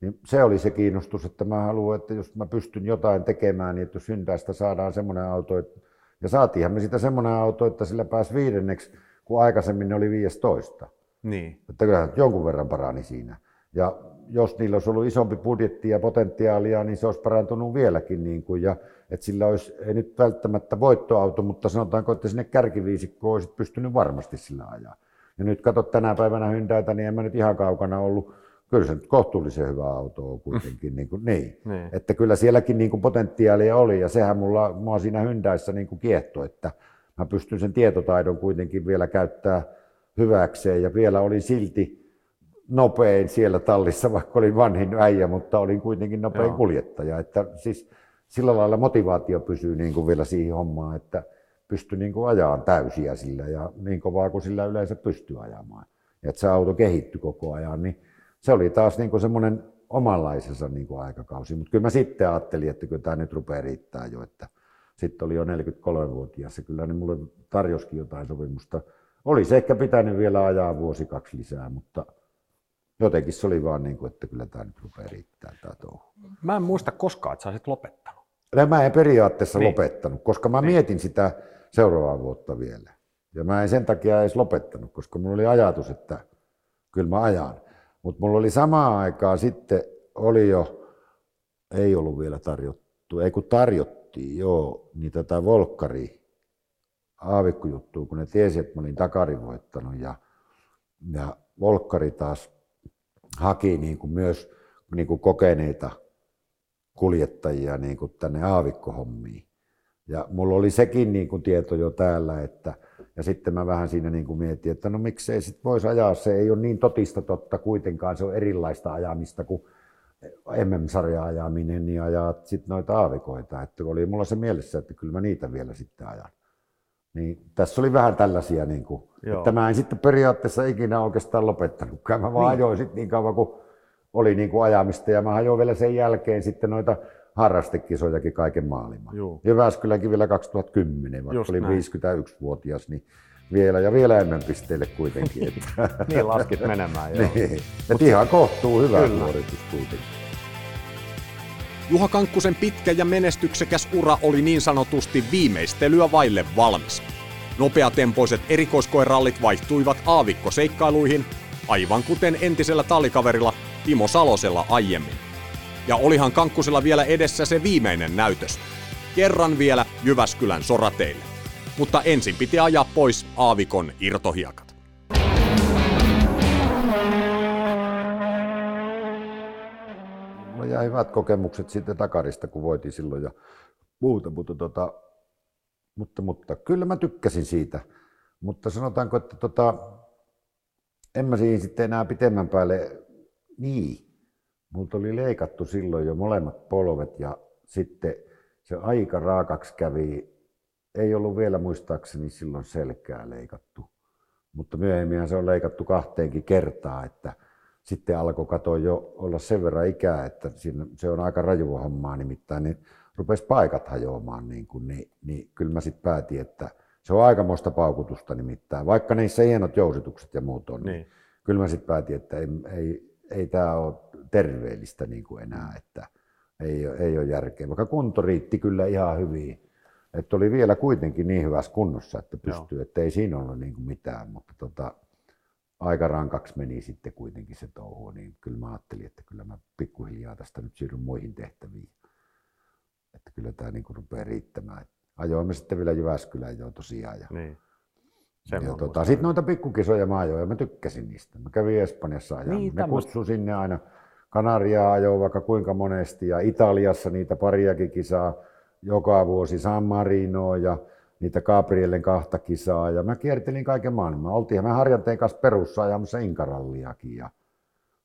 niin se oli se kiinnostus, että mä haluan, että jos mä pystyn jotain tekemään, niin että jos Hyundaista saadaan semmoinen auto, että, ja saatiinhan me sitä semmoinen auto, että sillä pääsi viidenneksi, kun aikaisemmin ne oli viidestoista. Niin. Että kyllähän jonkun verran parani siinä. Ja jos niillä olisi ollut isompi budjetti ja potentiaalia, niin se olisi parantunut vieläkin. Niin kuin, ja, että sillä olisi, ei nyt välttämättä voittoauto, mutta sanotaanko, että sinne kärkiviisikkoon olisit pystynyt varmasti sillä ajaa. Ja nyt katso tänä päivänä Hyundaita, niin en mä nyt ihan kaukana ollut. Kyllä se nyt kohtuullisen hyvä auto on kuitenkin, niin kuin, niin. Niin. Että kyllä sielläkin niin kuin potentiaalia oli ja sehän mulla, mua siinä Hyundaissä niin kuin kiehtoi, että mä pystyn sen tietotaidon kuitenkin vielä käyttää hyväkseen ja vielä olin silti nopein siellä tallissa, vaikka olin vanhin äijä, mutta olin kuitenkin nopein Joo. kuljettaja, että siis sillä lailla motivaatio pysyy niin kuin vielä siihen hommaan, että pystyn niin kuin ajaan täysiä sillä ja niin kovaa kuin sillä yleensä pystyy ajamaan ja että se auto kehittyi koko ajan, niin se oli taas niinku semmoinen omanlaisensa niinku aikakausi, mutta kyllä mä sitten ajattelin, että kyllä tämä nyt rupeaa riittää jo. Sitten oli jo neljäkymmentäkolmevuotias ja kyllä ne mulle tarjosikin jotain sopimusta. Olisi ehkä pitänyt vielä ajaa vuosi kaksi lisää, mutta jotenkin se oli vaan niinku, että kyllä tämä nyt rupeaa riittää tämä touhu. Mä en muista koskaan, että sä olisit lopettanut. No, mä en periaatteessa niin. lopettanut, koska mä niin. mietin sitä seuraavaa vuotta vielä. Ja mä en sen takia edes lopettanut, koska mulla oli ajatus, että kyllä mä ajan. Mutta mulla oli samaan aikaan sitten, oli jo, ei ollut vielä tarjottu, ei kun tarjottiin joo, niin tätä volkkari aavikkojuttua, kun ne tiesi, että mä olin Dakarin voittanut ja, ja volkkari taas haki niin kuin myös niin kuin kokeneita kuljettajia niin kuin tänne aavikkohommiin. Ja mulla oli sekin niin kuin tieto jo täällä, että Ja sitten mä vähän siinä niin kuin mietin, että no miksei sit voisi ajaa, se ei ole niin totista totta kuitenkaan, se on erilaista ajamista kuin M M-sarjan ajaminen, niin ajaa sitten noita aavikoita, että oli mulla se mielessä, että kyllä mä niitä vielä sitten ajan. Niin, tässä oli vähän tällaisia, niin kuin, että mä en sitten periaatteessa ikinä oikeastaan lopettanutkaan, mä vaan niin. ajoin sitten niin kauan kuin oli niin kuin ajamista ja mä ajoin vielä sen jälkeen sitten noita harrastekisojakin kaiken maailman. Jyväskyläkin vielä kaksituhattakymmenen, vaikka just olin näin. viisikymmentäyksivuotias, niin vielä ja vielä M M-pisteille kuitenkin. Että niin laskit menemään, joo. Niin. Mut ihan kohtuu hyvä suoritus kuitenkin. Juha Kankkusen pitkä ja menestyksekäs ura oli niin sanotusti viimeistelyä vaille valmis. Nopeatempoiset erikoiskoerallit vaihtuivat aavikkoseikkailuihin, aivan kuten entisellä tallikaverilla Timo Salosella aiemmin. Ja olihan Kankkusella vielä edessä se viimeinen näytös. Kerran vielä Jyväskylän sorateille. Mutta ensin piti ajaa pois aavikon irtohiekat. Mulla jäi hyvät kokemukset sitten takarista, kun voitiin silloin ja muuta, mutta, tota, mutta, mutta kyllä mä tykkäsin siitä. Mutta sanotaanko, että tota, en mä siihen sitten enää pitemmän päälle niin. Multa oli leikattu silloin jo molemmat polvet ja sitten se aika raakaksi kävi. Ei ollut vielä muistaakseni silloin selkää leikattu, mutta myöhemmin se on leikattu kahteenkin kertaa, että sitten alkoi katoa jo olla sen verran ikää, että siinä, se on aika rajua hommaa nimittäin, niin rupesi paikat hajoamaan, niin, kuin, niin, niin kyllä mä sitten päätin, että se on aikamoista paukutusta nimittäin, vaikka niissä hienot jousitukset ja muut on, niin, niin kyllä mä sitten päätin, että ei, ei, ei tämä ole terveellistä niin kuin enää, että ei, ei ole järkeä, vaikka kunto riitti kyllä ihan hyvin. Että oli vielä kuitenkin niin hyvässä kunnossa, että pystyy, että ei siinä ollut niin kuin mitään, mutta tota, aika rankaksi meni sitten kuitenkin se touhu, niin kyllä mä ajattelin, että kyllä mä pikkuhiljaa tästä nyt siirryn muihin tehtäviin. Että kyllä tää niin kuin rupeaa riittämään. Ajoimme sitten vielä Jyväskylään jo tosiaan. Ja, niin. ja tota, sitten noita pikkukisoja mä ajoin ja mä tykkäsin niistä. Mä kävin Espanjassa ajan. Niin, ne kutsui sinne aina. Kanariaa ajoin vaikka kuinka monesti ja Italiassa niitä pariakin kisaa. Joka vuosi San Marinoa ja niitä Gabrielen kahta kisaa ja mä kiertelin kaiken maailman. Oltiin me Harjanteen kanssa perussa ajamassa Inkaralliakin ja,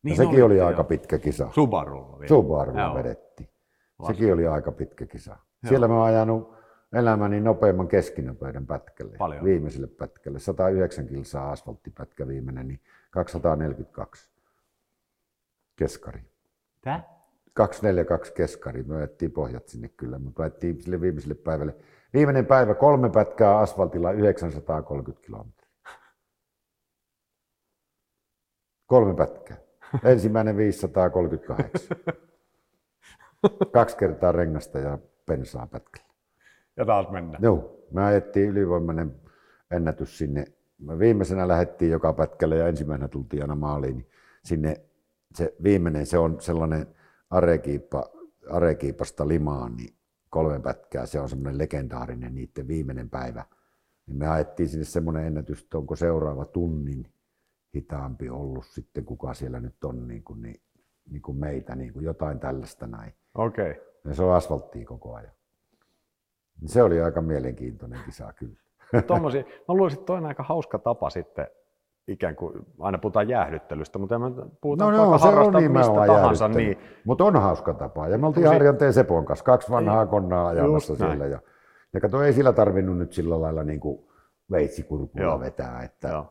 niin ja sekin oli jo. aika pitkä kisa. Subarulla vielä. Subarulla vedettiin. Sekin oli aika pitkä kisa. Joo. Siellä mä oon ajanut elämäni nopeimman keskinopeuden pätkälle, Paljon. viimeiselle pätkälle. sata yhdeksän kilsaa asfalttipätkä viimeinen, niin kaksisataaneljäkymmentäkaksi keskari. Tää? kaksisataaneljäkymmentäkaksi keskari, me ajettiin pohjat sinne kyllä, mutta ajettiin sille viimeiselle päivälle. Viimeinen päivä, kolme pätkää asfaltilla, yhdeksänsataakolmekymmentä kilometriä. Kolme pätkää. Ensimmäinen viisisataakolmekymmentäkahdeksan. Kaksi kertaa rengasta ja bensaa pätkällä. Ja taas mennään. Joo, me ajettiin ylivoimainen ennätys sinne. Me viimeisenä lähdettiin joka pätkälle ja ensimmäisenä tultiin aina maaliin. Niin sinne se viimeinen, se on sellainen Arekiipa, Arekiipasta Limaan, niin kolme pätkää, se on semmoinen legendaarinen niiden viimeinen päivä. Niin me haettiin sinne semmoinen ennätys, että onko seuraava tunnin hitaampi ollut sitten, kuka siellä nyt on niin kuin, niin, niin kuin meitä, niin kuin jotain tällaista näin. Okei. Okay. Ja se on asfalttia koko ajan. Se oli aika mielenkiintoinen kisa kyllä. Tommosia, mä luulisin, että toi on aika hauska tapa sitten. Ikään kuin aina puhutaan jäähdyttelystä, mutta puhutaan no, no, harrastaa niin, mistä tahansa. Niin. Mutta on hauska tapa. Ja me oltiin Tosi... Harjanteen Sepon kanssa, kaksi vanhaa konnaa ajamassa siellä. Ja, ja kato, ei sillä tarvinnut nyt sillä lailla niin kuin veitsikurkulla vetää. Että,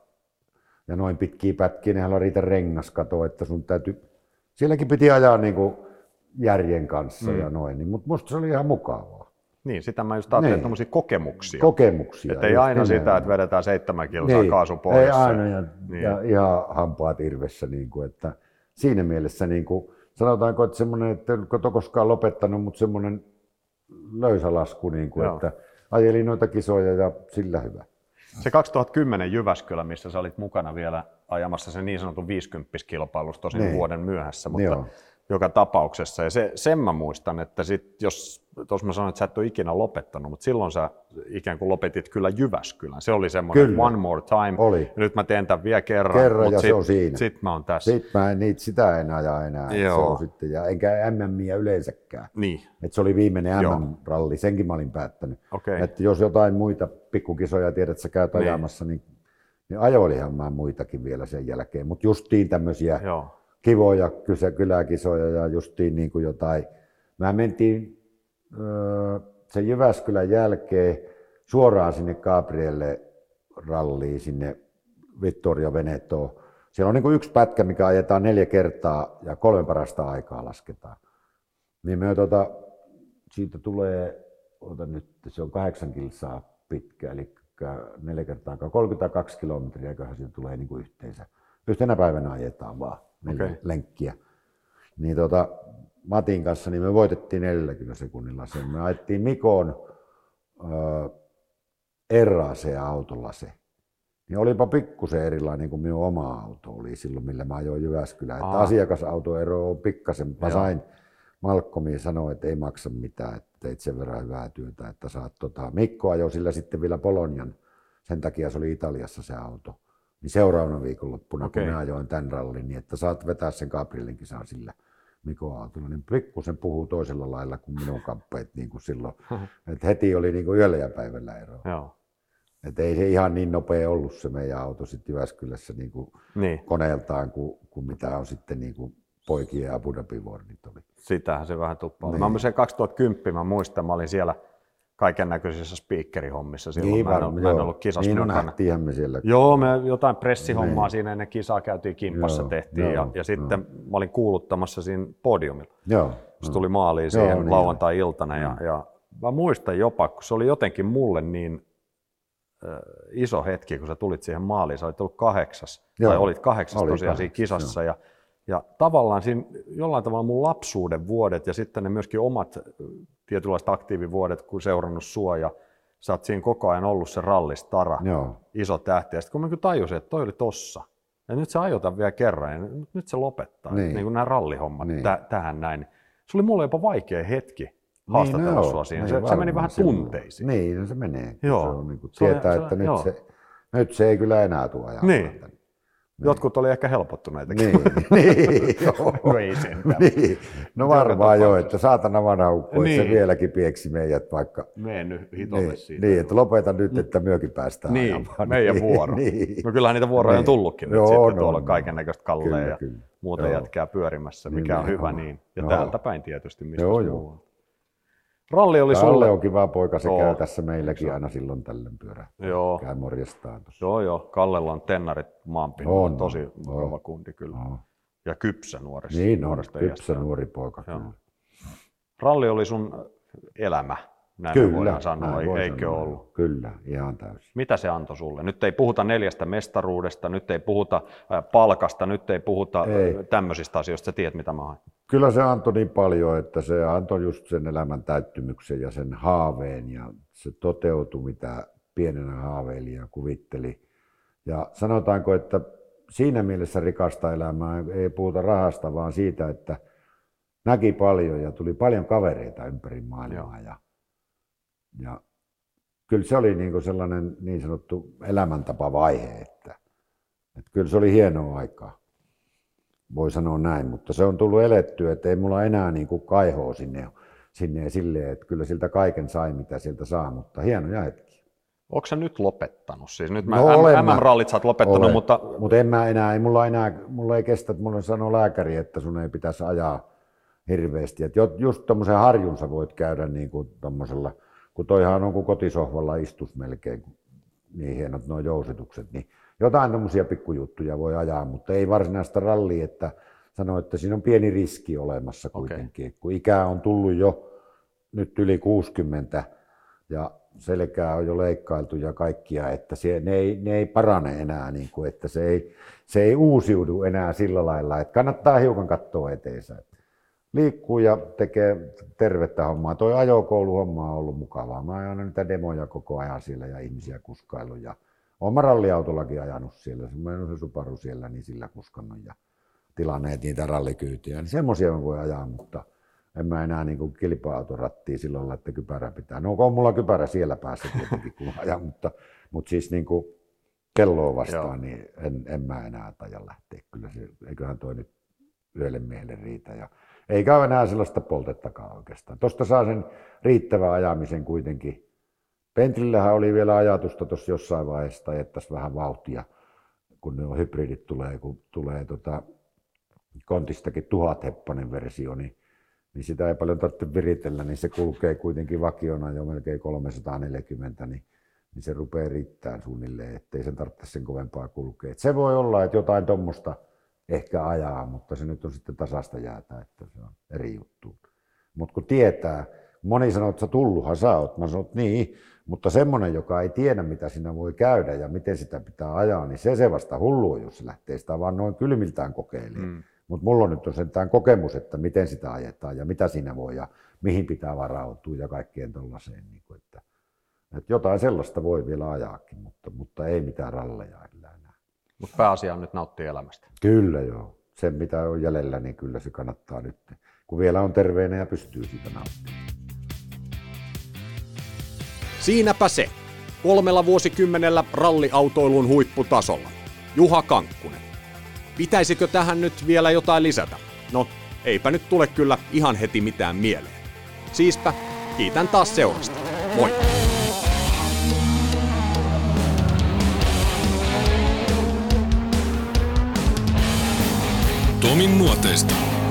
ja noin pitkiä pätkiä, nehän on riitä rengas kato, että sun täytyy... Sielläkin piti ajaa niin kuin järjen kanssa mm. ja noin, mutta musta se oli ihan mukavaa. Niin, sitä mä just ajattelin, tommosia kokemuksia. Kokemuksia. Että ei aina niin, sitä, että vedetään seitsemän kilsaa niin, kaasupohjassa. Ei aina ja, niin. ja ihan hampaat irvessä. Niin kuin, että siinä mielessä niin kuin, sanotaanko, että semmoinen, että en ole koskaan lopettanut, mutta semmoinen löysä lasku, niin kuin, että ajelin noita kisoja ja sillä hyvä. Se kaksituhattakymmenen Jyväskylä, missä sä olit mukana vielä ajamassa sen niin sanotun viisikymmentäkilpailus, tosin niin. vuoden myöhässä, mutta niin joka tapauksessa. Ja se, sen mä muistan, että sit jos, tuossa mä sanoin, että sä et ole ikinä lopettanut, mutta silloin sä ikään kuin lopetit kyllä Jyväskylän. Se oli semmoinen one more time. Oli. Nyt mä teen tämän vielä kerran. Kerran mut ja sit, se on siinä. Sit mä oon tässä. Sit mä en niitä sitä enää ja enää. Se on sitten, ja enkä M M:iä yleensäkään. Niin. Et se oli viimeinen M M-ralli, senkin mä olin päättänyt. Okay. Että jos jotain muita pikkukisoja tiedät, sä käyt ajamassa, niin, niin, niin ajoilihan mä muitakin vielä sen jälkeen. Mutta justiin tämmöisiä. Joo. Kivoja kyläkisoja ja justiin niin kuin jotain. Mä mentiin öö, sen Jyväskylän jälkeen suoraan sinne Gabrielle ralliin, sinne Vittorio Venetoon. Siellä on niin kuin yksi pätkä, mikä ajetaan neljä kertaa ja kolmen parasta aikaa lasketaan. Niin me tuota, siitä tulee, ota nyt, se on kahdeksan kilsaa pitkä, eli neljä kertaa kolmekymmentäkaksi kilometriä, eiköhän siitä tulee niin kuin yhteensä. Yhtenä päivänä ajetaan vaan. Okay. Lenkkiä. Niin tota, Matin kanssa niin me voitettiin neljäkymmentä sekunnilla sen. Me ajettiin Mikon R A C-autolla se. Niin olipa pikkusen erilainen kuin minun oma auto oli silloin, millä mä ajoin Jyväskylään. Että asiakasautoero on pikkasen. Mä sain Malkkomiin sanoa, että ei maksa mitään, että teit sen verran hyvää työtä, että saat tota. Mikko ajoi sillä sitten vielä Bolognan. Sen takia se oli Italiassa se auto. Niin seuraavana viikonloppuna, okay, kun mä ajoin tämän rallin, niin että saat vetää sen Gabrielin kisaa sillä Mikon autolla, niin pikkusen puhuu toisella lailla kuin minun kamppeet niin kuin silloin. Et heti oli niin kuin yöllä ja päivällä eroa. Et ei se ihan niin nopea ollut se meidän auto sitten Jyväskylässä niin kuin niin koneeltaan kuin, kuin mitä on sitten niin kuin poikien ja Abu Dhabi Worldit oli. Sitähän se vähän tuppaa. Niin. Mä olin sen kaksituhattakymmenen, mä muistan, mä olin siellä kaiken näköisissä speakerihommissa silloin. Niin, mä en, mä en ollut kisassa niin mukana. Nähtiinhän me siellä. Joo, me jotain pressihommaa niin siinä ennen kisaa käytiin kimpassa, joo, tehtiin joo, ja, ja sitten mä olin kuuluttamassa siinä podiumilla. Joo. Se tuli maaliin siihen niin lauantai-iltana ja, ja mä muistan jopa, kun se oli jotenkin mulle niin äh, iso hetki, kun sä tulit siihen maaliin. Sä olit ollut kahdeksas, joo, tai olit kahdeksas oli tosiaan siinä kisassa. Ja, ja tavallaan siinä jollain tavalla mun lapsuuden vuodet ja sitten ne myöskin omat tietynlaiset aktiivivuodet, kun seurannut sua ja sä oot siinä koko ajan ollut se rallistara, joo, iso tähti. Ja sitten kun mä kyllä tajusin, että toi oli tossa ja nyt se ajotaan vielä kerran ja nyt se lopettaa, niin, niin kuin nämä rallihommat niin täh- tähän näin. Se oli mulle jopa vaikea hetki haastatella niin sua siinä, niin, se, se meni vähän se tunteisiin. Niin, no se menee, joo, se on niin kuin tietää, se, se, että se, nyt, se, nyt se ei kyllä enää tule ajamaan. Niin. Jotkut oli ehkä helpottuneitakin. Niin, niin, joo. Ei sentään. Niin. No varmaan joo, että saatana vanha ukko, niin, että se vieläkin pieksi meidät vaikka. Mene nyt hitolle niin siitä. Niin, että lopeta nyt, että myökin päästään niin ajamaan. Meidän vuoro. Niin. No kyllähän niitä vuoroja on tullutkin niin nyt sitten. No, tuolla on kaiken näköistä kalleja ja muuta jätkää pyörimässä, niin, mikä on niin hyvä niin. Ja no, täältä päin tietysti, mistä joo, joo. Ralli oli sulle. Ralle on kiva poika, se joo käy tässä meilläkin aina silloin tällöin pyörä. Joo. Käy morjestaan tuossa. Joo joo, Kallella on tennarit maanpinnalla, on tosi kova kundi kyllä. On. Ja kypsä nuoresta. Niin nuoresta on, kypsä jästään nuori poika kyllä. Joo. Ralli oli sun elämä, näin kyllä voidaan sanoa, ei, eikö sanoa ollut? Kyllä, ihan täysin. Mitä se antoi sulle? Nyt ei puhuta neljästä mestaruudesta, nyt ei puhuta palkasta, nyt ei puhuta ei tämmöisistä asioista, sä tiedät mitä mä haen. Kyllä se antoi niin paljon, että se antoi just sen elämän täyttymyksen ja sen haaveen ja se toteutui mitä pienenä haaveilija kuvitteli. Ja sanotaanko, että siinä mielessä rikasta elämää ei puhuta rahasta, vaan siitä, että näki paljon ja tuli paljon kavereita ympäri maailmaa. Ja, ja kyllä se oli niin kuin sellainen niin sanottu elämäntapavaihe, että, että kyllä se oli hienoa aikaa. Voi sanoa näin, mutta se on tullut elettyä, että ei mulla enää niin kuin kaihoa sinne, sinne silleen, että kyllä siltä kaiken sai, mitä siltä saa, mutta hienoja hetkiä. Oletko sä nyt lopettanut? Siis nyt mä, no, M M-rallit sä oot lopettanut, olen, mutta... Mutta en mä enää, ei mulla enää, mulla ei kestä, että mulle sanoo lääkäri, että sun ei pitäisi ajaa hirveästi. Että just tommosen harjun sä voit käydä niin kuin tommosella, kun toihan on kuin kotisohvalla istus melkein, niin hienot nuo jousitukset, niin jotain tämmöisiä pikkujuttuja voi ajaa, mutta ei varsinaista rallia, että sanoo, että siinä on pieni riski olemassa kuitenkin. Okay. Kun ikää on tullut jo nyt yli kuusikymmentä ja selkää on jo leikkailtu ja kaikkia, että se, ne, ei, ne ei parane enää, niin kuin, että se ei, se ei uusiudu enää sillä lailla, että kannattaa hiukan katsoa eteensä. Liikkuu ja tekee tervettä hommaa. Toi ajokouluhomma on ollut mukavaa. Mä oon aina niitä demoja koko ajan siellä ja ihmisiä kuskailu. Ja olen mä ralliautollakin ajanut siellä, mä en ole se Subaru siellä, niin sillä kuskannut ja tilanneet niitä rallikyytiä, niin semmoisia mä voin ajaa, mutta en mä enää niin kilpa-autorattia sillä lailla, että kypärä pitää. No on mulla kypärä siellä päässä tietenkin, kun ajan, mutta, mutta siis niin kuin kelloa vastaan, niin en, en mä enää tajan lähteä. Kyllä se, eiköhän toi nyt yölle miehelle riitä. Ja eikä ole enää sellaista poltettakaan oikeastaan. Tuosta saa sen riittävän ajamisen kuitenkin. Pentrillähän oli vielä ajatusta tuossa jossain vaiheessa, tai ettäisiin vähän vauhtia, kun ne hybridit tulee, kun tulee tota Kontistakin tuhatheppanen versio, niin, niin sitä ei paljon tarvitse viritellä, niin se kulkee kuitenkin vakiona jo melkein kolmesataaneljäkymmentä, niin, niin se rupeaa riittämään suunnilleen, ettei sen tarvitse sen kovempaa kulkea. Et se voi olla, että jotain tuommoista ehkä ajaa, mutta se nyt on sitten tasasta jäätä, että se on eri juttu. Mutta kun tietää, moni sanoo, että sä tulluhan sä oot. Mä sanon, että niin, mutta semmoinen, joka ei tiedä, mitä siinä voi käydä ja miten sitä pitää ajaa, niin se se vasta hullua, jos se lähtee sitä vaan noin kylmiltään kokeilemaan. Mm. Mutta mulla nyt on sentään kokemus, että miten sitä ajetaan ja mitä siinä voi ja mihin pitää varautua ja kaikkeen tuollaiseen. Niin että, että jotain sellaista voi vielä ajaakin, mutta, mutta ei mitään ralleja enää. Mutta pääasia on nyt nauttia elämästä. Kyllä joo. Se mitä on jäljellä, niin kyllä se kannattaa nyt, kun vielä on terveenä ja pystyy siitä nauttimaan. Siinäpä se. Kolmella vuosikymmenellä ralliautoilun huipputasolla. Juha Kankkunen. Pitäisikö tähän nyt vielä jotain lisätä? No, eipä nyt tule kyllä ihan heti mitään mieleen. Siispä, kiitän taas seurasta. Moi! Tomin nuoteista.